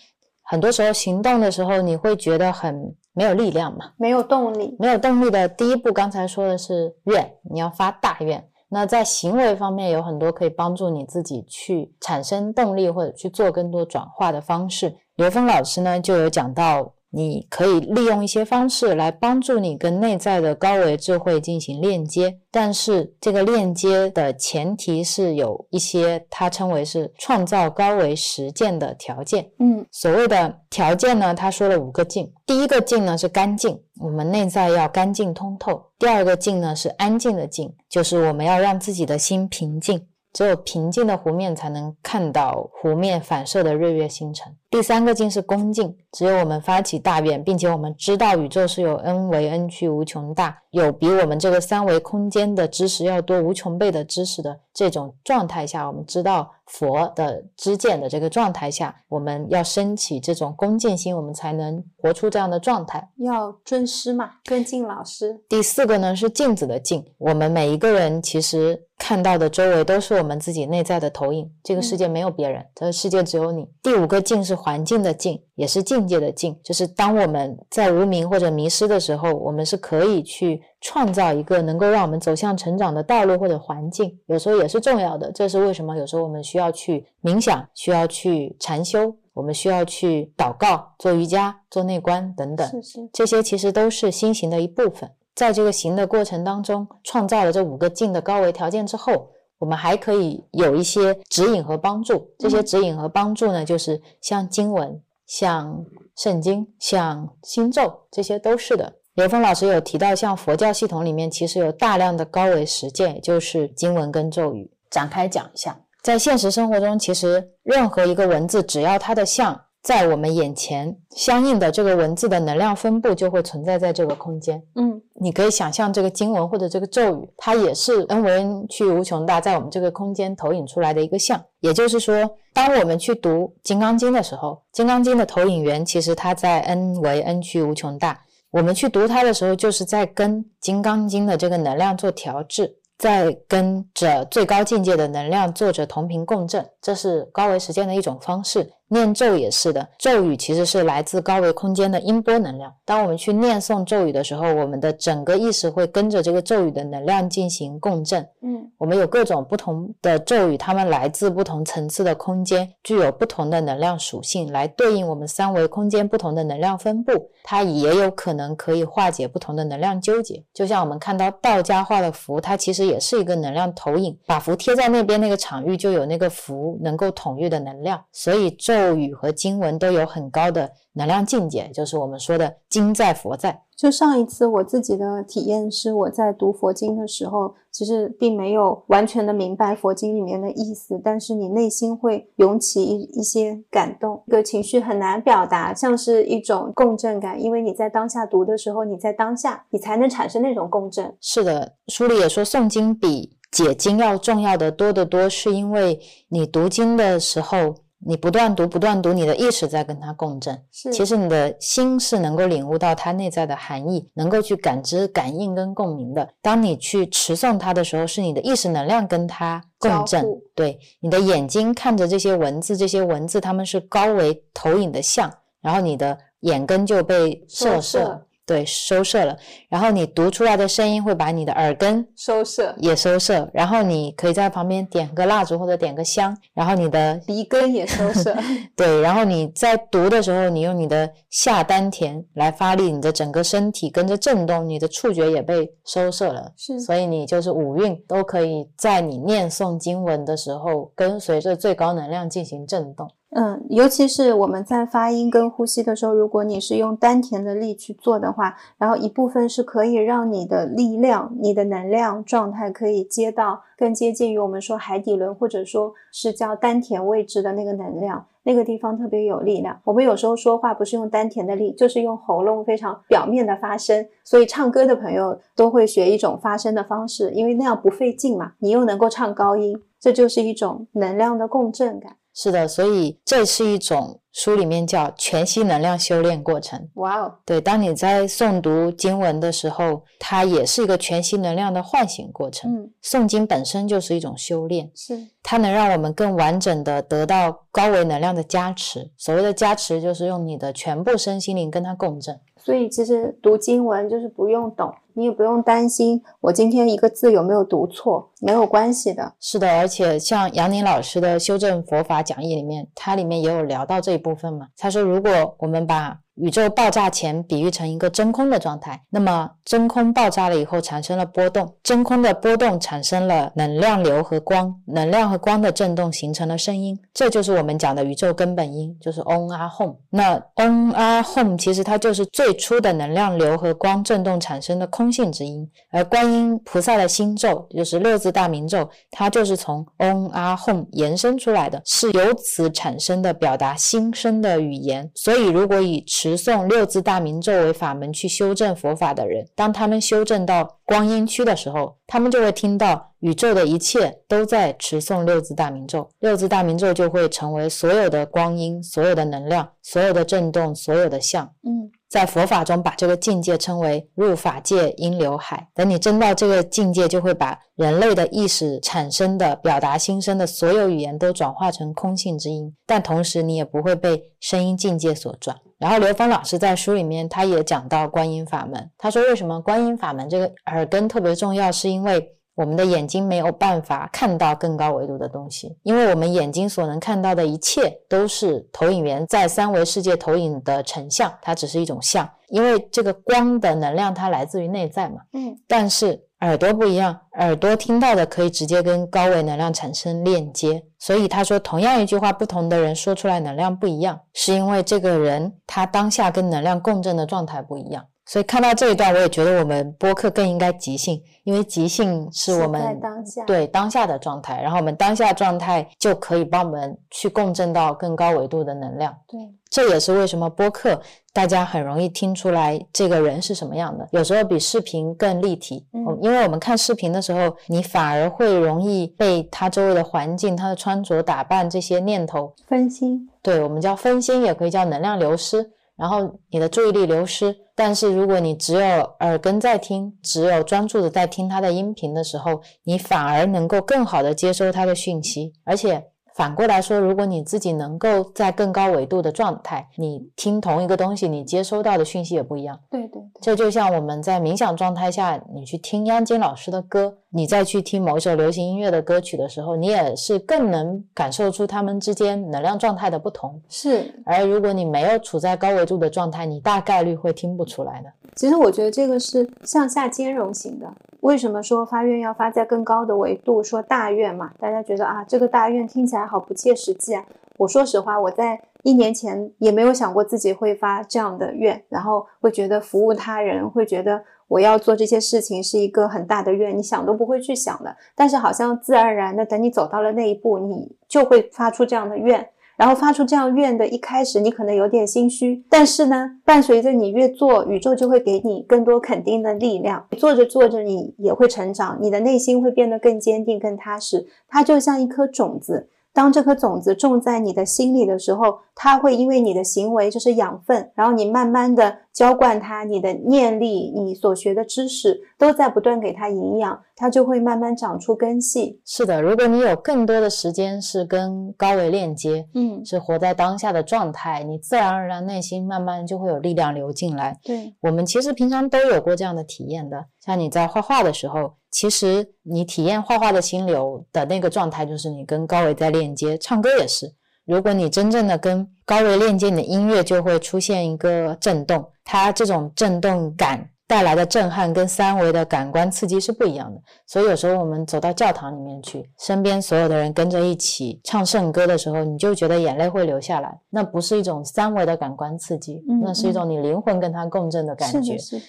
很多时候行动的时候，你会觉得很没有力量嘛，没有动力。没有动力的第一步，刚才说的是愿，你要发大愿。那在行为方面有很多可以帮助你自己去产生动力，或者去做更多转化的方式。刘峰老师呢就有讲到，你可以利用一些方式来帮助你跟内在的高维智慧进行链接，但是这个链接的前提是有一些它称为是创造高维实践的条件。嗯，所谓的条件呢，他说了五个净。第一个净呢是干净，我们内在要干净通透。第二个净呢是安静的静，就是我们要让自己的心平静。只有平静的湖面才能看到湖面反射的日月星辰。第三个境是恭敬，只有我们发起大愿，并且我们知道宇宙是有 n 维 n 趋无穷大，有比我们这个三维空间的知识要多无穷倍的知识的这种状态下，我们知道佛的知见的这个状态下，我们要升起这种恭敬心，我们才能活出这样的状态。要尊师嘛，尊敬老师。第四个呢是镜子的镜，我们每一个人其实看到的周围都是我们自己内在的投影，这个世界没有别人、嗯、这个世界只有你。第五个境是环境的境，也是境界的境，就是当我们在无明或者迷失的时候，我们是可以去创造一个能够让我们走向成长的道路或者环境，有时候也是重要的。这是为什么有时候我们需要去冥想，需要去禅修，我们需要去祷告，做瑜伽，做内观等等，是是，这些其实都是心行的一部分。在这个行的过程当中，创造了这五个境的高维条件之后，我们还可以有一些指引和帮助。这些指引和帮助呢，就是像经文，像圣经，像星咒，这些都是的。刘峰老师有提到，像佛教系统里面其实有大量的高维实践，也就是经文跟咒语。展开讲一下，在现实生活中，其实任何一个文字，只要它的像在我们眼前，相应的这个文字的能量分布就会存在在这个空间。嗯，你可以想象这个经文或者这个咒语，它也是 n 为 n 趋无穷大在我们这个空间投影出来的一个像。也就是说，当我们去读金刚经的时候，金刚经的投影源其实它在 n 为 n 趋无穷大，我们去读它的时候，就是在跟金刚经的这个能量做调制，在跟着最高境界的能量做着同频共振，这是高维实践的一种方式。念咒也是的，咒语其实是来自高维空间的音波能量，当我们去念诵咒语的时候，我们的整个意识会跟着这个咒语的能量进行共振。嗯，我们有各种不同的咒语，它们来自不同层次的空间，具有不同的能量属性，来对应我们三维空间不同的能量分布，它也有可能可以化解不同的能量纠结。就像我们看到道家画的符，它其实也是一个能量投影，把符贴在那边那个场域，就有那个符能够统御的能量。所以咒咒语和经文都有很高的能量境界，就是我们说的经在佛在。就上一次我自己的体验是，我在读佛经的时候，其实并没有完全的明白佛经里面的意思，但是你内心会涌起 一, 一些感动，这个情绪很难表达，像是一种共振感，因为你在当下读的时候，你在当下你才能产生那种共振。是的，书里也说诵经比解经要重要的多得多，是因为你读经的时候，你不断读不断读，你的意识在跟它共振，其实你的心是能够领悟到它内在的含义，能够去感知感应跟共鸣的。当你去持诵它的时候，是你的意识能量跟它共振，对，你的眼睛看着这些文字，这些文字它们是高维投影的像，然后你的眼根就被射射对收摄了，然后你读出来的声音会把你的耳根收摄也收摄，然后你可以在旁边点个蜡烛或者点个香，然后你的鼻根也收摄对，然后你在读的时候，你用你的下丹田来发力，你的整个身体跟着震动，你的触觉也被收摄了，是，所以你就是五蕴都可以在你念诵经文的时候跟随着最高能量进行震动。嗯，尤其是我们在发音跟呼吸的时候，如果你是用丹田的力去做的话，然后一部分是可以让你的力量，你的能量状态可以接到更接近于我们说海底轮，或者说是叫丹田位置的那个能量，那个地方特别有力量。我们有时候说话不是用丹田的力，就是用喉咙非常表面的发声，所以唱歌的朋友都会学一种发声的方式，因为那样不费劲嘛，你又能够唱高音，这就是一种能量的共振感。是的，所以这是一种书里面叫全息能量修炼过程。哇哦，对，当你在诵读经文的时候，它也是一个全息能量的唤醒过程。嗯，诵经本身就是一种修炼，是它能让我们更完整的得到高维能量的加持。所谓的加持，就是用你的全部身心灵跟它共振。所以其实读经文就是不用懂，你也不用担心我今天一个字有没有读错，没有关系的。是的，而且像杨宁老师的修正佛法讲义里面，它里面也有聊到这一部分嘛。他说，如果我们把宇宙爆炸前比喻成一个真空的状态，那么真空爆炸了以后产生了波动，真空的波动产生了能量流和光，能量和光的振动形成了声音，这就是我们讲的宇宙根本音，就是 Om Ah Hum。 那 Om Ah Hum 其实它就是最初的能量流和光振动产生的空空性之音，而观音菩萨的心咒就是六字大明咒，它就是从嗡阿吽延伸出来的，是由此产生的表达心声的语言。所以如果以持诵六字大明咒为法门去修正佛法的人，当他们修正到光阴区的时候，他们就会听到宇宙的一切都在持诵六字大明咒，六字大明咒就会成为所有的光阴、所有的能量、所有的振动、所有的相。嗯，在佛法中把这个境界称为入法界因流海，等你真到这个境界，就会把人类的意识产生的表达心声的所有语言都转化成空性之音，但同时你也不会被声音境界所转。然后刘峰老师在书里面他也讲到观音法门，他说为什么观音法门这个耳根特别重要，是因为我们的眼睛没有办法看到更高维度的东西，因为我们眼睛所能看到的一切都是投影源在三维世界投影的成像，它只是一种像，因为这个光的能量它来自于内在嘛。嗯，但是耳朵不一样，耳朵听到的可以直接跟高维能量产生链接，所以他说同样一句话不同的人说出来能量不一样，是因为这个人他当下跟能量共振的状态不一样。所以看到这一段，我也觉得我们播客更应该即兴，因为即兴是我们是在当下，对当下的状态，然后我们当下状态就可以帮我们去共振到更高维度的能量。对，这也是为什么播客大家很容易听出来这个人是什么样的，有时候比视频更立体。嗯，因为我们看视频的时候，你反而会容易被他周围的环境、他的穿着打扮这些念头分心。对，我们叫分心，也可以叫能量流失，然后你的注意力流失。但是如果你只有耳根在听，只有专注的在听它的音频的时候，你反而能够更好的接收它的讯息。而且反过来说，如果你自己能够在更高维度的状态，你听同一个东西，你接收到的讯息也不一样。对对对，这就像我们在冥想状态下，你去听央金老师的歌，你再去听某一首流行音乐的歌曲的时候，你也是更能感受出他们之间能量状态的不同。是，而如果你没有处在高维度的状态，你大概率会听不出来的。其实我觉得这个是向下兼容型的。为什么说发愿要发在更高的维度，说大愿嘛，大家觉得啊，这个大愿听起来好不切实际啊。我说实话，我在一年前也没有想过自己会发这样的愿，然后会觉得服务他人，会觉得我要做这些事情是一个很大的愿，你想都不会去想的。但是好像自然而然的，等你走到了那一步，你就会发出这样的愿。然后发出这样愿的一开始，你可能有点心虚，但是呢，伴随着你越做，宇宙就会给你更多肯定的力量。做着做着你也会成长，你的内心会变得更坚定更踏实。它就像一颗种子，当这颗种子种在你的心里的时候，它会因为你的行为就是养分，然后你慢慢的浇灌它，你的念力，你所学的知识都在不断给它营养，它就会慢慢长出根系。是的，如果你有更多的时间是跟高维链接，嗯，是活在当下的状态，你自然而然内心慢慢就会有力量流进来。对，我们其实平常都有过这样的体验的，像你在画画的时候，其实你体验画画的心流的那个状态，就是你跟高维在链接。唱歌也是，如果你真正的跟高维链接，你的音乐就会出现一个震动，它这种震动感带来的震撼跟三维的感官刺激是不一样的。所以有时候我们走到教堂里面去，身边所有的人跟着一起唱圣歌的时候，你就觉得眼泪会流下来，那不是一种三维的感官刺激，嗯嗯，那是一种你灵魂跟它共振的感觉。是的，是的，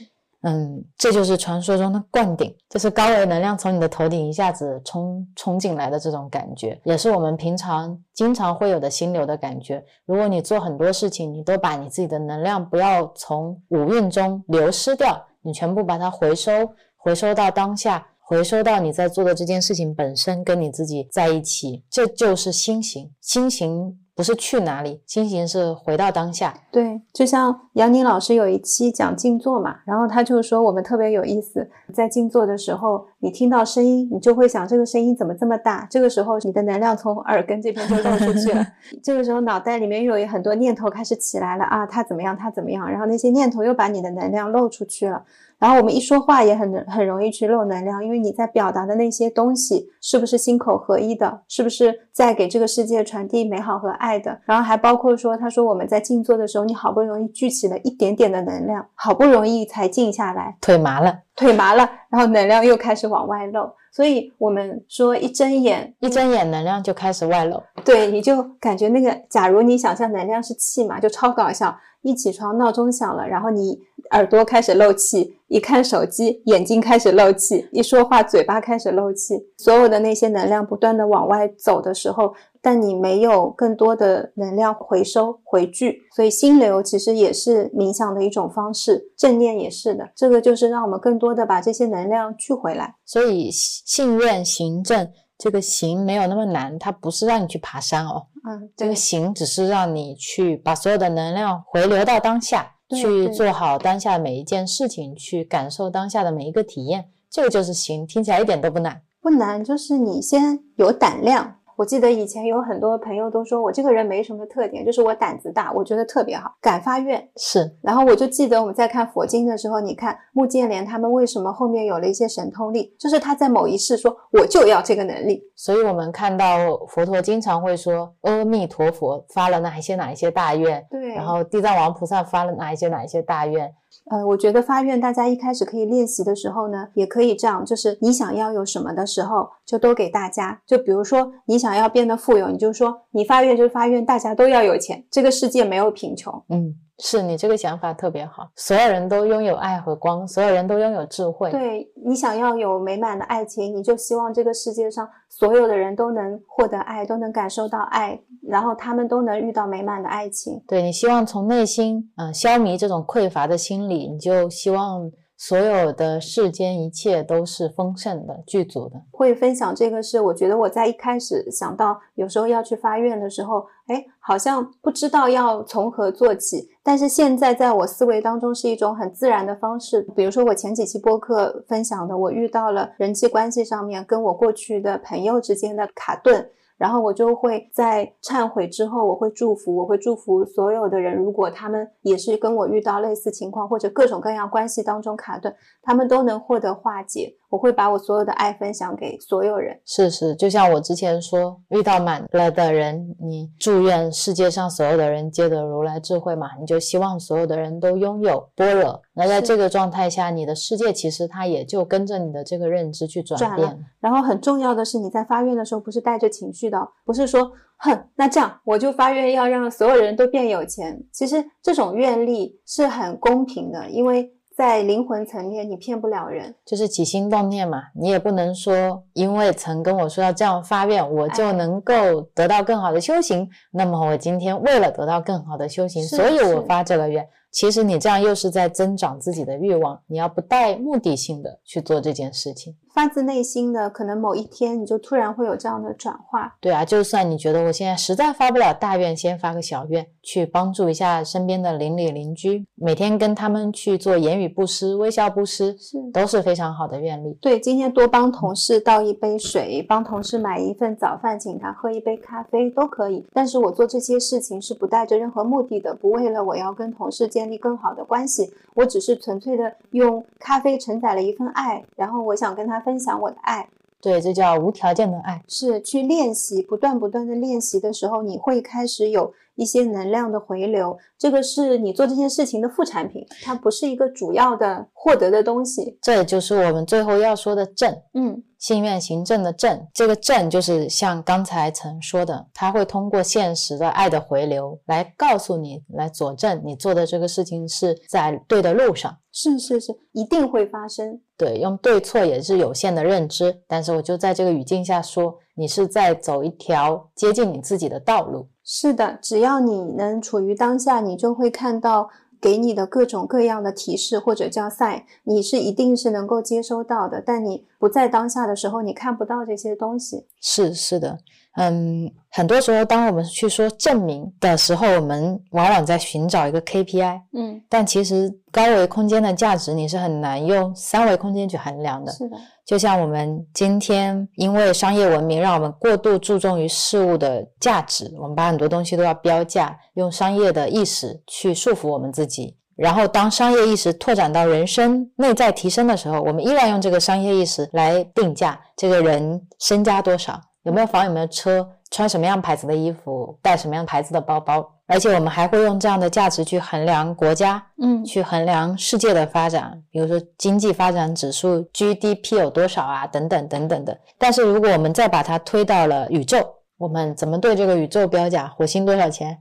嗯，这就是传说中的灌顶，就是高维能量从你的头顶一下子冲冲进来的这种感觉，也是我们平常经常会有的心流的感觉。如果你做很多事情，你都把你自己的能量不要从五蕴中流失掉，你全部把它回收，回收到当下，回收到你在做的这件事情本身，跟你自己在一起，这就是心行。心行不是去哪里，心行是回到当下。对，就像杨宁老师有一期讲静坐嘛，然后他就说我们特别有意思，在静坐的时候，你听到声音，你就会想这个声音怎么这么大，这个时候你的能量从耳根这边就漏出去了这个时候脑袋里面有很多念头开始起来了啊，他怎么样他怎么样，然后那些念头又把你的能量漏出去了。然后我们一说话也很很容易去漏能量，因为你在表达的那些东西是不是心口合一的，是不是在给这个世界传递美好和爱的。然后还包括说，他说我们在静坐的时候，你好不容易聚起了一点点的能量，好不容易才静下来，腿麻了腿麻了，然后能量又开始往外漏。所以我们说一睁眼一睁眼能量就开始外漏。对，你就感觉那个，假如你想象能量是气嘛，就超搞笑，一起床闹钟响了，然后你耳朵开始漏气，一看手机眼睛开始漏气，一说话嘴巴开始漏气，所有的那些能量不断的往外走的时候，但你没有更多的能量回收回聚，所以心流其实也是冥想的一种方式，正念也是的，这个就是让我们更多的把这些能量聚回来。所以信愿行正这个行没有那么难，它不是让你去爬山哦，嗯，这个行只是让你去把所有的能量回流到当下，去做好当下每一件事情，去感受当下的每一个体验，这个就是行，听起来一点都不难。不难，就是你先有胆量。我记得以前有很多朋友都说我这个人没什么特点，就是我胆子大，我觉得特别好，敢发愿。是，然后我就记得我们在看佛经的时候，你看目犍连他们为什么后面有了一些神通力，就是他在某一世说我就要这个能力。所以我们看到佛陀经常会说阿弥陀佛发了哪一些哪一些大愿，对，然后地藏王菩萨发了哪一些哪一些大愿。呃，我觉得发愿大家一开始可以练习的时候呢，也可以这样，就是你想要有什么的时候就都给大家，就比如说你想要变得富有，你就说你发愿就发愿大家都要有钱，这个世界没有贫穷。嗯，是，你这个想法特别好，所有人都拥有爱和光，所有人都拥有智慧。对，你想要有美满的爱情，你就希望这个世界上所有的人都能获得爱，都能感受到爱，然后他们都能遇到美满的爱情。对，你希望从内心嗯、呃、消弭这种匮乏的心理，你就希望所有的世间一切都是丰盛的、具足的。会分享这个是我觉得我在一开始想到有时候要去发愿的时候，哎，好像不知道要从何做起，但是现在在我思维当中是一种很自然的方式。比如说我前几期播客分享的，我遇到了人际关系上面跟我过去的朋友之间的卡顿，然后我就会在忏悔之后，我会祝福，我会祝福所有的人，如果他们也是跟我遇到类似情况，或者各种各样关系当中卡顿，他们都能获得化解。我会把我所有的爱分享给所有人。是是，就像我之前说，遇到满了的人，你祝愿世界上所有的人皆得如来智慧嘛，你就希望所有的人都拥有般若。那在这个状态下，你的世界其实它也就跟着你的这个认知去转变转。然后很重要的是，你在发愿的时候不是带着情绪的，不是说哼，那这样我就发愿要让所有人都变有钱。其实这种愿力是很公平的，因为在灵魂层面你骗不了人，就是起心动念嘛，你也不能说因为曾跟我说要这样发愿，我就能够得到更好的修行，那么我今天为了得到更好的修行，所以我发这个愿。其实你这样又是在增长自己的欲望，你要不带目的性的去做这件事情，发自内心的，可能某一天你就突然会有这样的转化。对啊，就算你觉得我现在实在发不了大愿，先发个小愿，去帮助一下身边的邻里邻居，每天跟他们去做言语布施、微笑布施，是都是非常好的愿力。对，今天多帮同事倒一杯水，帮同事买一份早饭，请他喝一杯咖啡都可以，但是我做这些事情是不带着任何目的的，不为了我要跟同事建立更好的关系，我只是纯粹的用咖啡承载了一份爱，然后我想跟他分享我的爱。对，这叫无条件的爱。是，去练习，不断不断的练习的时候，你会开始有一些能量的回流，这个是你做这件事情的副产品，它不是一个主要的获得的东西。这也就是我们最后要说的正，嗯，信愿行正的正。这个正就是像刚才曾说的，它会通过现实的爱的回流来告诉你，来佐证你做的这个事情是在对的路上。是是是，一定会发生。对，用对错也是有限的认知，但是我就在这个语境下说，你是在走一条接近你自己的道路。是的，只要你能处于当下，你就会看到给你的各种各样的提示，或者叫 sign， 你是一定是能够接收到的，但你不在当下的时候，你看不到这些东西。是是的，嗯，很多时候当我们去说证明的时候，我们往往在寻找一个 K P I， 嗯，但其实高维空间的价值你是很难用三维空间去衡量的。是的，就像我们今天因为商业文明让我们过度注重于事物的价值，我们把很多东西都要标价，用商业的意识去束缚我们自己。然后当商业意识拓展到人生内在提升的时候，我们依然用这个商业意识来定价，这个人身家多少，有没有房，有没有车，穿什么样牌子的衣服，带什么样牌子的包包，而且我们还会用这样的价值去衡量国家，嗯，去衡量世界的发展，比如说经济发展指数 G D P 有多少啊，等等等等的。但是如果我们再把它推到了宇宙，我们怎么对这个宇宙标价，火星多少钱，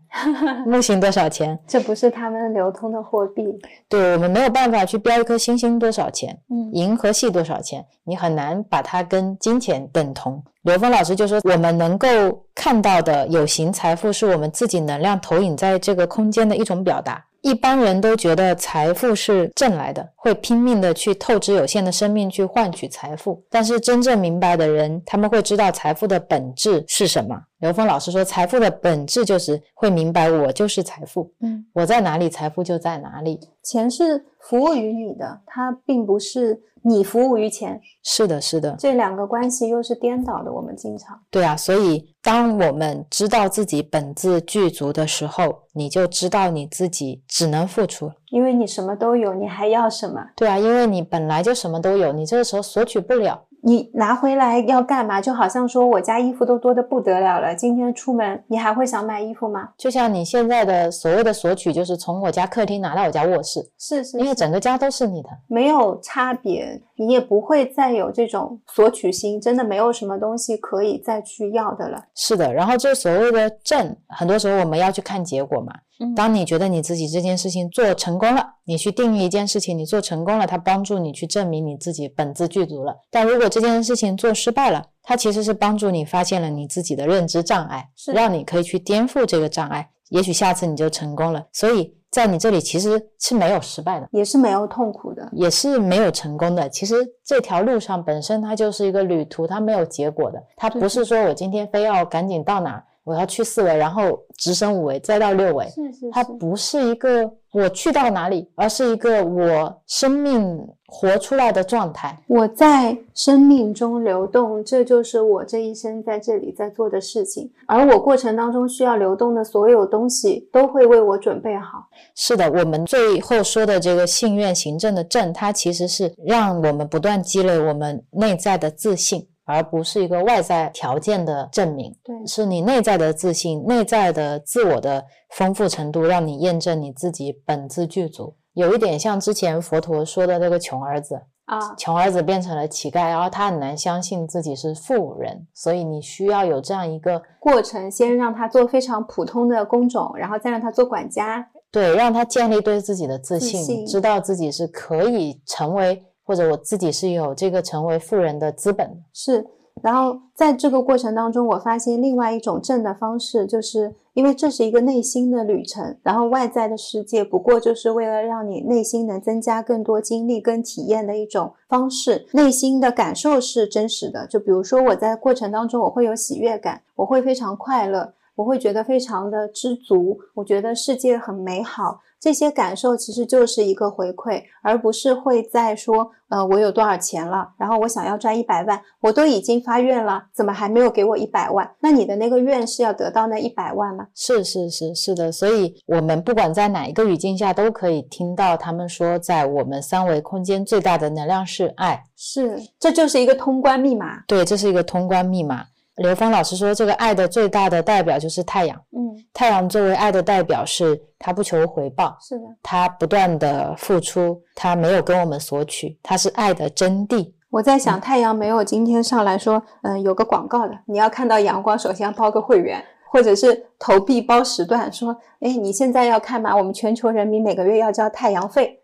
木星多少钱，这不是他们流通的货币。对，我们没有办法去标一颗星星多少钱，嗯，银河系多少钱，你很难把它跟金钱等同。刘峰老师就说，我们能够看到的有形财富是我们自己能量投影在这个空间的一种表达。一般人都觉得财富是挣来的，会拼命的去透支有限的生命去换取财富，但是真正明白的人，他们会知道财富的本质是什么。刘峰老师说，财富的本质就是会明白我就是财富，嗯，我在哪里财富就在哪里。钱是服务于你的，它并不是你服务于钱。是的是的，这两个关系又是颠倒的，我们经常。对啊，所以当我们知道自己本自具足的时候，你就知道你自己只能付出，因为你什么都有，你还要什么？对啊，因为你本来就什么都有，你这个时候索取不了，你拿回来要干嘛？就好像说我家衣服都多得不得了了，今天出门你还会想买衣服吗？就像你现在的所谓的索取，就是从我家客厅拿到我家卧室，是 是, 是，因为整个家都是你的，没有差别，你也不会再有这种索取心，真的没有什么东西可以再去要的了。是的，然后这所谓的挣，很多时候我们要去看结果嘛。当你觉得你自己这件事情做成功了，你去定义一件事情你做成功了，它帮助你去证明你自己本自具足了。但如果这件事情做失败了，它其实是帮助你发现了你自己的认知障碍，让你可以去颠覆这个障碍，也许下次你就成功了。所以在你这里其实是没有失败的，也是没有痛苦的，也是没有成功的。其实这条路上本身它就是一个旅途，它没有结果的，它不是说我今天非要赶紧到哪，我要去四维，然后直升五维，再到六维。是是是，它不是一个我去到哪里，而是一个我生命活出来的状态，我在生命中流动，这就是我这一生在这里在做的事情。而我过程当中需要流动的所有东西都会为我准备好。是的，我们最后说的这个信愿行正的正，它其实是让我们不断积累我们内在的自信，而不是一个外在条件的证明。对，是你内在的自信，内在的自我的丰富程度，让你验证你自己本自具足。有一点像之前佛陀说的那个穷儿子啊，穷儿子变成了乞丐，然后他很难相信自己是富人，所以你需要有这样一个过程，先让他做非常普通的工种，然后再让他做管家。对，让他建立对自己的自信，自信知道自己是可以成为，或者我自己是有这个成为富人的资本。是，然后在这个过程当中，我发现另外一种正的方式，就是因为这是一个内心的旅程，然后外在的世界不过就是为了让你内心能增加更多经历跟体验的一种方式。内心的感受是真实的，就比如说我在过程当中我会有喜悦感，我会非常快乐，我会觉得非常的知足，我觉得世界很美好，这些感受其实就是一个回馈，而不是会在说呃，我有多少钱了，然后我想要赚一百万，我都已经发愿了，怎么还没有给我一百万？那你的那个愿是要得到那一百万吗？是是是是的，所以我们不管在哪一个语境下，都可以听到他们说，在我们三维空间最大的能量是爱。是，这就是一个通关密码。对，这是一个通关密码。刘峰老师说，这个爱的最大的代表就是太阳。嗯，太阳作为爱的代表，是它不求回报，是的，它不断的付出，它没有跟我们索取，它是爱的真谛。我在想，太阳没有今天上来说，嗯、呃，有个广告的，你要看到阳光，首先包个会员，或者是投币包时段，说，哎，你现在要看嘛？我们全球人民每个月要交太阳费，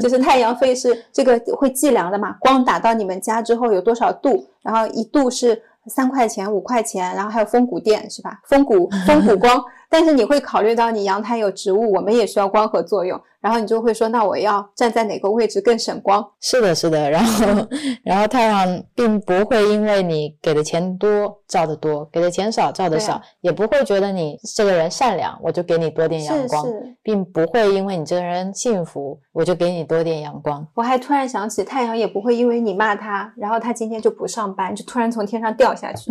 就是太阳费是这个会计量的嘛，光打到你们家之后有多少度，然后一度是。三块钱五块钱，然后还有风谷电是吧，风谷风谷光但是你会考虑到你阳台有植物，我们也需要光合作用，然后你就会说，那我要站在哪个位置更省光。是的是的，然后然后太阳并不会因为你给的钱多照的多，给的钱少照的少、啊、也不会觉得你这个人善良我就给你多点阳光，是是，并不会因为你这个人幸福我就给你多点阳光。我还突然想起，太阳也不会因为你骂他，然后他今天就不上班，就突然从天上掉下去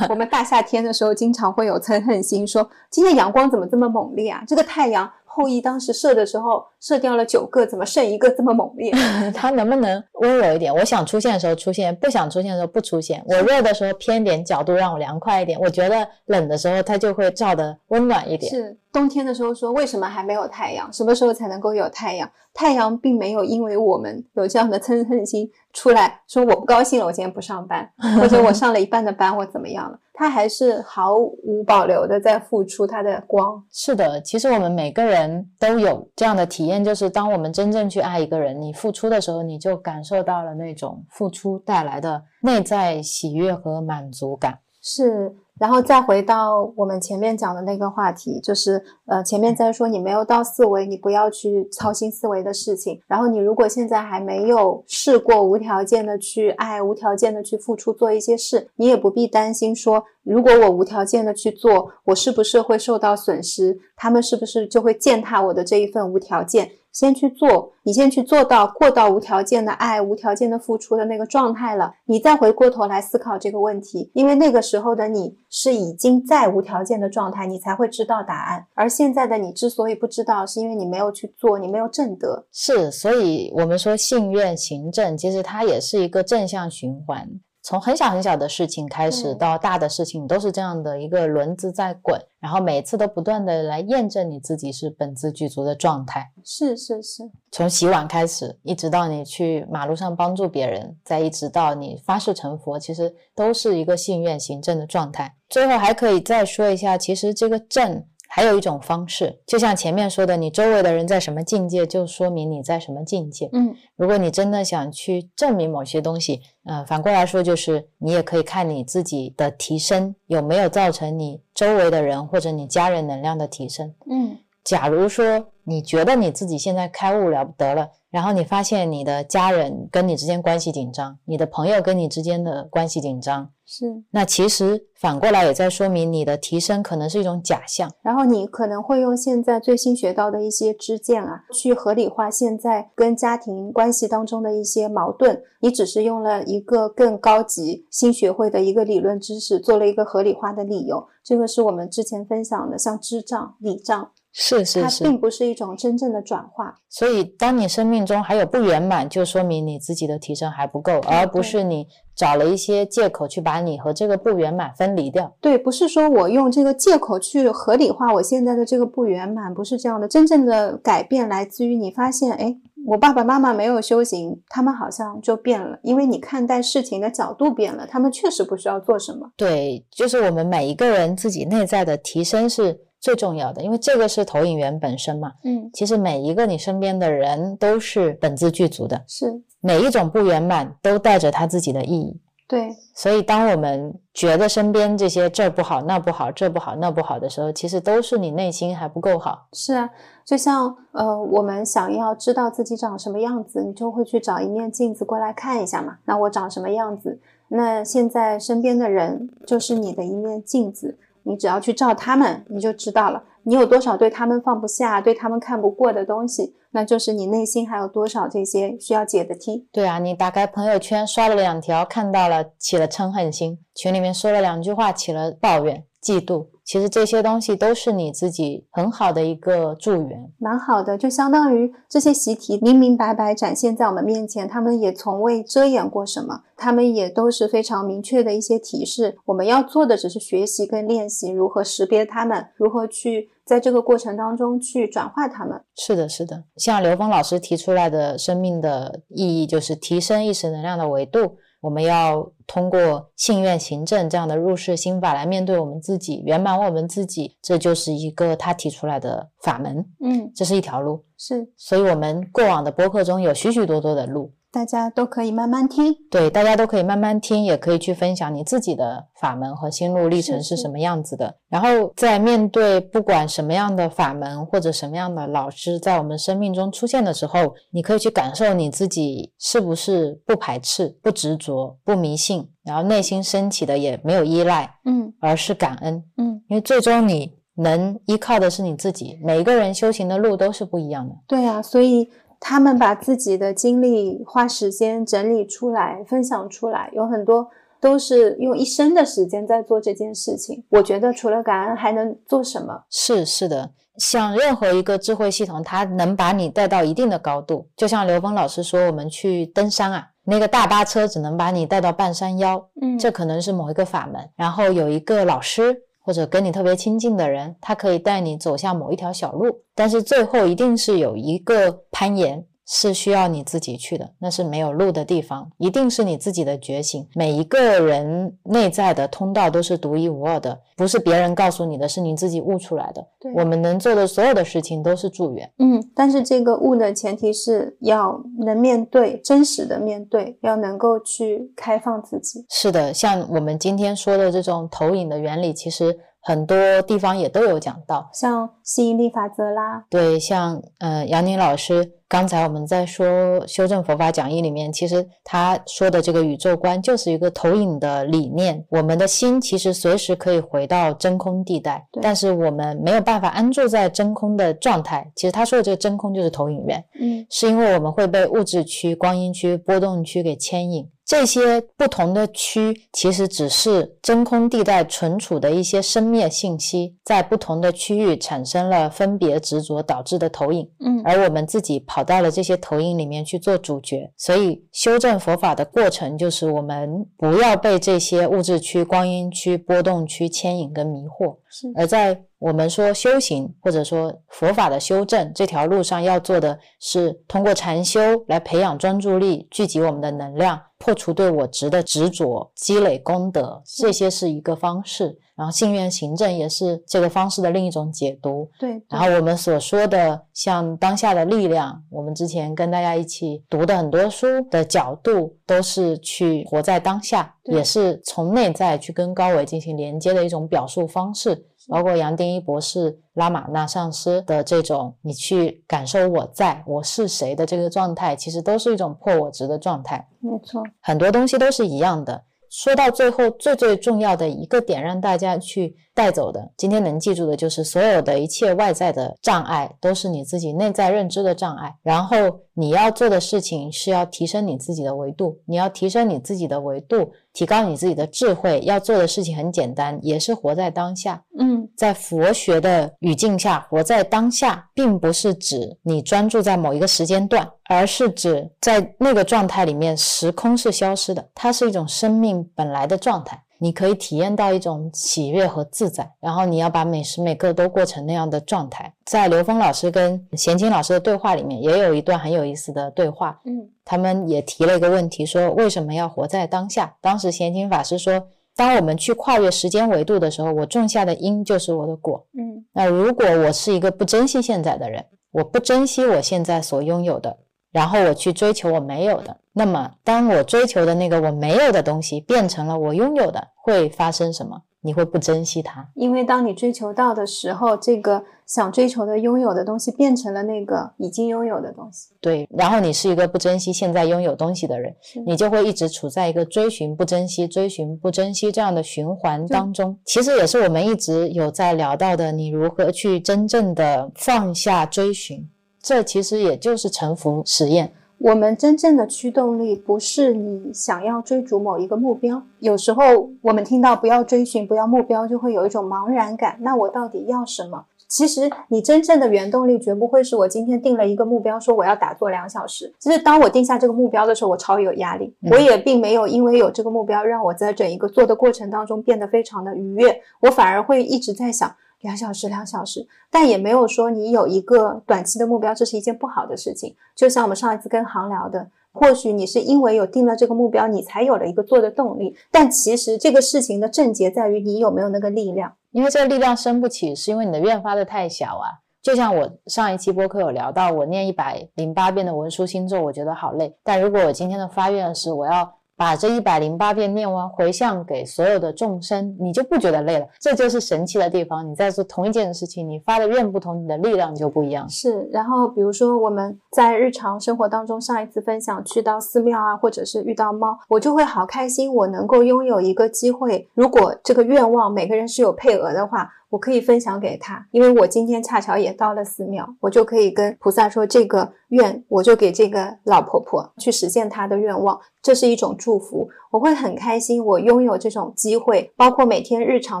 我们大夏天的时候经常会有嗔恨心，说今天阳光怎么这么猛烈啊，这个太阳后羿当时射的时候射掉了九个，怎么剩一个这么猛烈他能不能温柔一点，我想出现的时候出现，不想出现的时候不出现，我热的时候偏点角度让我凉快一点，我觉得冷的时候它就会照得温暖一点。是冬天的时候说为什么还没有太阳，什么时候才能够有太阳，太阳并没有因为我们有这样的嗔恨心出来说我不高兴了我今天不上班，或者我上了一半的班我怎么样了，它还是毫无保留的在付出它的光。是的，其实我们每个人都有这样的体验，就是当我们真正去爱一个人，你付出的时候你就感受到了那种付出带来的内在喜悦和满足感。是，然后再回到我们前面讲的那个话题，就是呃，前面在说你没有到四维你不要去操心四维的事情，然后你如果现在还没有试过无条件的去爱，无条件的去付出做一些事，你也不必担心说如果我无条件的去做我是不是会受到损失，他们是不是就会践踏我的这一份无条件。先去做，你先去做到过到无条件的爱，无条件的付出的那个状态了，你再回过头来思考这个问题，因为那个时候的你是已经在无条件的状态，你才会知道答案，而现在的你之所以不知道是因为你没有去做，你没有正德。是，所以我们说信愿行正，其实它也是一个正向循环，从很小很小的事情开始到大的事情、嗯、都是这样的一个轮子在滚，然后每次都不断的来验证你自己是本自具足的状态。是是是，从洗碗开始一直到你去马路上帮助别人，再一直到你发誓成佛，其实都是一个信愿行正的状态。最后还可以再说一下，其实这个正还有一种方式，就像前面说的，你周围的人在什么境界就说明你在什么境界。嗯，如果你真的想去证明某些东西，呃，反过来说就是你也可以看你自己的提升有没有造成你周围的人或者你家人能量的提升。嗯，假如说你觉得你自己现在开悟了不得了，然后你发现你的家人跟你之间关系紧张，你的朋友跟你之间的关系紧张，是，那其实反过来也在说明你的提升可能是一种假象，然后你可能会用现在最新学到的一些知见啊，去合理化现在跟家庭关系当中的一些矛盾，你只是用了一个更高级新学会的一个理论知识做了一个合理化的理由，这个是我们之前分享的，像知障、理障，是是是，它并不是一种真正的转化。所以当你生命中还有不圆满，就说明你自己的提升还不够，而不是你找了一些借口去把你和这个不圆满分离掉。对，不是说我用这个借口去合理化我现在的这个不圆满，不是这样的。真正的改变来自于你发现，诶，我爸爸妈妈没有修行，他们好像就变了，因为你看待事情的角度变了，他们确实不需要做什么。对，就是我们每一个人自己内在的提升是最重要的，因为这个是投影源本身嘛。嗯，其实每一个你身边的人都是本自具足的，是每一种不圆满都带着他自己的意义。对，所以当我们觉得身边这些这不好那不好这不好那不好的时候，其实都是你内心还不够好。是啊，就像呃，我们想要知道自己长什么样子，你就会去找一面镜子过来看一下嘛，那我长什么样子，那现在身边的人就是你的一面镜子，你只要去照他们，你就知道了你有多少对他们放不下，对他们看不过的东西，那就是你内心还有多少这些需要解的题。对啊，你打开朋友圈刷了两条看到了起了嗔恨心，群里面说了两句话起了抱怨嫉妒，其实这些东西都是你自己很好的一个助缘，蛮好的，就相当于这些习题明明白白展现在我们面前，他们也从未遮掩过什么，他们也都是非常明确的一些提示，我们要做的只是学习跟练习如何识别他们，如何去在这个过程当中去转化他们。是的是的，像刘峰老师提出来的生命的意义就是提升意识能量的维度，我们要通过信愿行正这样的入世心法来面对我们自己，圆满我们自己，这就是一个他提出来的法门。嗯，这是一条路。是，所以我们过往的播客中有许许多多的路，大家都可以慢慢听。对，大家都可以慢慢听，也可以去分享你自己的法门和心路历程是什么样子的。是是，然后在面对不管什么样的法门或者什么样的老师在我们生命中出现的时候，你可以去感受你自己是不是不排斥、不执着、不迷信，然后内心升起的也没有依赖，嗯，而是感恩。嗯，因为最终你能依靠的是你自己，每一个人修行的路都是不一样的。对啊，所以他们把自己的经历花时间整理出来分享出来，有很多都是用一生的时间在做这件事情，我觉得除了感恩还能做什么。是是的，像任何一个智慧系统它能把你带到一定的高度，就像刘峰老师说我们去登山啊，那个大巴车只能把你带到半山腰，嗯，这可能是某一个法门，然后有一个老师或者跟你特别亲近的人，他可以带你走向某一条小路，但是最后一定是有一个攀岩是需要你自己去的，那是没有路的地方，一定是你自己的觉醒。每一个人内在的通道都是独一无二的，不是别人告诉你的，是你自己悟出来的。对，我们能做的所有的事情都是助缘。嗯，但是这个悟的前提是要能面对，真实的面对，要能够去开放自己。是的，像我们今天说的这种投影的原理，其实很多地方也都有讲到，像吸引力法则啦，对，像呃杨宁老师刚才我们在说修正佛法讲义里面，其实他说的这个宇宙观就是一个投影的理念。我们的心其实随时可以回到真空地带，但是我们没有办法安住在真空的状态。其实他说的这个真空就是投影源，嗯，是因为我们会被物质区、光阴区、波动区给牵引。这些不同的区其实只是真空地带存储的一些生灭信息，在不同的区域产生了分别执着导致的投影，嗯，而我们自己跑到了这些投影里面去做主角。所以修正佛法的过程就是我们不要被这些物质区、光阴区、波动区牵引跟迷惑。是，而在我们说修行或者说佛法的修正这条路上，要做的是通过禅修来培养专注力，聚集我们的能量，破除对我执的执着，积累功德，这些是一个方式。然后信愿行证也是这个方式的另一种解读。 对, 对，然后我们所说的像当下的力量，我们之前跟大家一起读的很多书的角度都是去活在当下，也是从内在去跟高维进行连接的一种表述方式，包括杨定一博士、拉玛那上师的这种你去感受我在我是谁的这个状态，其实都是一种破我执的状态。没错，很多东西都是一样的。说到最后最最重要的一个点，让大家去带走的，今天能记住的，就是所有的一切外在的障碍都是你自己内在认知的障碍，然后你要做的事情是要提升你自己的维度，你要提升你自己的维度，提高你自己的智慧。要做的事情很简单，也是活在当下。嗯，在佛学的语境下，活在当下并不是指你专注在某一个时间段，而是指在那个状态里面，时空是消失的，它是一种生命本来的状态，你可以体验到一种喜悦和自在，然后你要把每时每刻都过成那样的状态。在刘峰老师跟贤清老师的对话里面也有一段很有意思的对话，嗯，他们也提了一个问题，说为什么要活在当下。当时贤清法师说，当我们去跨越时间维度的时候，我种下的因就是我的果，嗯，那如果我是一个不珍惜现在的人，我不珍惜我现在所拥有的，然后我去追求我没有的，那么当我追求的那个我没有的东西变成了我拥有的，会发生什么？你会不珍惜它，因为当你追求到的时候，这个想追求的拥有的东西变成了那个已经拥有的东西。对，然后你是一个不珍惜现在拥有东西的人，你就会一直处在一个追寻不珍惜、追寻不珍惜这样的循环当中。其实也是我们一直有在聊到的，你如何去真正的放下追寻，这其实也就是臣服实验。我们真正的驱动力不是你想要追逐某一个目标，有时候我们听到不要追寻、不要目标，就会有一种茫然感，那我到底要什么？其实你真正的原动力绝不会是我今天定了一个目标，说我要打坐两小时。其实当我定下这个目标的时候，我超有压力，我也并没有因为有这个目标让我在整一个做的过程当中变得非常的愉悦，我反而会一直在想两小时两小时，但也没有说你有一个短期的目标这是一件不好的事情。就像我们上一次跟航聊的，或许你是因为有定了这个目标，你才有了一个做的动力，但其实这个事情的症结在于你有没有那个力量，因为这个力量生不起，是因为你的愿发的太小啊。就像我上一期播客有聊到，我念一百零八遍的文殊心咒我觉得好累，但如果我今天的发愿是我要把这一百零八遍念完，回向给所有的众生，你就不觉得累了。这就是神奇的地方，你在做同一件事情，你发的愿不同，你的力量就不一样。是，然后比如说我们在日常生活当中，上一次分享去到寺庙啊，或者是遇到猫，我就会好开心，我能够拥有一个机会，如果这个愿望每个人是有配额的话，我可以分享给他，因为我今天恰巧也到了寺庙，我就可以跟菩萨说这个愿，我就给这个老婆婆去实现她的愿望，这是一种祝福，我会很开心，我拥有这种机会。包括每天日常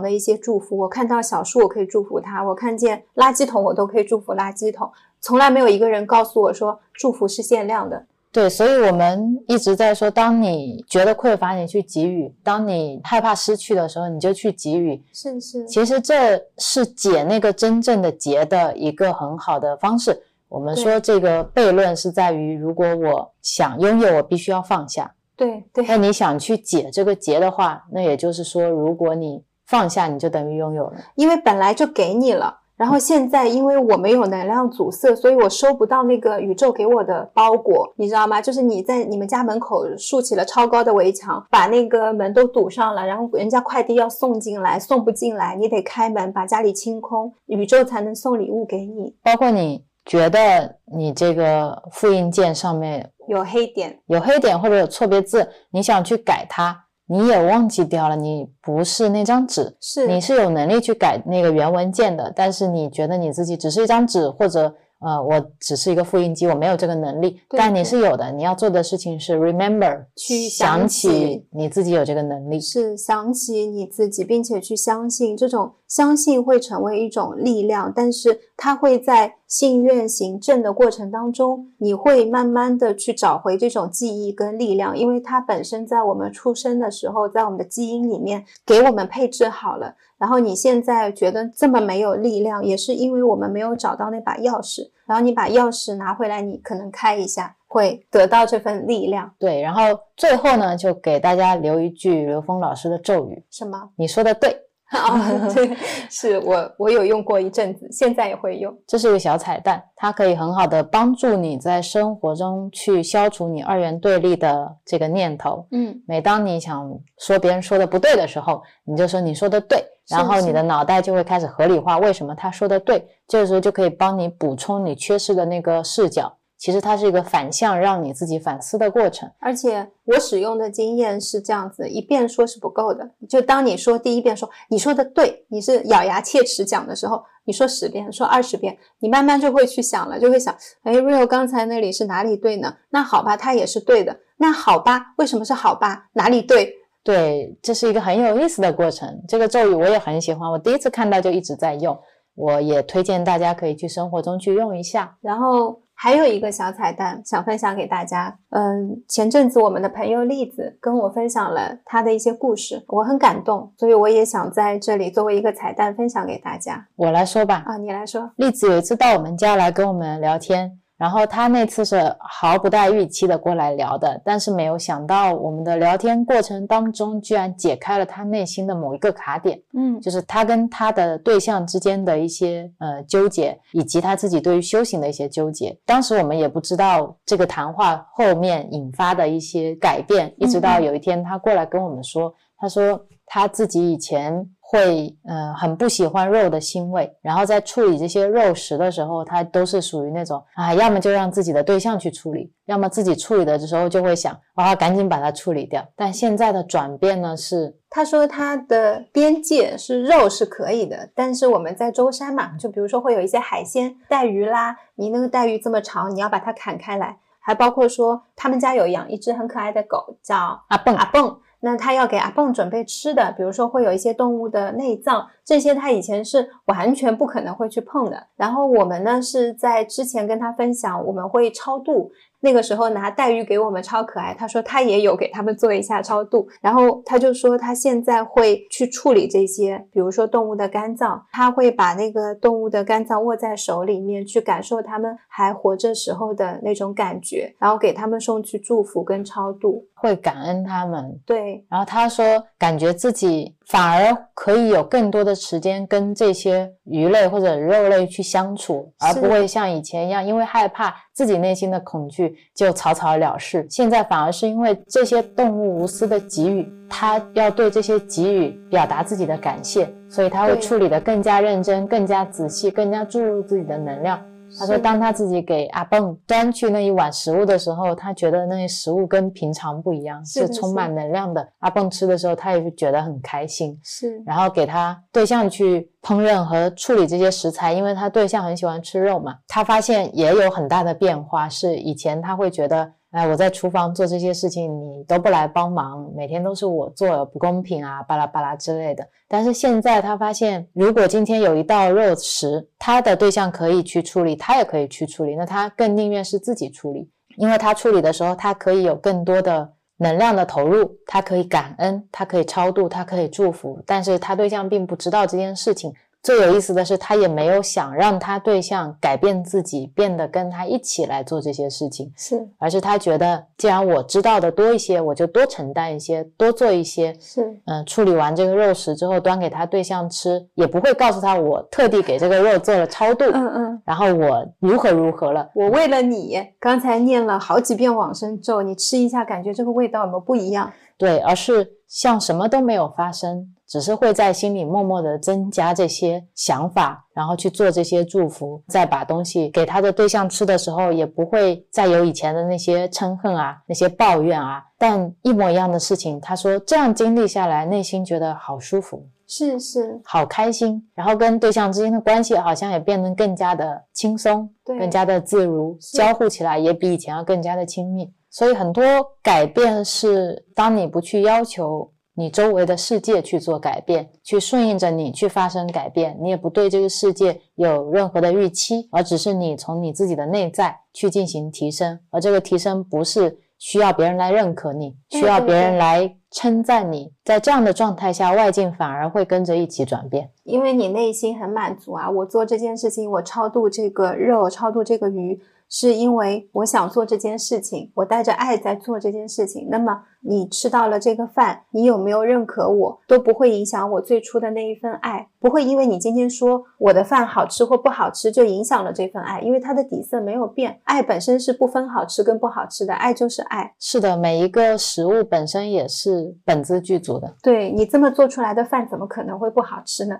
的一些祝福，我看到小树我可以祝福它，我看见垃圾桶我都可以祝福垃圾桶，从来没有一个人告诉我说祝福是限量的。对，所以我们一直在说，当你觉得匮乏你去给予，当你害怕失去的时候你就去给予，是是，其实这是解那个真正的结的一个很好的方式。我们说这个悖论是在于，如果我想拥有我必须要放下，对对，那你想去解这个结的话，那也就是说如果你放下你就等于拥有了，因为本来就给你了，然后现在因为我没有能量阻塞，所以我收不到那个宇宙给我的包裹，你知道吗？就是你在你们家门口竖起了超高的围墙，把那个门都堵上了，然后人家快递要送进来送不进来，你得开门把家里清空，宇宙才能送礼物给你。包括你觉得你这个复印件上面有黑点，有黑点或者有错别字，你想去改它，你也忘记掉了，你不是那张纸，是你是有能力去改那个原文件的，但是你觉得你自己只是一张纸，或者呃，我只是一个复印机，我没有这个能力，但你是有的。你要做的事情是 remember 去想起你自己有这个能力，是想起你自己，并且去相信，这种相信会成为一种力量，但是它会在信愿行正的过程当中，你会慢慢的去找回这种记忆跟力量，因为它本身在我们出生的时候，在我们的基因里面给我们配置好了，然后你现在觉得这么没有力量，也是因为我们没有找到那把钥匙，然后你把钥匙拿回来，你可能开一下会得到这份力量。对，然后最后呢就给大家留一句刘峰老师的咒语。什么？你说的对啊、哦，对，是我我有用过一阵子，现在也会用。这是一个小彩蛋，它可以很好的帮助你在生活中去消除你二元对立的这个念头。嗯，每当你想说别人说的不对的时候，你就说你说的对，然后你的脑袋就会开始合理化为什么他说的对，这个时候就可以帮你补充你缺失的那个视角。其实它是一个反向让你自己反思的过程。而且我使用的经验是这样子，一遍说是不够的，就当你说第一遍说你说的对，你是咬牙切齿讲的时候，你说十遍说二十遍，你慢慢就会去想了，就会想，哎 Rio 刚才那里是哪里对呢？那好吧，它也是对的，那好吧，为什么是好吧？哪里对？对，这是一个很有意思的过程。这个咒语我也很喜欢，我第一次看到就一直在用，我也推荐大家可以去生活中去用一下。然后还有一个小彩蛋想分享给大家。嗯，前阵子我们的朋友栗子跟我分享了她的一些故事，我很感动，所以我也想在这里作为一个彩蛋分享给大家。我来说吧。啊，你来说。栗子有一次到我们家来跟我们聊天，然后她那次是毫不带预期的过来聊的，但是没有想到我们的聊天过程当中居然解开了她内心的某一个卡点。嗯，就是她跟她的对象之间的一些呃纠结，以及她自己对于修行的一些纠结。当时我们也不知道这个谈话后面引发的一些改变，一直到有一天她过来跟我们说，她说她自己以前会呃很不喜欢肉的腥味，然后在处理这些肉食的时候，他都是属于那种啊，要么就让自己的对象去处理，要么自己处理的时候就会想啊，赶紧把它处理掉。但现在的转变呢是，他说他的边界是肉是可以的，但是我们在舟山嘛，就比如说会有一些海鲜带鱼啦，你那个带鱼这么长，你要把它砍开来，还包括说他们家有养一只很可爱的狗叫阿蹦阿蹦。那他要给阿蹦准备吃的，比如说会有一些动物的内脏，这些他以前是完全不可能会去碰的。然后我们呢是在之前跟他分享，我们会超度，那个时候拿带鱼给我们超可爱，他说他也有给他们做一下超度，然后他就说他现在会去处理这些，比如说动物的肝脏，他会把那个动物的肝脏握在手里面，去感受他们还活着时候的那种感觉，然后给他们送去祝福跟超度，会感恩他们。对，然后他说感觉自己反而可以有更多的时间跟这些鱼类或者肉类去相处，而不会像以前一样因为害怕自己内心的恐惧就草草了事。现在反而是因为这些动物无私的给予，他要对这些给予表达自己的感谢，所以他会处理得更加认真，更加仔细，更加注入自己的能量。他说当他自己给阿蹦端去那一碗食物的时候，他觉得那些食物跟平常不一样， 是, 是, 是充满能量的。阿蹦吃的时候他也觉得很开心，是。然后给他对象去烹饪和处理这些食材，因为他对象很喜欢吃肉嘛，他发现也有很大的变化，是以前他会觉得哎，我在厨房做这些事情你都不来帮忙，每天都是我做，不公平啊巴拉巴拉之类的。但是现在他发现，如果今天有一道肉食，他的对象可以去处理，他也可以去处理，那他更宁愿是自己处理。因为他处理的时候，他可以有更多的能量的投入，他可以感恩，他可以超度，他可以祝福，但是他对象并不知道这件事情。最有意思的是，他也没有想让他对象改变自己，变得跟他一起来做这些事情，是，而是他觉得既然我知道的多一些，我就多承担一些，多做一些，是，嗯、呃，处理完这个肉食之后，端给他对象吃，也不会告诉他我特地给这个肉做了超度，嗯嗯，然后我如何如何了，我为了你刚才念了好几遍往生咒，你吃一下，感觉这个味道有没有不一样？对，而是像什么都没有发生，只是会在心里默默的增加这些想法，然后去做这些祝福，再把东西给他的对象吃的时候，也不会再有以前的那些嗔恨啊，那些抱怨啊，但一模一样的事情，他说这样经历下来，内心觉得好舒服，是是，好开心，然后跟对象之间的关系好像也变得更加的轻松，对，更加的自如，交互起来也比以前要更加的亲密。所以很多改变是当你不去要求你周围的世界去做改变，去顺应着你去发生改变，你也不对这个世界有任何的预期，而只是你从你自己的内在去进行提升，而这个提升不是需要别人来认可你，需要别人来称赞你，在这样的状态下，外境反而会跟着一起转变，因为你内心很满足啊，我做这件事情，我超度这个肉，超度这个鱼，是因为我想做这件事情，我带着爱在做这件事情，那么你吃到了这个饭，你有没有认可我，都不会影响我最初的那一份爱，不会因为你今天说我的饭好吃或不好吃就影响了这份爱，因为它的底色没有变，爱本身是不分好吃跟不好吃的，爱就是爱。是的，每一个食物本身也是本自具足的，对，你这么做出来的饭怎么可能会不好吃呢？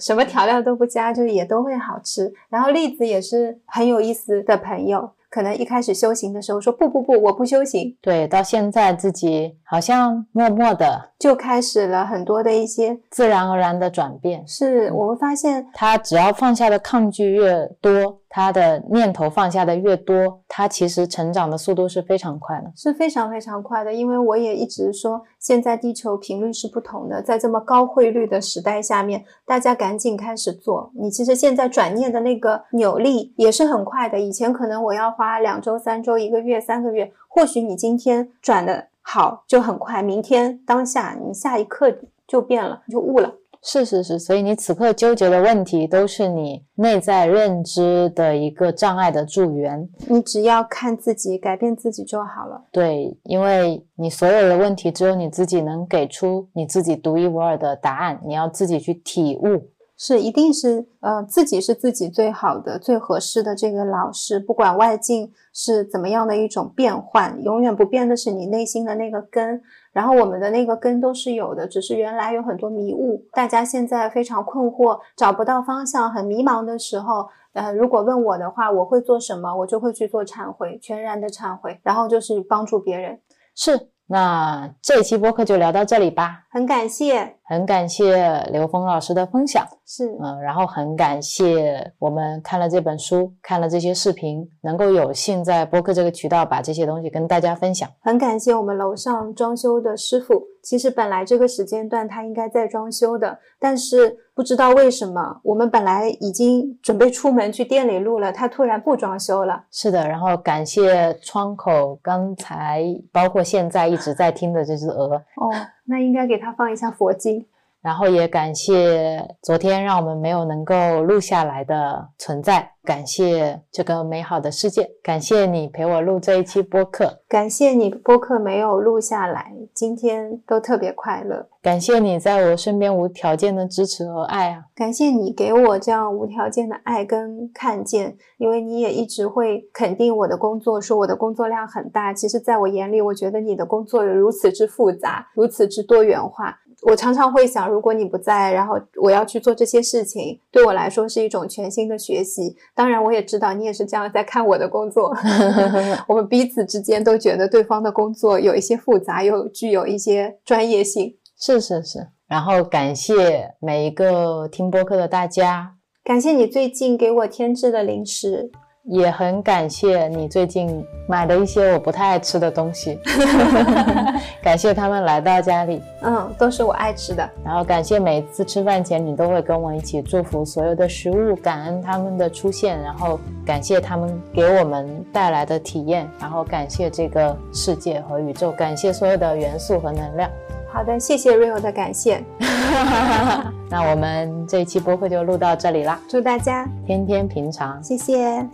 什么调料都不加，就是也都会好吃。然后栗子也是很有意思的朋友，可能一开始修行的时候说不不不我不修行，对，到现在自己好像默默的就开始了很多的一些自然而然的转变，是，我会发现他只要放下的抗拒越多，他的念头放下的越多，他其实成长的速度是非常快的，是非常非常快的。因为我也一直说现在地球频率是不同的，在这么高汇率的时代下面，大家赶紧开始做，你其实现在转念的那个扭力也是很快的，以前可能我要花两周三周一个月三个月，或许你今天转的好就很快，明天当下你下一刻就变了，就悟了，是是是，所以你此刻纠结的问题都是你内在认知的一个障碍的助缘，你只要看自己，改变自己就好了。对，因为你所有的问题只有你自己能给出你自己独一无二的答案，你要自己去体悟，是，一定是呃，自己是自己最好的最合适的这个老师，不管外境是怎么样的一种变换，永远不变的是你内心的那个根，然后我们的那个根都是有的，只是原来有很多迷雾，大家现在非常困惑，找不到方向，很迷茫的时候，呃，如果问我的话，我会做什么，我就会去做忏悔，全然的忏悔，然后就是帮助别人。是，那这一期播客就聊到这里吧，很感谢很感谢刘峰老师的分享，是，嗯，然后很感谢我们看了这本书，看了这些视频，能够有幸在播客这个渠道把这些东西跟大家分享，很感谢我们楼上装修的师傅，其实本来这个时间段他应该在装修的，但是不知道为什么我们本来已经准备出门去店里录了，他突然不装修了，是的，然后感谢窗口刚才包括现在一直在听的这只鹅，哦，那应该给他放一下佛经，然后也感谢昨天让我们没有能够录下来的存在，感谢这个美好的世界，感谢你陪我录这一期播客，感谢你播客没有录下来，今天都特别快乐，感谢你在我身边无条件的支持和爱啊，感谢你给我这样无条件的爱跟看见，因为你也一直会肯定我的工作，说我的工作量很大，其实在我眼里，我觉得你的工作如此之复杂，如此之多元化，我常常会想，如果你不在，然后我要去做这些事情，对我来说是一种全新的学习，当然我也知道你也是这样在看我的工作，我们彼此之间都觉得对方的工作有一些复杂，又具有一些专业性，是是是，然后感谢每一个听播客的大家，感谢你最近给我添置的零食，也很感谢你最近买的一些我不太爱吃的东西感谢他们来到家里，嗯，都是我爱吃的。然后感谢每次吃饭前你都会跟我一起祝福所有的食物，感恩他们的出现，然后感谢他们给我们带来的体验，然后感谢这个世界和宇宙，感谢所有的元素和能量。好的，谢谢 Rio 的感谢那我们这一期播客就录到这里啦，祝大家天天平常，谢谢。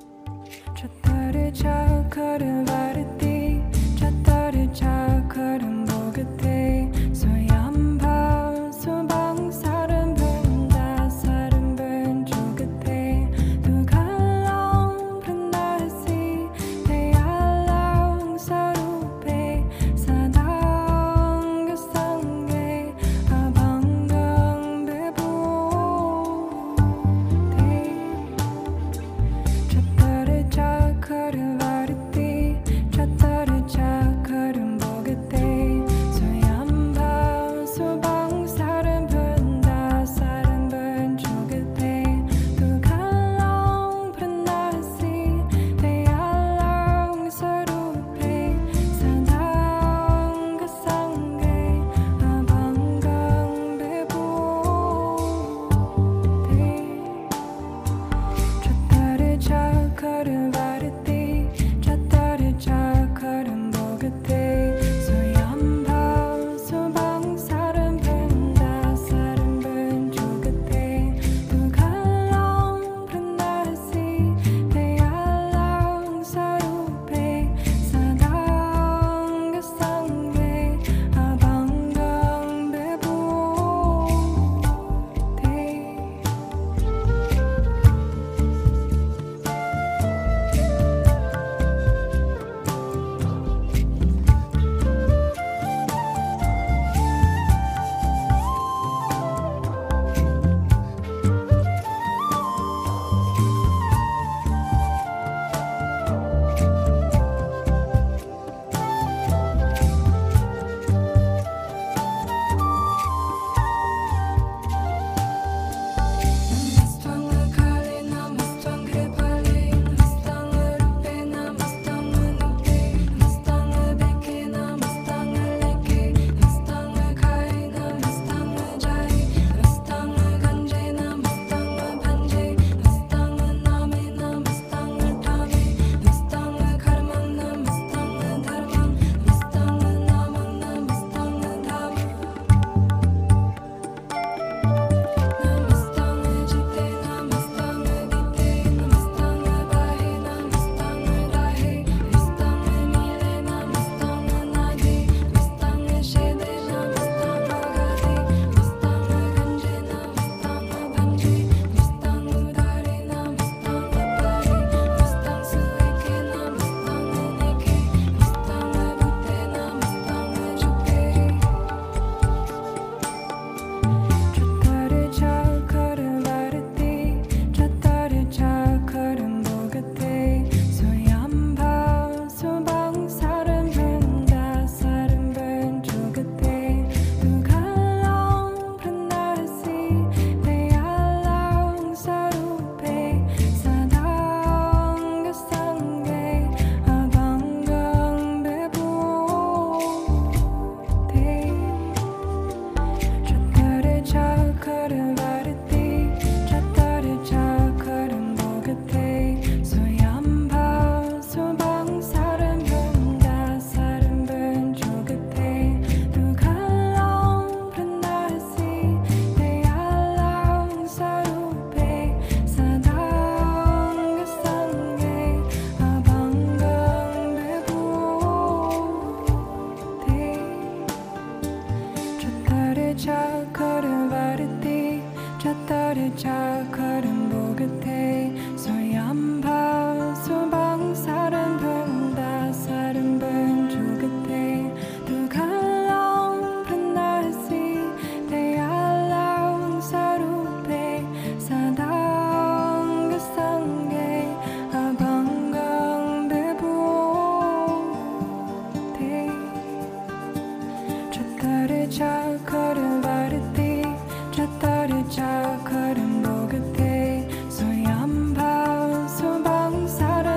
I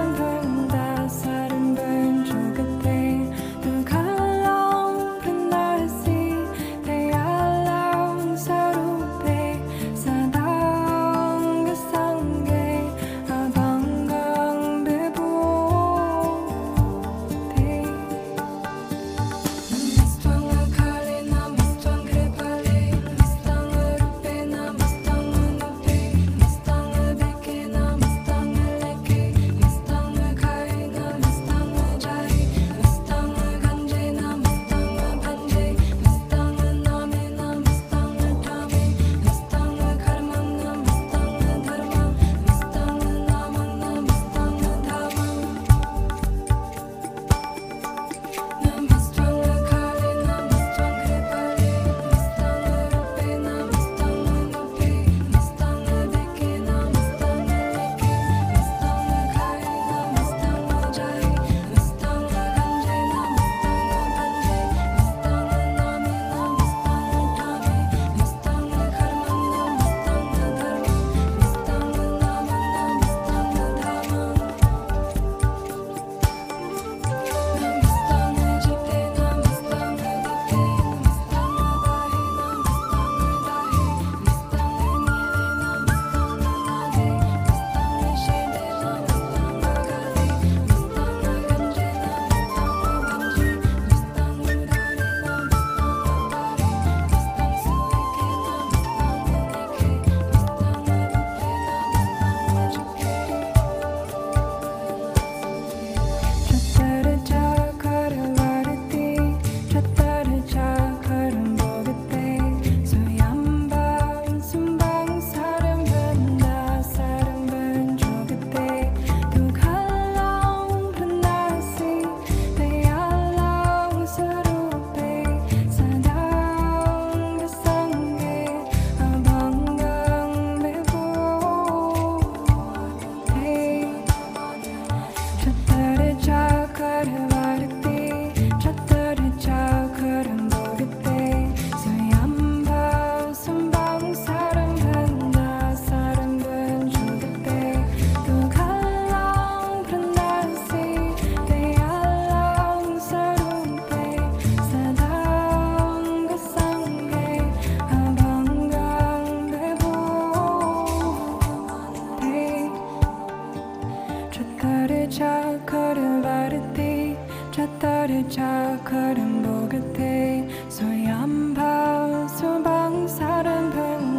쫓아가는 것 같아 서양파 소방사람 병원